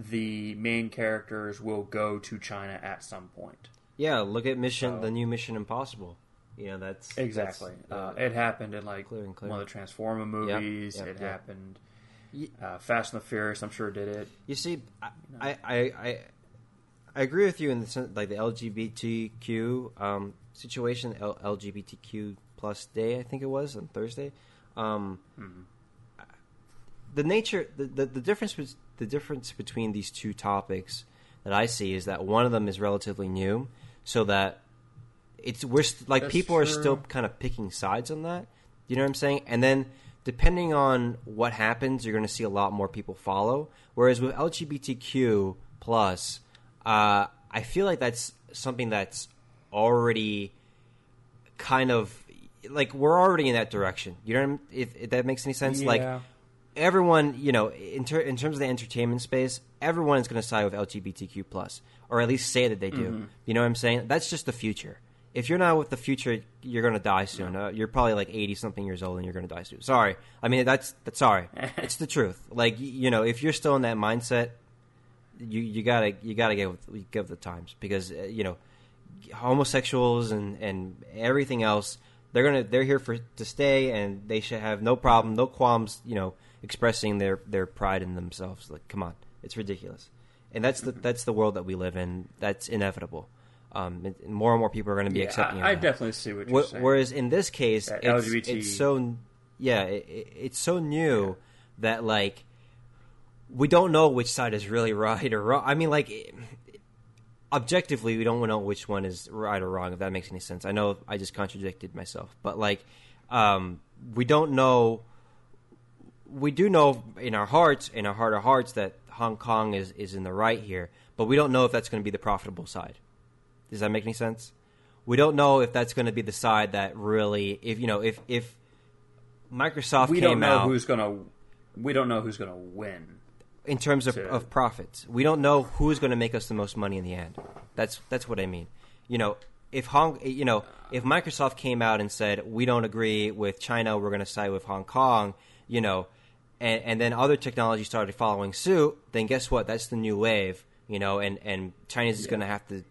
the main characters will go to China at some point. Yeah, look at the new Mission Impossible. Yeah, that's... Exactly. It happened in, like, one of the Transformer movies. Yep, it happened. Fast and the Furious, I'm sure, did it. You see, I agree with you in the sense, like, the LGBTQ situation, LGBTQ plus day, I think it was, on Thursday. The difference between these two topics that I see is that one of them is relatively new, so that people are still kind of picking sides on that. You know what I'm saying? And then depending on what happens, you're going to see a lot more people follow. Whereas with LGBTQ+, I feel like that's something that's already kind of like we're already in that direction. You know what I mean? If that makes any sense? Yeah. Like everyone, you know, in terms of the entertainment space, everyone is going to side with LGBTQ+, or at least say that they do. Mm-hmm. You know what I'm saying? That's just the future. If you're not with the future, you're going to die soon. Yeah. You're probably like 80-something years old and you're going to die soon. Sorry. I mean, that's sorry. It's the truth. Like, you know, if you're still in that mindset, you gotta get with the times, because, you know, homosexuals and everything else, they're here to stay, and they should have no problem, no qualms, you know, expressing their pride in themselves. Like, come on. It's ridiculous. And that's the world that we live in. That's inevitable. More and more people are going to be accepting. I definitely see what you're saying. Whereas in this case, it's so new that, like, we don't know which side is really right or wrong. I mean, like, objectively, we don't know which one is right or wrong, if that makes any sense. I know I just contradicted myself, but, like, we don't know. We do know in our heart of hearts, that Hong Kong is in the right here, but we don't know if that's going to be the profitable side. Does that make any sense? We don't know if that's going to be the side that really, if Microsoft came out, we don't know who's going to win in terms of profits. We don't know who's going to make us the most money in the end. That's what I mean. You know, if Microsoft came out and said, we don't agree with China, we're going to side with Hong Kong, you know, and then other technology started following suit, then guess what? That's the new wave, you know, and China's is going to have to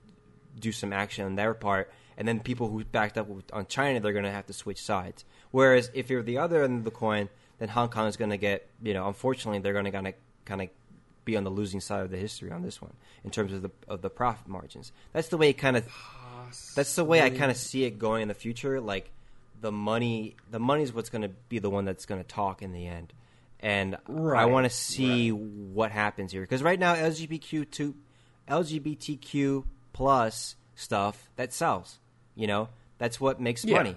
do some action on their part, and then people who backed up on China, they're going to have to switch sides. Whereas if you're the other end of the coin, then Hong Kong is going to get, you know, unfortunately, they're going to kind of be on the losing side of the history on this one in terms of the profit margins. That's the way I kind of see it going in the future. Like the money is what's going to be the one that's going to talk in the end. And I want to see what happens here, because right now LGBTQ+ stuff that sells, you know, that's what makes money,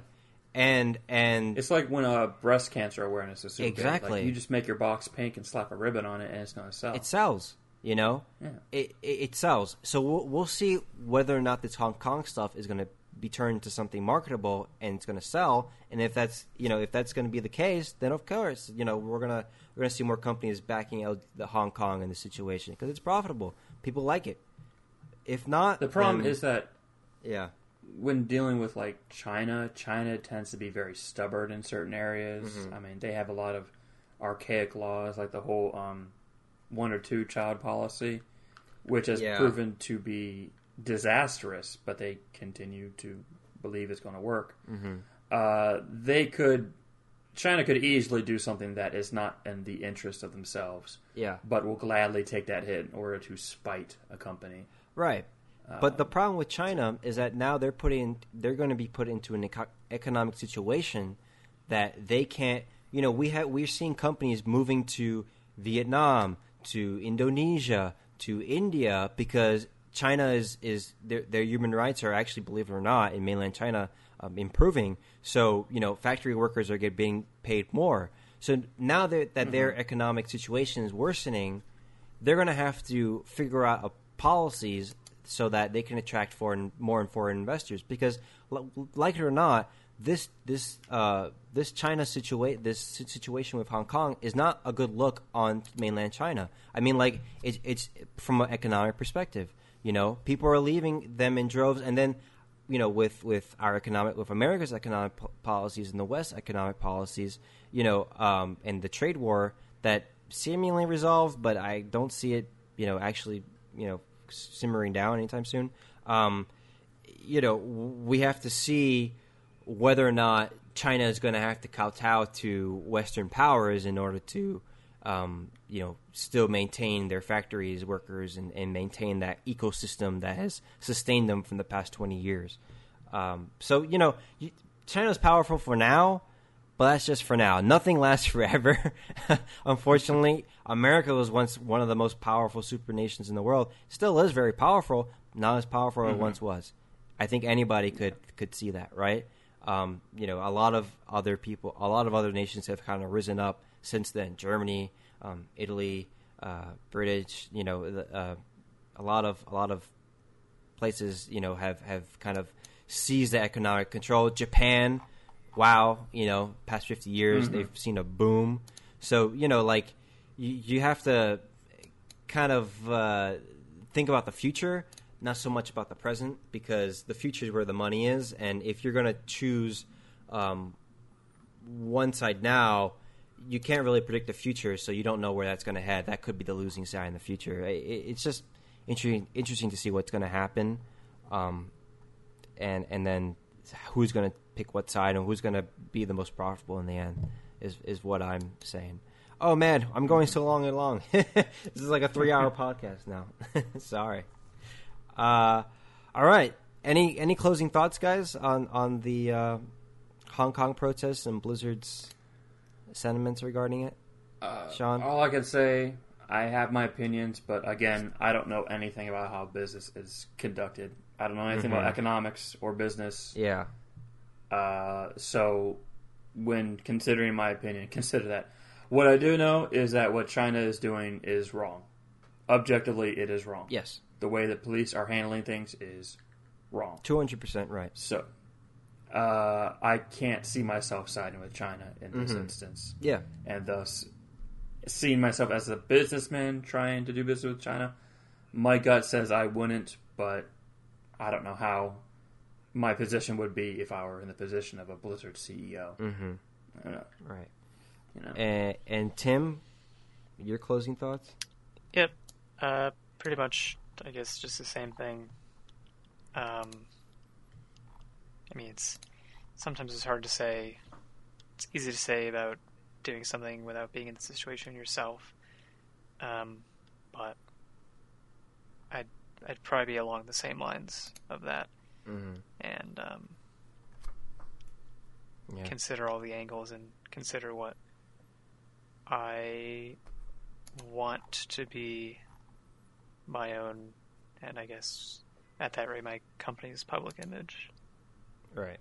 and it's like when breast cancer awareness is super big. Like, you just make your box pink and slap a ribbon on it, and it's gonna sell. It sells, you know. Yeah. It sells. So we'll see whether or not this Hong Kong stuff is gonna be turned to something marketable and it's gonna sell. And if that's gonna be the case, then of course, you know, we're gonna see more companies backing out the Hong Kong in this situation because it's profitable. People like it. If not, the problem is that when dealing with like China tends to be very stubborn in certain areas. Mm-hmm. I mean, they have a lot of archaic laws, like the whole one or two child policy, which has proven to be disastrous, but they continue to believe it's going to work. Mm-hmm. China could easily do something that is not in the interest of themselves, but will gladly take that hit in order to spite a company. Right, but the problem with China is that now they're going to be put into an economic situation that they can't you know, we're seeing companies moving to Vietnam, to Indonesia, to India, because China is their human rights are actually, believe it or not, in mainland China improving. So, you know, factory workers are being paid more. So now that mm-hmm. their economic situation is worsening, they're going to have to figure out policies so that they can attract foreign investors. Because, like it or not, this situation with Hong Kong is not a good look on mainland China. I mean, like it's from an economic perspective. You know, people are leaving them in droves, and then, you know, with America's economic policies and the West's economic policies, you know, and the trade war that seemingly resolved, but I don't see it, you know, actually, you know, simmering down anytime soon. You know, we have to see whether or not China is going to have to kowtow to Western powers in order to, you know, still maintain their factories, workers, and maintain that ecosystem that has sustained them from the past 20 years. So, you know, China's powerful for now, but that's just for now. Nothing lasts forever. Unfortunately, America was once one of the most powerful supernations in the world. Still is very powerful, not as powerful as it once was. I think anybody could see that, right? You know, a lot of other nations have kind of risen up since then. Germany, Italy, British, you know, a lot of places, you know, have kind of seized the economic control. Japan, wow, you know, past 50 years, they've seen a boom. So, you know, like you have to kind of think about the future, not so much about the present, because the future is where the money is. And if you're going to choose one side now, you can't really predict the future, so you don't know where that's going to head. That could be the losing side in the future. It's just interesting to see what's going to happen, and then who's going to pick what side and who's going to be the most profitable in the end is what I'm saying. Oh, man, I'm going so long. This is like a 3-hour podcast now. Sorry. All right. Any closing thoughts, guys, on the Hong Kong protests and Blizzard's sentiments regarding it? Sean? All I can say, I have my opinions, but again, I don't know anything about how business is conducted. I don't know anything about economics or business. Yeah. So when considering my opinion, consider that. What I do know is that what China is doing is wrong. Objectively, it is wrong. Yes. The way that police are handling things is wrong. 200% right. So, I can't see myself siding with China in this instance. Yeah. And thus, seeing myself as a businessman trying to do business with China, my gut says I wouldn't, but I don't know how my position would be if I were in the position of a Blizzard CEO. Mm-hmm. I don't know. Right. You know. And Tim, your closing thoughts? Yep. Pretty much. I guess just the same thing. I mean, it's hard to say. It's easy to say about doing something without being in the situation yourself. But I'd probably be along the same lines of that, and consider all the angles and consider what I want to be my own, and I guess at that rate my company's public image. Right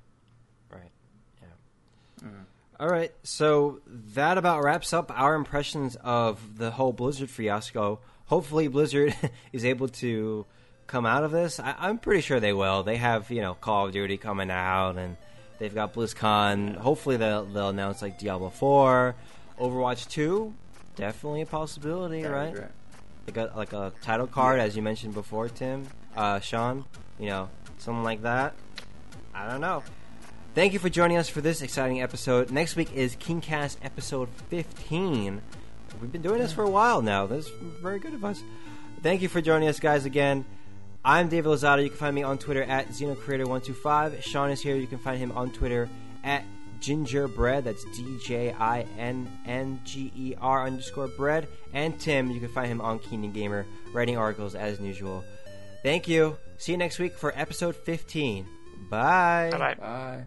yeah. Alright, so that about wraps up our impressions of the whole Blizzard fiasco. Hopefully Blizzard is able to come out of this. I'm pretty sure they will. They have, you know, Call of Duty coming out, and they've got BlizzCon. Hopefully they'll announce like Diablo 4, Overwatch 2, definitely a possibility, right? Like a title card, as you mentioned before, Tim, Sean, you know, something like that. I don't know. Thank you for joining us for this exciting episode. Next week is Kingcast episode 15. We've been doing this for a while now. This is very good of us. Thank you for joining us, guys, again. I'm David Lozada. You can find me on Twitter at XenoCreator125. Sean is here. You can find him on Twitter at Gingerbread. That's DJINNGER_bread. And Tim, you can find him on Keenan Gamer, writing articles as usual. Thank you. See you next week for episode 15. Bye. Bye.